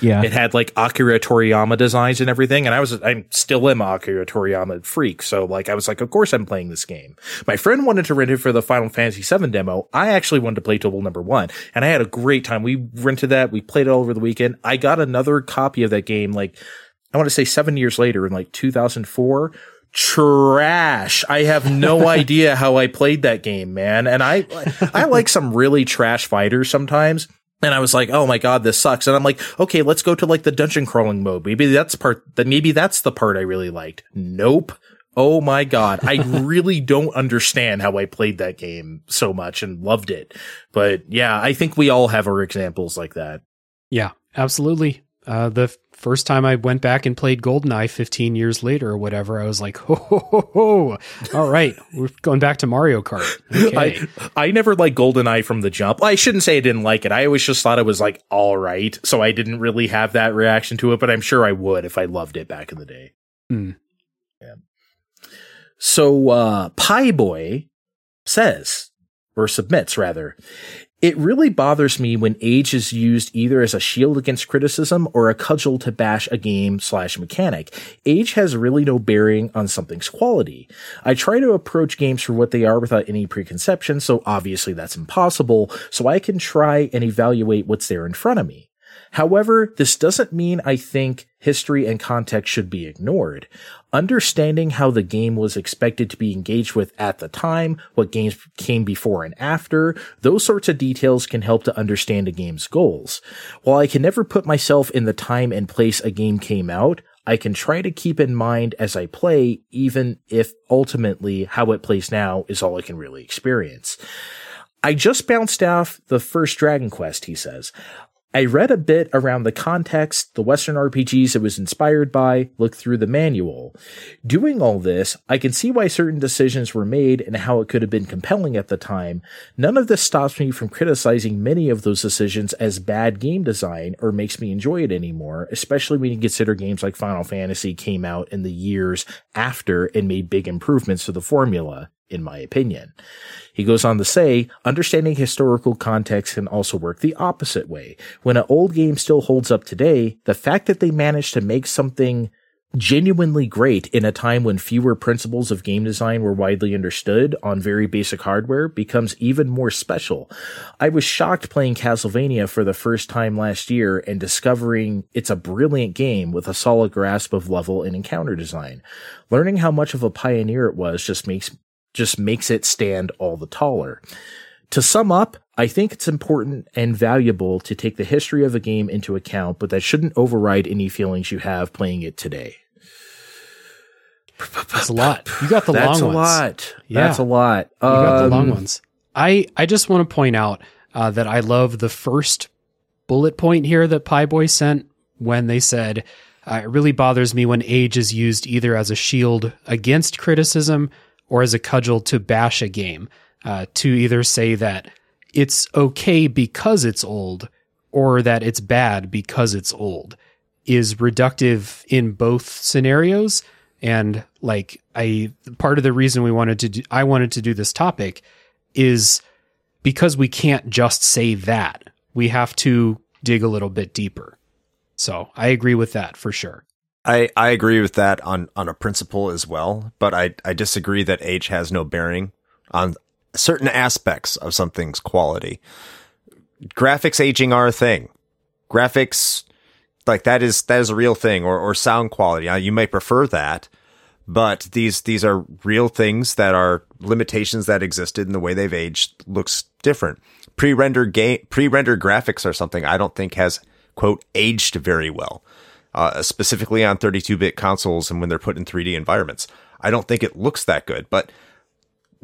Yeah, it had like Akira Toriyama designs and everything, and I'm still am Akira Toriyama freak, so like I was like, of course I'm playing this game. My friend wanted to rent it for the Final Fantasy VII demo. I actually wanted to play Tobal No. 1, and I had a great time. We rented that, we played it all over the weekend. I got another copy of that game, like, I want to say 7 years later, in like 2004. Trash. I have no idea how I played that game, man. And I like some really trash fighters sometimes. And I was like, oh my God, this sucks. And I'm like, okay, let's go to like the dungeon crawling mode. Maybe that's the part I really liked. Nope. Oh my God. I really don't understand how I played that game so much and loved it. But yeah, I think we all have our examples like that. Yeah, absolutely. The first time I went back and played GoldenEye 15 years later or whatever, I was like, ho. All right, we're going back to Mario Kart. Okay. I never liked GoldenEye from the jump. I shouldn't say I didn't like it. I always just thought it was like, all right. So I didn't really have that reaction to it, but I'm sure I would if I loved it back in the day. Mm. Yeah. So Pie Boy says, or submits rather, it really bothers me when age is used either as a shield against criticism or a cudgel to bash a game/mechanic. Age has really no bearing on something's quality. I try to approach games for what they are without any preconceptions, so obviously that's impossible, so I can try and evaluate what's there in front of me. However, this doesn't mean I think history and context should be ignored. Understanding how the game was expected to be engaged with at the time, what games came before and after, those sorts of details can help to understand a game's goals. While I can never put myself in the time and place a game came out, I can try to keep in mind as I play, even if ultimately how it plays now is all I can really experience. I just bounced off the first Dragon Quest, he says. I read a bit around the context, the Western RPGs it was inspired by, looked through the manual. Doing all this, I can see why certain decisions were made and how it could have been compelling at the time. None of this stops me from criticizing many of those decisions as bad game design or makes me enjoy it anymore, especially when you consider games like Final Fantasy came out in the years after and made big improvements to the formula, in my opinion. He goes on to say, understanding historical context can also work the opposite way. When an old game still holds up today, the fact that they managed to make something genuinely great in a time when fewer principles of game design were widely understood on very basic hardware becomes even more special. I was shocked playing Castlevania for the first time last year and discovering it's a brilliant game with a solid grasp of level and encounter design. Learning how much of a pioneer it was just makes it stand all the taller. To sum up, I think it's important and valuable to take the history of a game into account, but that shouldn't override any feelings you have playing it today. That's a lot. You got the long ones. That's a lot. Yeah. That's a lot. You got the long ones. I just want to point out that I love the first bullet point here that Pieboy sent when they said, it really bothers me when age is used either as a shield against criticism or as a cudgel to bash a game. To either say that it's okay because it's old or that it's bad because it's old is reductive in both scenarios. And like part of the reason I wanted to do this topic is because we can't just say that. We have to dig a little bit deeper. So I agree with that for sure. I agree with that on a principle as well, but I disagree that age has no bearing on certain aspects of something's quality. Graphics aging are a thing. Graphics, like that is a real thing, or sound quality. Now, you might prefer that, but these are real things that are limitations that existed, and the way they've aged looks different. Pre-rendered graphics are something I don't think has, quote, aged very well, specifically on 32-bit consoles and when they're put in 3D environments. I don't think it looks that good, but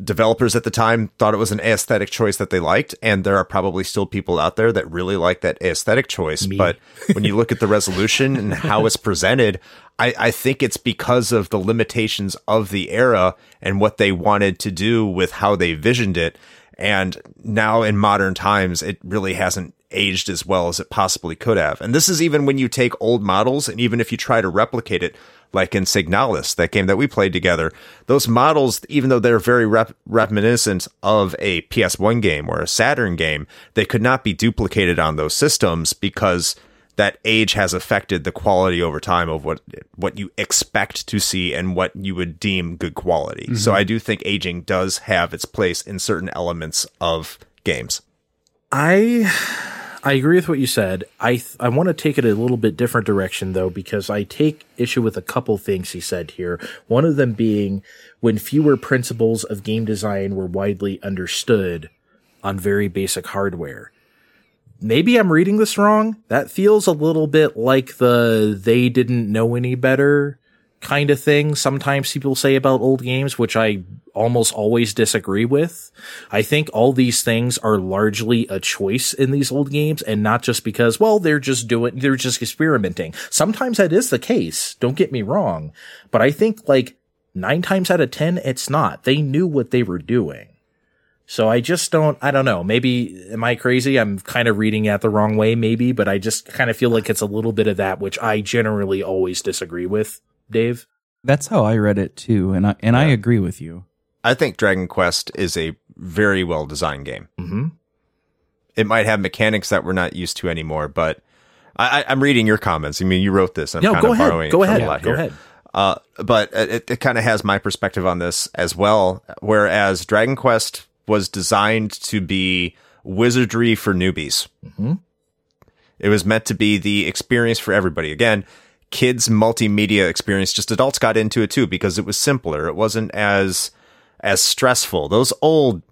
developers at the time thought it was an aesthetic choice that they liked, and there are probably still people out there that really like that aesthetic choice. Me. But when you look at the resolution and how it's presented, I think it's because of the limitations of the era and what they wanted to do with how they visioned it. And now in modern times, it really hasn't aged as well as it possibly could have. And this is even when you take old models, and even if you try to replicate it, like in Signalis, that game that we played together, those models, even though they're very reminiscent of a PS1 game or a Saturn game, they could not be duplicated on those systems because that age has affected the quality over time of what you expect to see and what you would deem good quality. Mm-hmm. So I do think aging does have its place in certain elements of games. I agree with what you said. I want to take it a little bit different direction, though, because I take issue with a couple things he said here. One of them being when fewer principles of game design were widely understood on very basic hardware. Maybe I'm reading this wrong. That feels a little bit like the they didn't know any better kind of thing sometimes people say about old games, which I almost always disagree with. I think all these things are largely a choice in these old games, and not just because, well, they're just experimenting. Sometimes that is the case. Don't get me wrong. But I think like 9 times out of 10, it's not. They knew what they were doing. So I don't know. Maybe, am I crazy? I'm kind of reading it the wrong way, maybe, but I just kind of feel like it's a little bit of that, which I generally always disagree with. Dave? That's how I read it too, and I agree with you. I think Dragon Quest is a very well-designed game. Mm-hmm. It might have mechanics that we're not used to anymore, but I'm reading your comments. I mean, you wrote this. Go ahead. But it kind of has my perspective on this as well, whereas Dragon Quest was designed to be wizardry for newbies. Mm-hmm. It was meant to be the experience for everybody. Again, kids' multimedia experience, just adults got into it too because it was simpler. It wasn't as stressful. Those old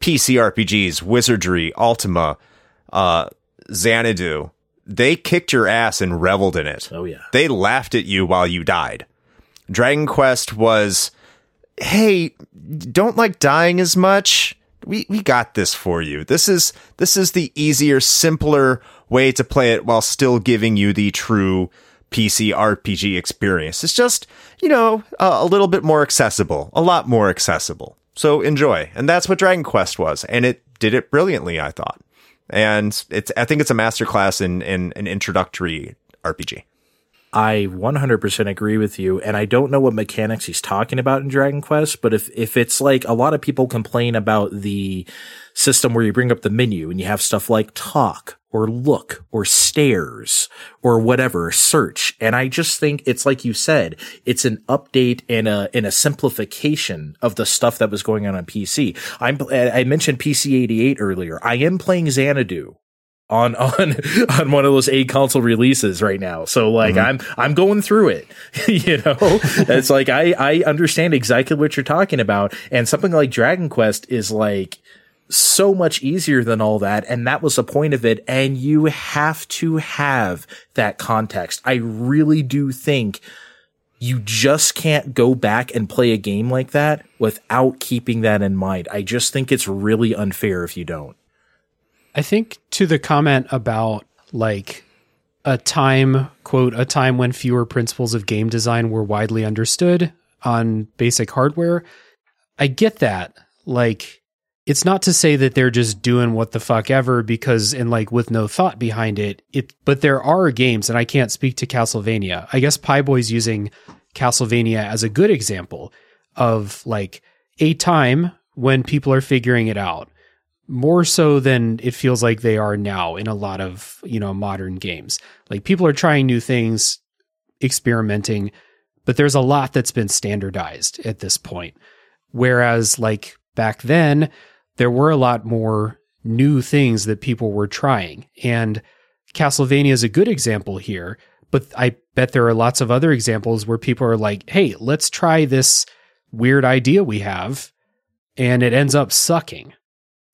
PC RPGs, Wizardry, Ultima, Xanadu, they kicked your ass and reveled in it. Oh yeah. They laughed at you while you died. Dragon Quest was, hey, don't like dying as much. We got this for you. This is the easier, simpler way to play it while still giving you the true PC RPG experience. It's just, a little bit more accessible, a lot more accessible. So enjoy. And that's what Dragon Quest was. And it did it brilliantly, I thought. And I think it's a masterclass in an introductory RPG. I 100% agree with you, and I don't know what mechanics he's talking about in Dragon Quest, but if it's like a lot of people complain about the system where you bring up the menu and you have stuff like talk or look or stairs or whatever, search. And I just think it's like you said, it's an update and a simplification of the stuff that was going on PC. I mentioned PC 88 earlier. I am playing Xanadu on one of those 8 console releases right now. So like I'm going through it, you know, it's like, I understand exactly what you're talking about. And something like Dragon Quest is like so much easier than all that. And that was the point of it. And you have to have that context. I really do think you just can't go back and play a game like that without keeping that in mind. I just think it's really unfair if you don't. I think to the comment about like a time when fewer principles of game design were widely understood on basic hardware, I get that. Like, it's not to say that they're just doing what the fuck ever because, and like with no thought behind it, but there are games, and I can't speak to Castlevania. I guess Pieboy's using Castlevania as a good example of like a time when people are figuring it out, more so than it feels like they are now in a lot of, you know, modern games. Like, people are trying new things, experimenting, but there's a lot that's been standardized at this point. Whereas like back then, there were a lot more new things that people were trying. And Castlevania is a good example here, but I bet there are lots of other examples where people are like, hey, let's try this weird idea we have, and it ends up sucking.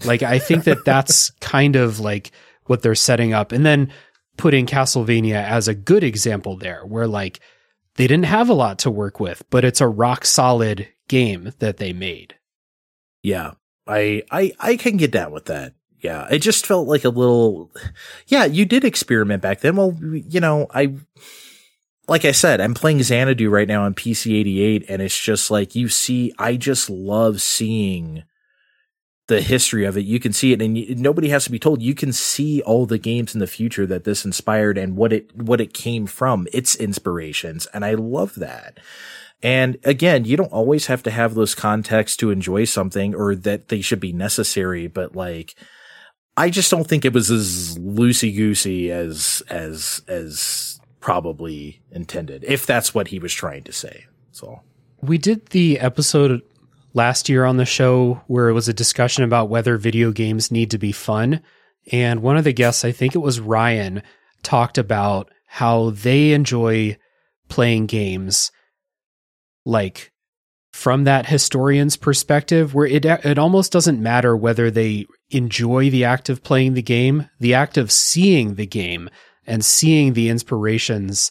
Like, I think that that's kind of like what they're setting up, and then putting Castlevania as a good example there, where like they didn't have a lot to work with, but it's a rock solid game that they made. Yeah, I can get down with that. Yeah, it just felt like a little. Yeah, you did experiment back then. Well, you know, like I said, I'm playing Xanadu right now on PC 88, and it's just like you see. I just love seeing the history of it. You can see it, and nobody has to be told. You can see all the games in the future that this inspired and what it came from, its inspirations. And I love that. And again, you don't always have to have those contexts to enjoy something, or that they should be necessary. But like, I just don't think it was as loosey-goosey as probably intended, if that's what he was trying to say. So we did the episode last year on the show where it was a discussion about whether video games need to be fun. And one of the guests, I think it was Ryan, talked about how they enjoy playing games like from that historian's perspective, where it almost doesn't matter whether they enjoy the act of playing the game. The act of seeing the game and seeing the inspirations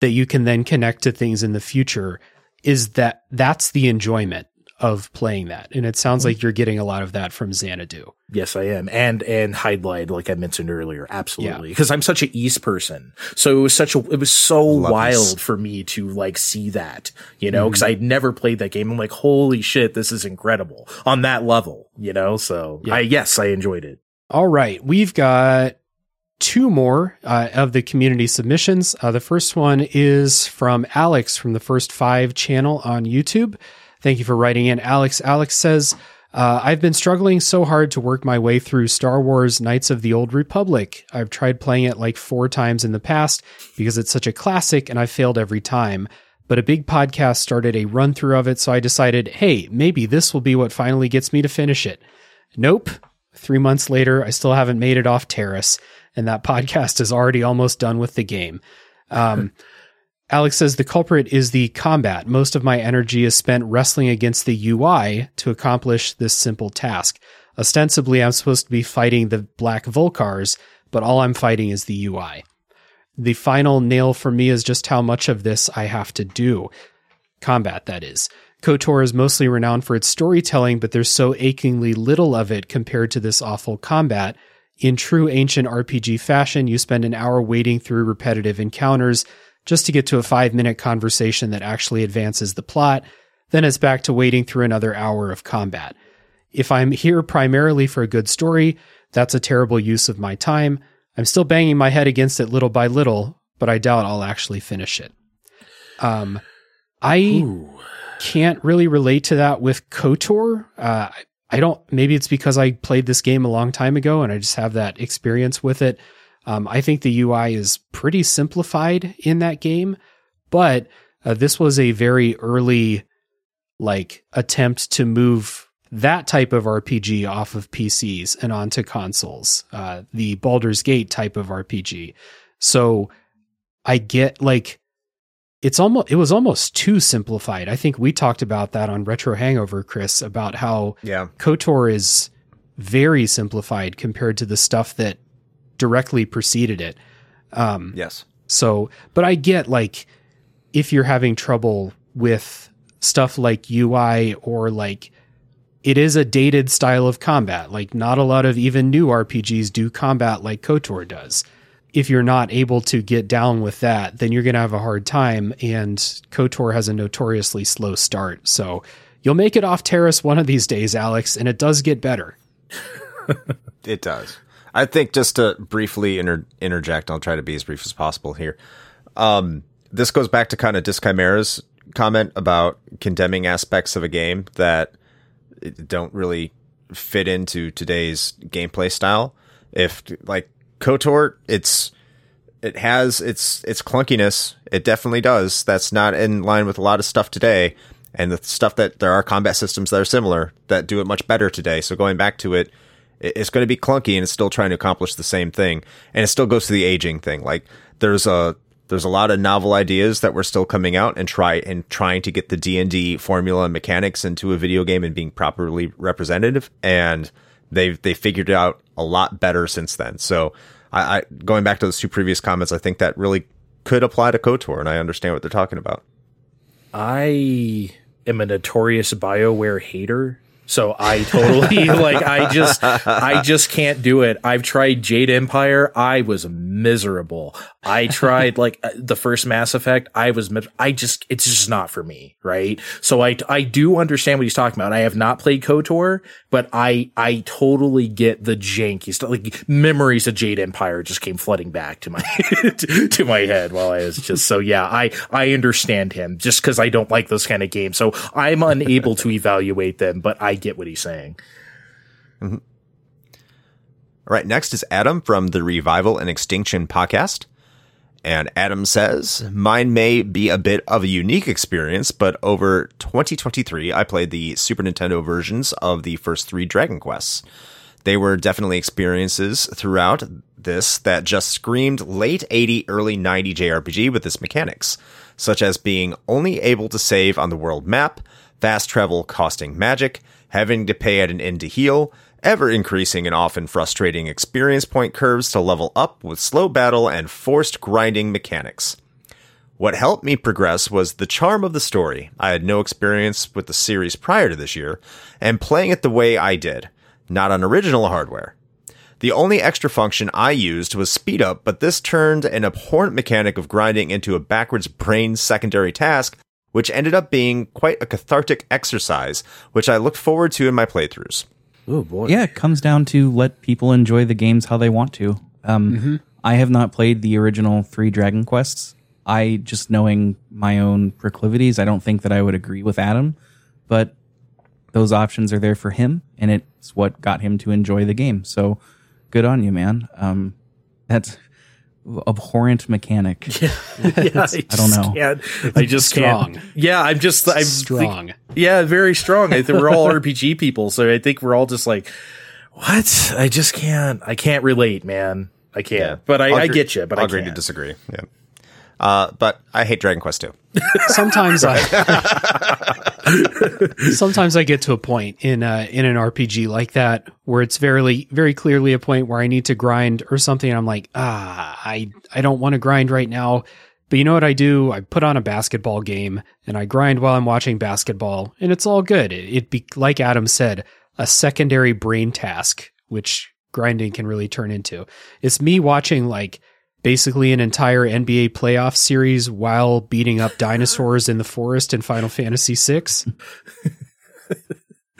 that you can then connect to things in the future is that's the enjoyment of playing that. And it sounds like you're getting a lot of that from Xanadu. Yes, I am. And Hydlide, like I mentioned earlier. Absolutely. Yeah. Cause I'm such an East person. So it was so wild for me to like see that, you know, cause I'd never played that game. I'm like, holy shit, this is incredible on that level, you know? So yeah. I enjoyed it. All right. We've got 2 more of the community submissions. The first one is from Alex from the First 5 channel on YouTube. Thank you for writing in, Alex. Alex says, I've been struggling so hard to work my way through Star Wars Knights of the Old Republic. I've tried playing it like 4 times in the past because it's such a classic and I failed every time. But a big podcast started a run through of it, so I decided, hey, maybe this will be what finally gets me to finish it. Nope. 3 months later, I still haven't made it off Terrace, and that podcast is already almost done with the game. Alex says the culprit is the combat. Most of my energy is spent wrestling against the UI to accomplish this simple task. Ostensibly, I'm supposed to be fighting the Black Volcars, but all I'm fighting is the UI. The final nail for me is just how much of this I have to do. Combat, that is. KOTOR is mostly renowned for its storytelling, but there's so achingly little of it compared to this awful combat. In true ancient RPG fashion, you spend an hour wading through repetitive encounters just to get to a 5-minute conversation that actually advances the plot. Then it's back to wading through another hour of combat. If I'm here primarily for a good story, that's a terrible use of my time. I'm still banging my head against it little by little, but I doubt I'll actually finish it. I can't really relate to that with KOTOR. I don't, maybe it's because I played this game a long time ago and I just have that experience with it. I think the UI is pretty simplified in that game, but this was a very early attempt to move that type of RPG off of PCs and onto consoles, the Baldur's Gate type of RPG. So I get it was almost too simplified. I think we talked about that on Retro Hangover, Chris, about how KOTOR is very simplified compared to the stuff that directly preceded it. Yes. So, but I get if you're having trouble with stuff like UI or it is a dated style of combat. Not a lot of even new RPGs do combat like KOTOR does. If you're not able to get down with that, then you're going to have a hard time. And KOTOR has a notoriously slow start. So you'll make it off Terrace one of these days, Alex, and it does get better. It does. I think just to briefly interject, I'll try to be as brief as possible here. This goes back to kind of Disc Chimera's comment about condemning aspects of a game that don't really fit into today's gameplay style. If KOTOR, it has its clunkiness. It definitely does. That's not in line with a lot of stuff today, and the stuff that there are combat systems that are similar that do it much better today. So going back to it, it's going to be clunky, and it's still trying to accomplish the same thing. And it still goes to the aging thing. There's a lot of novel ideas that were still coming out and trying to get the D&D formula and mechanics into a video game and being properly representative. And they figured it out a lot better since then. So I going back to those two previous comments, I think that really could apply to KOTOR, and I understand what they're talking about. I am a notorious BioWare hater. So I totally I just can't do it. I've tried Jade Empire. I was miserable. I tried the first Mass Effect. It's just not for me. Right. So I do understand what he's talking about. I have not played KOTOR, but I totally get the janky stuff. Memories of Jade Empire just came flooding back to my, to my head while I was just, so yeah, I understand him just cause I don't like those kind of games. So I'm unable to evaluate them, but I get what he's saying. Mm-hmm. All right. Next is Adam from the Revival and Extinction podcast. And Adam says, mine may be a bit of a unique experience, but over 2023, I played the Super Nintendo versions of the first three Dragon Quests. They were definitely experiences throughout this that just screamed late 80, early 90 JRPG with its mechanics, such as being only able to save on the world map, fast travel costing magic, having to pay at an inn to heal, ever-increasing and often frustrating experience point curves to level up with slow battle and forced grinding mechanics. What helped me progress was the charm of the story. I had no experience with the series prior to this year, and playing it the way I did, not on original hardware. The only extra function I used was speed up, but this turned an abhorrent mechanic of grinding into a backwards brain secondary task, which ended up being quite a cathartic exercise, which I looked forward to in my playthroughs. Oh boy! Yeah, it comes down to let people enjoy the games how they want to. Mm-hmm. I have not played the original three Dragon Quests. I just, knowing my own proclivities, I don't think that I would agree with Adam, but those options are there for him, and it's what got him to enjoy the game. So good on you, man. That's abhorrent mechanic. Yeah, I just can't. Yeah, I'm strong. Very strong. I think we're all RPG people, so I think we're all just what? I just can't. I can't relate, man. I can't. Yeah. But I get you. But I'll agree to disagree. Yeah. But I hate Dragon Quest too. Sometimes I get to a point in an RPG like that where it's very, very clearly a point where I need to grind or something. And I'm I don't want to grind right now, but you know what I do? I put on a basketball game and I grind while I'm watching basketball, and it's all good. It'd be, like Adam said, a secondary brain task, which grinding can really turn into. It's me watching basically an entire NBA playoff series while beating up dinosaurs in the forest in Final Fantasy VI.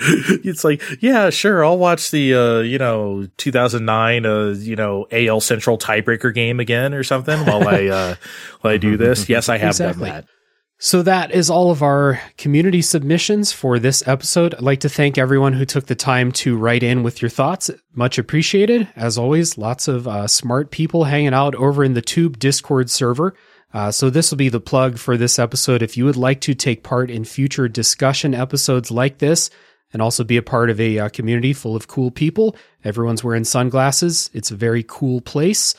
It's like, yeah, sure, I'll watch the 2009 AL Central tiebreaker game again or something while I do this. Yes, I have done that. So that is all of our community submissions for this episode. I'd like to thank everyone who took the time to write in with your thoughts. Much appreciated. As always, lots of smart people hanging out over in the Tube Discord server. So this will be the plug for this episode. If you would like to take part in future discussion episodes like this and also be a part of a community full of cool people, everyone's wearing sunglasses. It's a very cool place.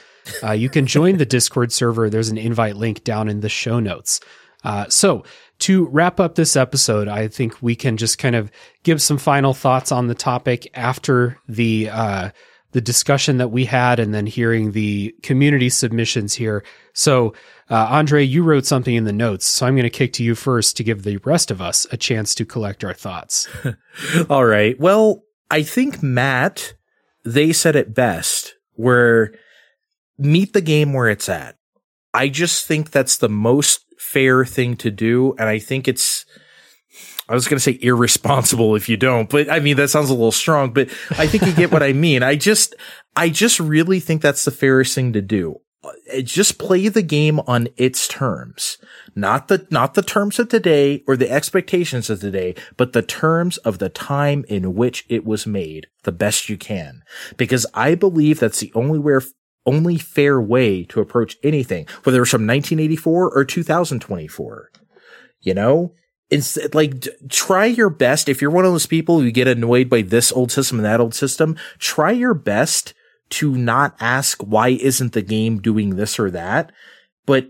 You can join the Discord server. There's an invite link down in the show notes. So to wrap up this episode, I think we can just kind of give some final thoughts on the topic after the discussion that we had and then hearing the community submissions here. So, Andre, you wrote something in the notes, so I'm going to kick to you first to give the rest of us a chance to collect our thoughts. All right. Well, I think Matt, they said it best, where meet the game where it's at. I just think that's the most fair thing to do. And I think I was going to say irresponsible if you don't, but I mean, that sounds a little strong, but I think you get what I mean. I just really think that's the fairest thing to do. Just play the game on its terms, not the terms of today or the expectations of today, but the terms of the time in which it was made the best you can, because I believe that's the only fair way to approach anything, whether it's from 1984 or 2024, it's like, try your best. If you're one of those people who get annoyed by this old system and that old system, try your best to not ask, why isn't the game doing this or that? But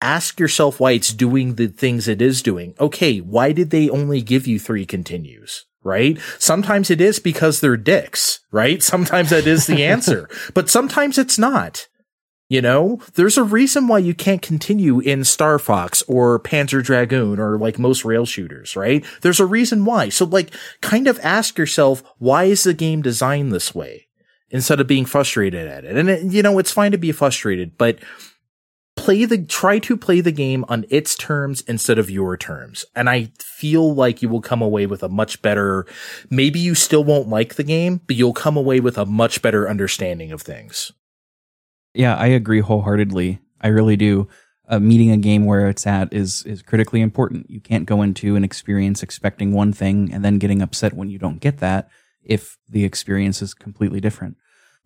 ask yourself why it's doing the things it is doing. Okay. Why did they only give you 3 continues? Right? Sometimes it is because they're dicks, right? Sometimes that is the answer, but sometimes it's not. There's a reason why you can't continue in Star Fox or Panzer Dragoon or like most rail shooters, right? There's a reason why. So like kind of ask yourself, why is the game designed this way instead of being frustrated at it? And it's fine to be frustrated, but try to play the game on its terms instead of your terms. And I feel like you will come away with a much better, maybe you still won't like the game, but you'll come away with a much better understanding of things. Yeah, I agree wholeheartedly. I really do. Meeting a game where it's at is critically important. You can't go into an experience expecting one thing and then getting upset when you don't get that if the experience is completely different.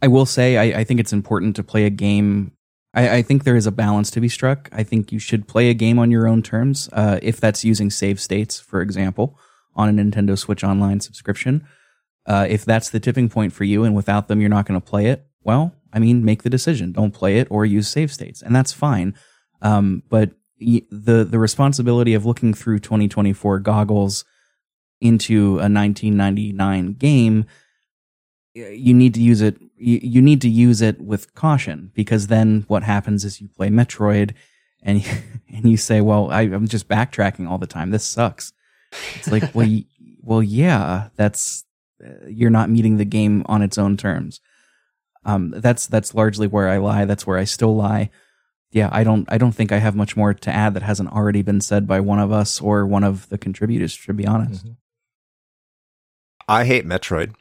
I will say, I think it's important to play a game. I think there is a balance to be struck. I think you should play a game on your own terms, if that's using save states, for example, on a Nintendo Switch Online subscription. If that's the tipping point for you and without them you're not going to play it, well, I mean, make the decision. Don't play it or use save states, and that's fine. But the responsibility of looking through 2024 goggles into a 1999 game, you need to use it with caution, because then what happens is you play Metroid and you say, well, I'm just backtracking all the time. This sucks. It's like, well, yeah, that's, you're not meeting the game on its own terms. That's largely where I lie. That's where I still lie. Yeah. I don't think I have much more to add that hasn't already been said by one of us or one of the contributors, to be honest. Mm-hmm. I hate Metroid.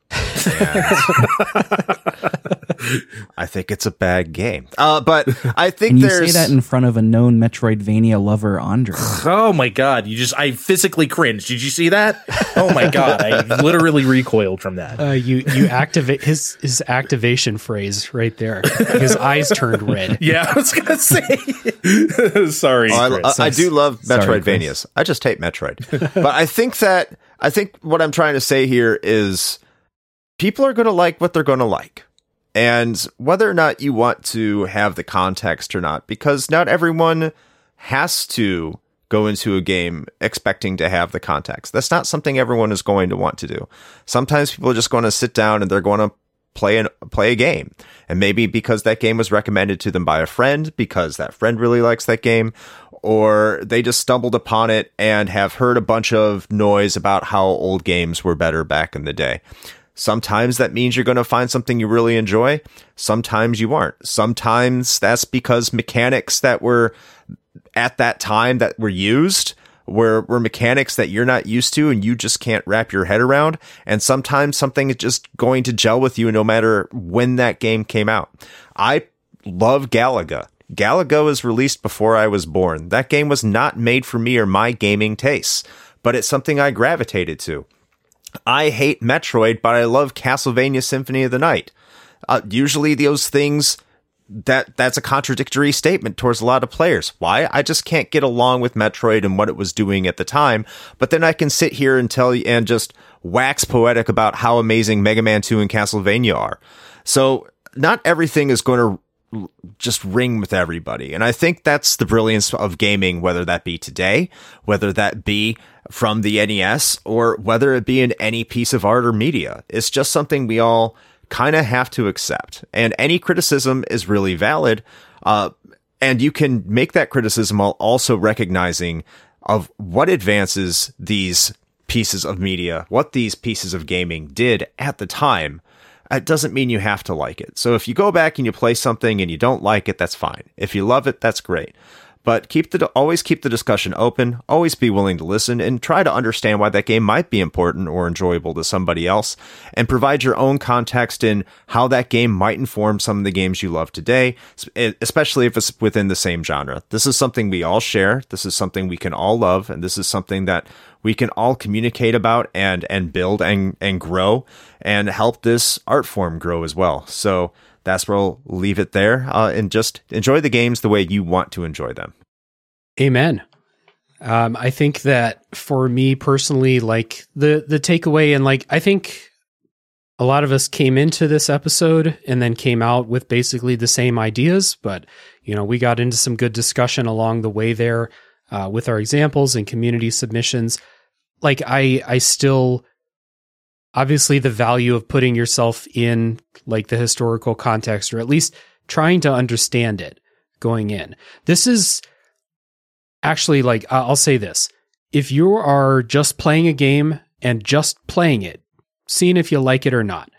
I think it's a bad game. But I think you say that in front of a known Metroidvania lover, Andre. Oh my God. I physically cringed. Did you see that? Oh my God. I literally recoiled from that. You activate his activation phrase right there. His eyes turned red. Yeah, I was going to say. Sorry. I do love Metroidvanias. Sorry, I just hate Metroid. But I think what I'm trying to say here is people are going to like what they're going to like. And whether or not you want to have the context or not, because not everyone has to go into a game expecting to have the context. That's not something everyone is going to want to do. Sometimes people are just going to sit down and they're going to play a game. And maybe because that game was recommended to them by a friend, because that friend really likes that game, or they just stumbled upon it and have heard a bunch of noise about how old games were better back in the day. Sometimes that means you're going to find something you really enjoy. Sometimes you aren't. Sometimes that's because mechanics that were at that time that were used where mechanics that you're not used to and you just can't wrap your head around. And sometimes something is just going to gel with you no matter when that game came out. I love Galaga. Galaga was released before I was born. That game was not made for me or my gaming tastes, but it's something I gravitated to. I hate Metroid, but I love Castlevania Symphony of the Night. Usually those things, that's a contradictory statement towards a lot of players. Why? I just can't get along with Metroid and what it was doing at the time, but then I can sit here and tell you and just wax poetic about how amazing Mega Man 2 and Castlevania are. So not everything is going to just ring with everybody. And I think that's the brilliance of gaming, whether that be today, whether that be from the NES, or whether it be in any piece of art or media. It's just something we all kind of have to accept. And any criticism is really valid. And you can make that criticism while also recognizing of what advances these pieces of media, what these pieces of gaming did at the time. It doesn't mean you have to like it. So if you go back and you play something and you don't like it, that's fine. If you love it, that's great. But always keep the discussion open, always be willing to listen, and try to understand why that game might be important or enjoyable to somebody else, and provide your own context in how that game might inform some of the games you love today, especially if it's within the same genre. This is something we all share, this is something we can all love, and this is something that we can all communicate about and build and grow, and help this art form grow as well. So that's where I'll leave it there, and just enjoy the games the way you want to enjoy them. Amen. I think that for me personally, like the takeaway, and like I think a lot of us came into this episode and then came out with basically the same ideas, but you know, we got into some good discussion along the way there with our examples and community submissions. Like I still. Obviously, the value of putting yourself in like the historical context, or at least trying to understand it going in. This is actually like, I'll say this. If you are just playing a game and just playing it, seeing if you like it or not,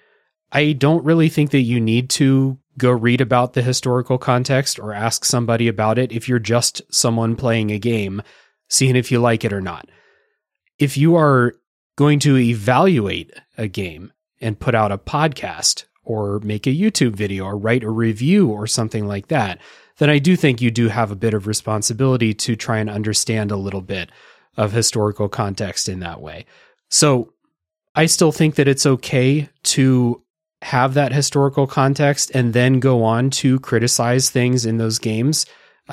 I don't really think that you need to go read about the historical context or ask somebody about it. If you're just someone playing a game, seeing if you like it or not. If you are going to evaluate a game and put out a podcast or make a YouTube video or write a review or something like that, then I do think you do have a bit of responsibility to try and understand a little bit of historical context in that way. So I still think that it's okay to have that historical context and then go on to criticize things in those games,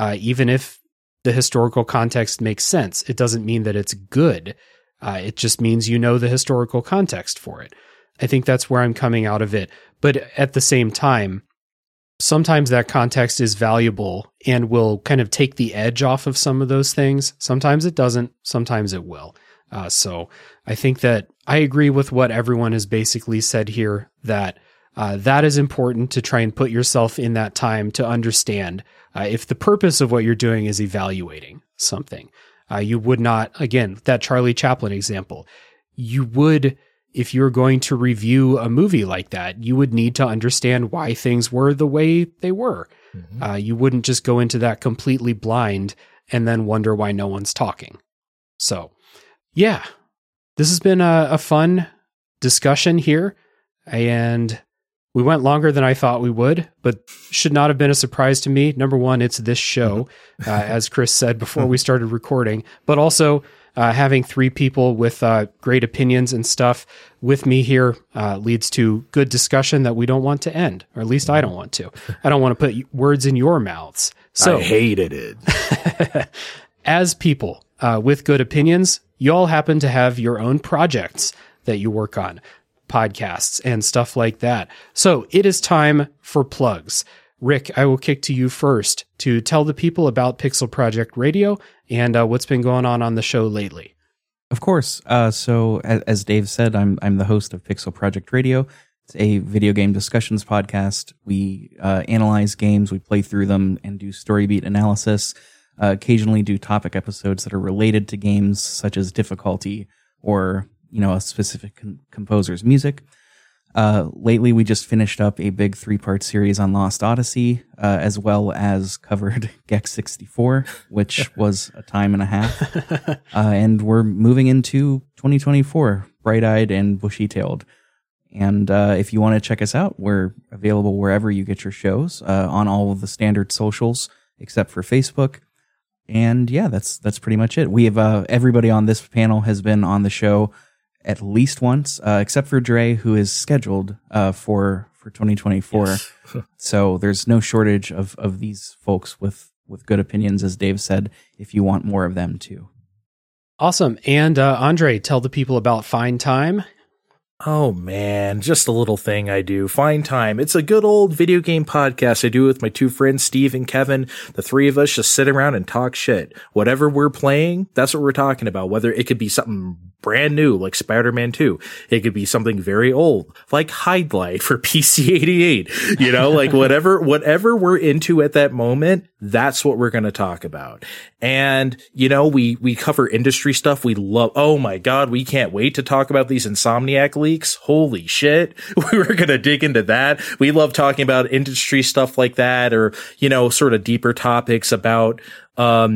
even if the historical context makes sense. It doesn't mean that it's good. It just means you know the historical context for it. I think that's where I'm coming out of it. But at the same time, sometimes that context is valuable and will kind of take the edge off of some of those things. Sometimes it doesn't. Sometimes it will. So I think that I agree with what everyone has basically said here, that that is important to try and put yourself in that time to understand if the purpose of what you're doing is evaluating something. You would not, again, that Charlie Chaplin example, you would, if you're going to review a movie like that, you would need to understand why things were the way they were. Mm-hmm. You wouldn't just go into that completely blind and then wonder why no one's talking. So, yeah, this has been a fun discussion here, and we went longer than I thought we would, but should not have been a surprise to me. Number one, it's this show, as Chris said before we started recording, but also having three people with great opinions and stuff with me here leads to good discussion that we don't want to end, or at least I don't want to. I don't want to put words in your mouths. So I hated it. As people with good opinions, you all happen to have your own projects that you work on. Podcasts and stuff like that. So it is time for plugs. Rick, I will kick to you first to tell the people about Pixel Project Radio and what's been going on the show lately. Of course. So as Dave said, I'm the host of Pixel Project Radio. It's a video game discussions podcast. We analyze games, we play through them and do story beat analysis. Occasionally do topic episodes that are related to games, such as difficulty or a specific composer's music. Lately, we just finished up a big 3-part series on Lost Odyssey, as well as covered Gex 64, which was a time and a half. And we're moving into 2024, bright-eyed and bushy-tailed. And if you want to check us out, we're available wherever you get your shows, on all of the standard socials, except for Facebook. And yeah, that's pretty much it. We have everybody on this panel has been on the show at least once, except for Dre, who is scheduled for 2024. Yes. So there's no shortage of these folks with good opinions, as Dave said, if you want more of them too. Awesome. And Andre, tell the people about Find Time. Oh man, just a little thing I do. Find Time. It's a good old video game podcast I do with my 2 friends, Steve and Kevin. The 3 of us just sit around and talk shit. Whatever we're playing, that's what we're talking about. Whether it could be something brand new, like Spider-Man 2. It could be something very old, like Hydlide for PC-88. You know, like whatever we're into at that moment, that's what we're going to talk about. And, you know, we cover industry stuff. We love, oh my God, we can't wait to talk about these Insomniac leaks. Holy shit. We were going to dig into that. We love talking about industry stuff like that, or, you know, sort of deeper topics about,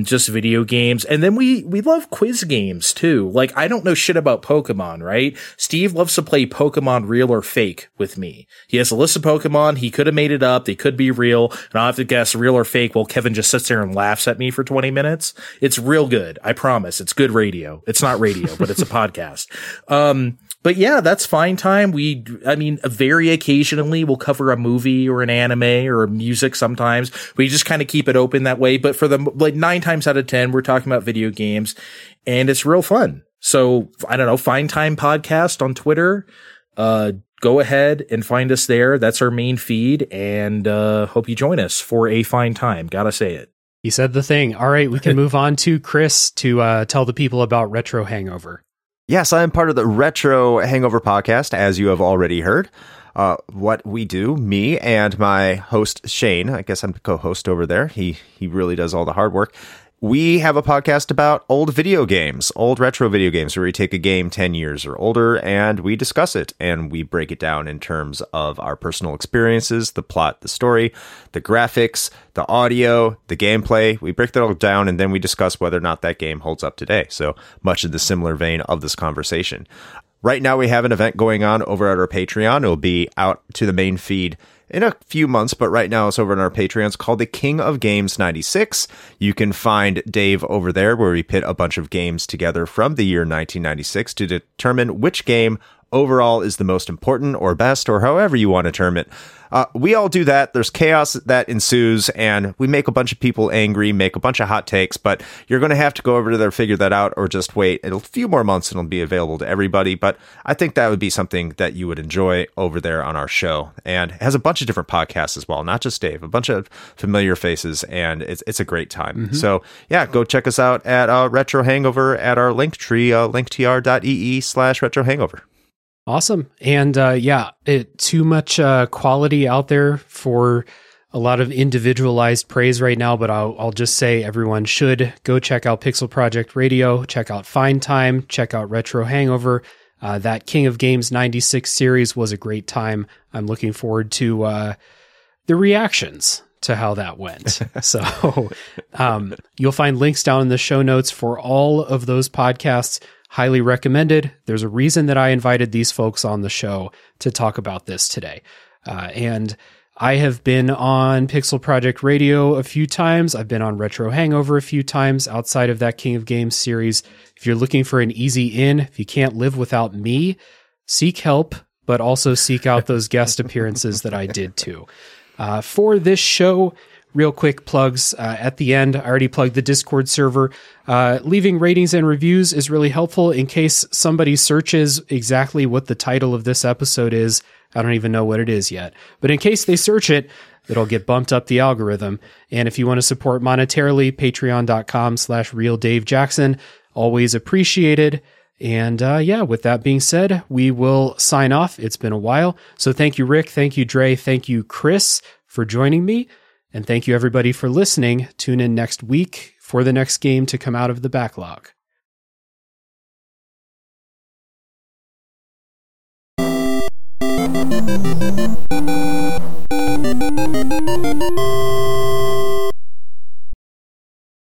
just video games. And then we love quiz games too. Like, I don't know shit about Pokemon, right? Steve loves to play Pokemon Real or Fake with me. He has a list of Pokemon. He could have made it up. They could be real. And I'll have to guess real or fake while Kevin just sits there and laughs at me for 20 minutes. It's real good. I promise. It's good radio. It's not radio, but it's a podcast. But yeah, that's Find Time. I mean, very occasionally we'll cover a movie or an anime or music sometimes. We just kind of keep it open that way. But for the, like, 9 times out of 10, we're talking about video games, and it's real fun. So I don't know, Find Time Podcast on Twitter. Go ahead and find us there. That's our main feed, and hope you join us for a fine time. Gotta say it. You said the thing. All right, we can move on to Chris to tell the people about Retro Hangover. Yes, I am part of the Retro Hangover podcast, as you have already heard. What we do, me and my host, Shane, I guess I'm the co-host over there. He really does all the hard work. We have a podcast about old video games, old retro video games, where we take a game 10 years or older and we discuss it, and we break it down in terms of our personal experiences, the plot, the story, the graphics, the audio, the gameplay. We break that all down, and then we discuss whether or not that game holds up today. So much in the similar vein of this conversation. Right now, we have an event going on over at our Patreon. It'll be out to the main feed in a few months, but right now it's over on our Patreon. It's called the King of Games 96. You can find Dave over there, where we pit a bunch of games together from the year 1996 to determine which game overall is the most important or best, or however you want to term it. We all do that. There's chaos that ensues, and we make a bunch of people angry, make a bunch of hot takes, but you're going to have to go over to there, figure that out, or just wait a few more months and it'll be available to everybody. But I think that would be something that you would enjoy over there on our show. And it has a bunch of different podcasts as well, not just Dave, a bunch of familiar faces, and it's a great time. Mm-hmm. So yeah, go check us out at Retro Hangover at our Linktree, linktr.ee/Retro Hangover. Awesome. And yeah, too much quality out there for a lot of individualized praise right now, but I'll just say everyone should go check out Pixel Project Radio, check out Find Time, check out Retro Hangover. That King of Games 96 series was a great time. I'm looking forward to the reactions to how that went. So you'll find links down in the show notes for all of those podcasts. Highly recommended. There's a reason that I invited these folks on the show to talk about this today. And I have been on Pixel Project Radio a few times. I've been on Retro Hangover a few times outside of that King of Games series. If you're looking for an easy in, if you can't live without me, seek help, but also seek out those guest appearances that I did too. For this show, real quick plugs at the end. I already plugged the Discord server. Leaving ratings and reviews is really helpful in case somebody searches exactly what the title of this episode is. I don't even know what it is yet, but in case they search it, it'll get bumped up the algorithm. And if you want to support monetarily, patreon.com/realdavejackson, always appreciated. And yeah, with that being said, we will sign off. It's been a while. So thank you, Rick. Thank you, Dre. Thank you, Chris, for joining me. And thank you, everybody, for listening. Tune in next week for the next game to come out of the backlog.